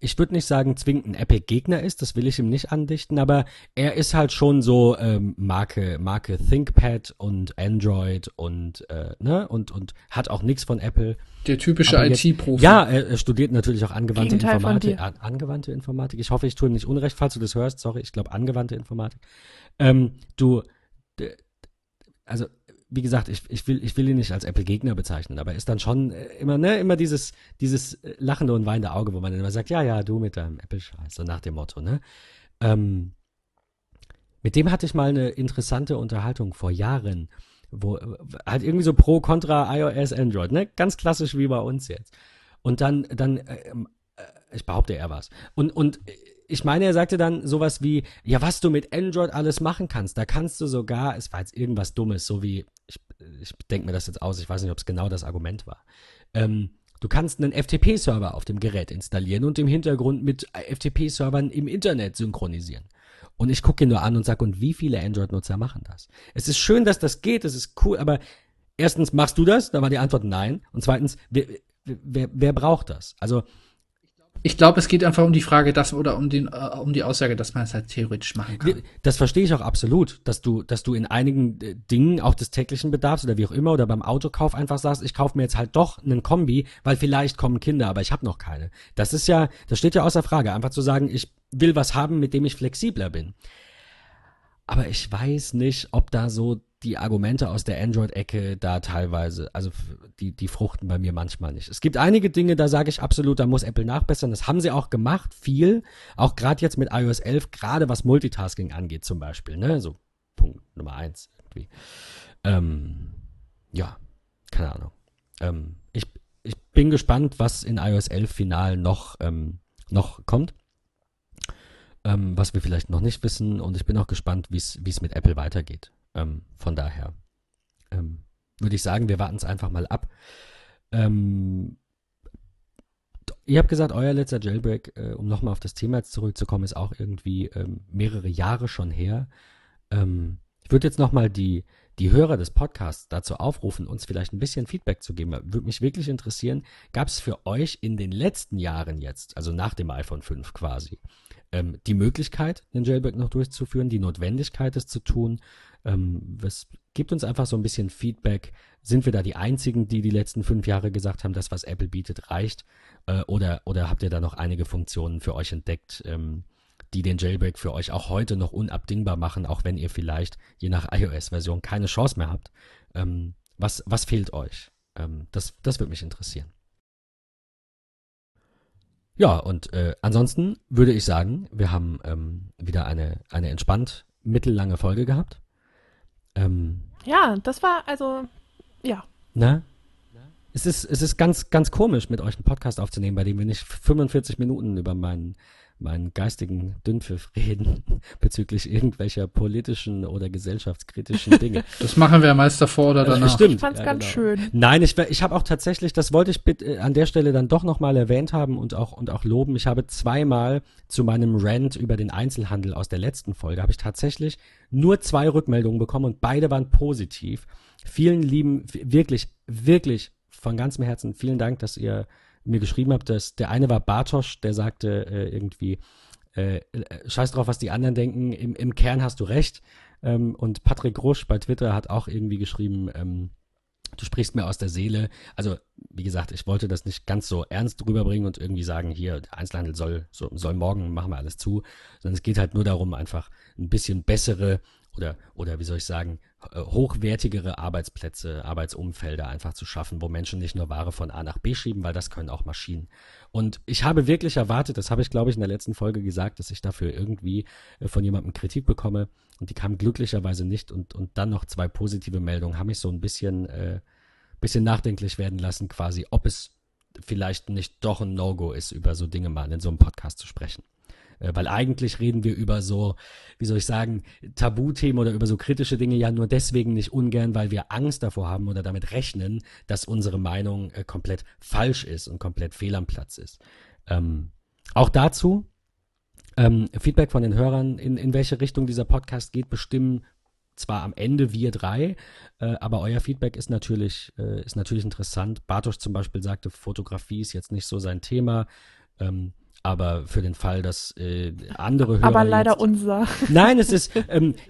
ich würde nicht sagen, zwingend ein Epic-Gegner ist, das will ich ihm nicht andichten, aber er ist halt schon so Marke ThinkPad und Android und hat auch nichts von Apple. Der typische IT-Profi. Ja, er studiert natürlich auch angewandte Informatik. Angewandte Informatik. Ich hoffe, ich tue ihm nicht Unrecht, falls du das hörst. Sorry, ich glaube angewandte Informatik. Also wie gesagt, ich will ihn nicht als Apple-Gegner bezeichnen, aber ist dann schon immer dieses lachende und weinende Auge, wo man dann immer sagt, ja, du mit deinem Apple-Scheiß, so nach dem Motto, ne? Mit dem hatte ich mal eine interessante Unterhaltung vor Jahren, wo halt irgendwie so pro, contra, iOS, Android, ne? Ganz klassisch wie bei uns jetzt. Und dann ich behaupte, er war's. Und ich meine, er sagte dann sowas wie, ja, was du mit Android alles machen kannst, da kannst du sogar, es war jetzt irgendwas Dummes, so wie, ich denke mir das jetzt aus, ich weiß nicht, ob es genau das Argument war. Du kannst einen FTP-Server auf dem Gerät installieren und im Hintergrund mit FTP-Servern im Internet synchronisieren. Und ich gucke ihn nur an und sage, und wie viele Android-Nutzer machen das? Es ist schön, dass das geht, es ist cool, aber erstens, machst du das? Da war die Antwort nein. Und zweitens, wer braucht das? Also, ich glaube, es geht einfach um die Frage, um die Aussage, dass man es halt theoretisch machen kann. Das verstehe ich auch absolut, dass du in einigen Dingen auch des täglichen Bedarfs oder wie auch immer oder beim Autokauf einfach sagst, ich kaufe mir jetzt halt doch einen Kombi, weil vielleicht kommen Kinder, aber ich habe noch keine. Das ist ja, das steht ja außer Frage, einfach zu sagen, ich will was haben, mit dem ich flexibler bin. Aber ich weiß nicht, ob da so die Argumente aus der Android-Ecke da teilweise, also die fruchten bei mir manchmal nicht. Es gibt einige Dinge, da sage ich absolut, da muss Apple nachbessern. Das haben sie auch gemacht, viel. Auch gerade jetzt mit iOS 11, gerade was Multitasking angeht zum Beispiel. Ne? So Punkt Nummer 1 irgendwie. Ja, keine Ahnung. Ich bin gespannt, was in iOS 11 final noch kommt. Was wir vielleicht noch nicht wissen. Und ich bin auch gespannt, wie es mit Apple weitergeht. Von daher würde ich sagen, wir warten es einfach mal ab. Ihr habt gesagt, euer letzter Jailbreak, um nochmal auf das Thema jetzt zurückzukommen, ist auch irgendwie mehrere Jahre schon her. Ich würde jetzt nochmal die Hörer des Podcasts dazu aufrufen, uns vielleicht ein bisschen Feedback zu geben. Würde mich wirklich interessieren, gab es für euch in den letzten Jahren jetzt, also nach dem iPhone 5 quasi, die Möglichkeit, den Jailbreak noch durchzuführen, die Notwendigkeit, es zu tun. Es gibt uns einfach so ein bisschen Feedback. Sind wir da die Einzigen, die letzten 5 Jahre gesagt haben, das, was Apple bietet, reicht? Oder habt ihr da noch einige Funktionen für euch entdeckt, die den Jailbreak für euch auch heute noch unabdingbar machen, auch wenn ihr vielleicht je nach iOS-Version keine Chance mehr habt? Was fehlt euch? Das würde mich interessieren. Ja, und ansonsten würde ich sagen, wir haben wieder eine entspannt mittellange Folge gehabt. Ja, das war also, ja. Na? Es ist ganz, ganz komisch, mit euch einen Podcast aufzunehmen, bei dem wir nicht 45 Minuten über meinen meinen geistigen Dünnpfiff reden bezüglich irgendwelcher politischen oder gesellschaftskritischen Dinge. Das machen wir meist davor oder danach. Stimmt. Ich fand's ganz schön. Nein, ich habe auch tatsächlich, das wollte ich bitte an der Stelle dann doch nochmal erwähnt haben und auch loben. Ich habe zweimal zu meinem Rant über den Einzelhandel aus der letzten Folge, habe ich tatsächlich nur 2 Rückmeldungen bekommen und beide waren positiv. Vielen lieben, wirklich, wirklich von ganzem Herzen, vielen Dank, dass ihr mir geschrieben habt, dass der eine war Bartosch, der sagte scheiß drauf, was die anderen denken, im Kern hast du recht. Und Patrick Rusch bei Twitter hat auch irgendwie geschrieben, du sprichst mir aus der Seele. Also, wie gesagt, ich wollte das nicht ganz so ernst rüberbringen und irgendwie sagen, hier, der Einzelhandel soll morgen, machen wir alles zu. Sondern es geht halt nur darum, einfach ein bisschen bessere oder wie soll ich sagen, hochwertigere Arbeitsplätze, Arbeitsumfelder einfach zu schaffen, wo Menschen nicht nur Ware von A nach B schieben, weil das können auch Maschinen. Und ich habe wirklich erwartet, das habe ich, glaube ich, in der letzten Folge gesagt, dass ich dafür irgendwie von jemandem Kritik bekomme und die kam glücklicherweise nicht und dann noch 2 positive Meldungen haben mich so ein bisschen nachdenklich werden lassen quasi, ob es vielleicht nicht doch ein No-Go ist, über so Dinge mal in so einem Podcast zu sprechen. Weil eigentlich reden wir über so, wie soll ich sagen, Tabuthemen oder über so kritische Dinge ja nur deswegen nicht ungern, weil wir Angst davor haben oder damit rechnen, dass unsere Meinung komplett falsch ist und komplett fehl am Platz ist. Auch dazu Feedback von den Hörern, in welche Richtung dieser Podcast geht, bestimmen zwar am Ende wir 3, aber euer Feedback ist natürlich interessant. Bartosch zum Beispiel sagte, Fotografie ist jetzt nicht so sein Thema, aber für den Fall, dass andere Hörer. Aber leider jetzt, unser. Nein, es ist,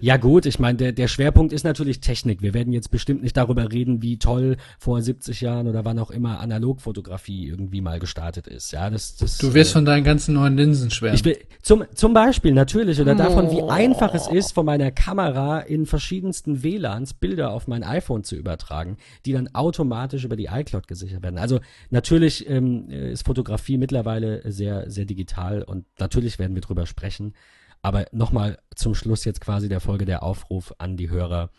ja gut, ich meine, der Schwerpunkt ist natürlich Technik. Wir werden jetzt bestimmt nicht darüber reden, wie toll vor 70 Jahren oder wann auch immer Analogfotografie irgendwie mal gestartet ist. Ja, das, du wirst von deinen ganzen neuen Linsen schwärmen. Ich will, zum Beispiel natürlich, oder davon, wie einfach es ist, von meiner Kamera in verschiedensten WLANs Bilder auf mein iPhone zu übertragen, die dann automatisch über die iCloud gesichert werden. Also natürlich ist Fotografie mittlerweile sehr, sehr digital und natürlich werden wir drüber sprechen, aber nochmal zum Schluss jetzt quasi der Folge der Aufruf an die Hörer,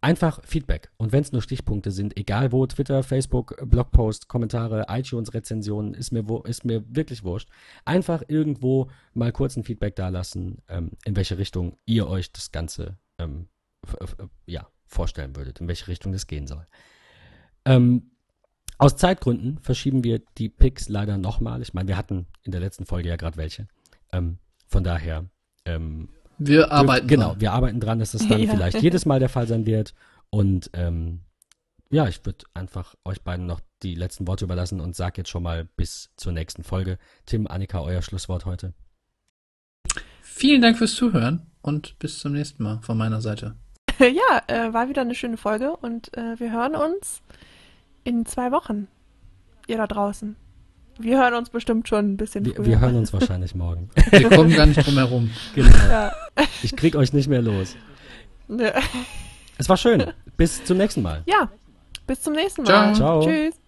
einfach Feedback und wenn es nur Stichpunkte sind, egal wo, Twitter, Facebook, Blogpost, Kommentare, iTunes, Rezensionen, ist mir wirklich wurscht, einfach irgendwo mal kurz ein Feedback dalassen, in welche Richtung ihr euch das Ganze vorstellen würdet, in welche Richtung das gehen soll. Aus Zeitgründen verschieben wir die Picks leider nochmal. Ich meine, wir hatten in der letzten Folge ja gerade welche. Von daher wir arbeiten dran. Genau, wir arbeiten dran, dass das dann vielleicht jedes Mal der Fall sein wird. Und ich würde einfach euch beiden noch die letzten Worte überlassen und sage jetzt schon mal bis zur nächsten Folge. Tim, Annika, euer Schlusswort heute. Vielen Dank fürs Zuhören und bis zum nächsten Mal von meiner Seite. Ja, war wieder eine schöne Folge und wir hören uns in 2 Wochen, ihr da draußen. Wir hören uns bestimmt schon ein bisschen früher. Wir hören uns wahrscheinlich morgen. Wir kommen gar nicht drum herum. Genau. Ja. Ich krieg euch nicht mehr los. Ja. Es war schön. Bis zum nächsten Mal. Ja, bis zum nächsten Mal. Ciao. Tschüss.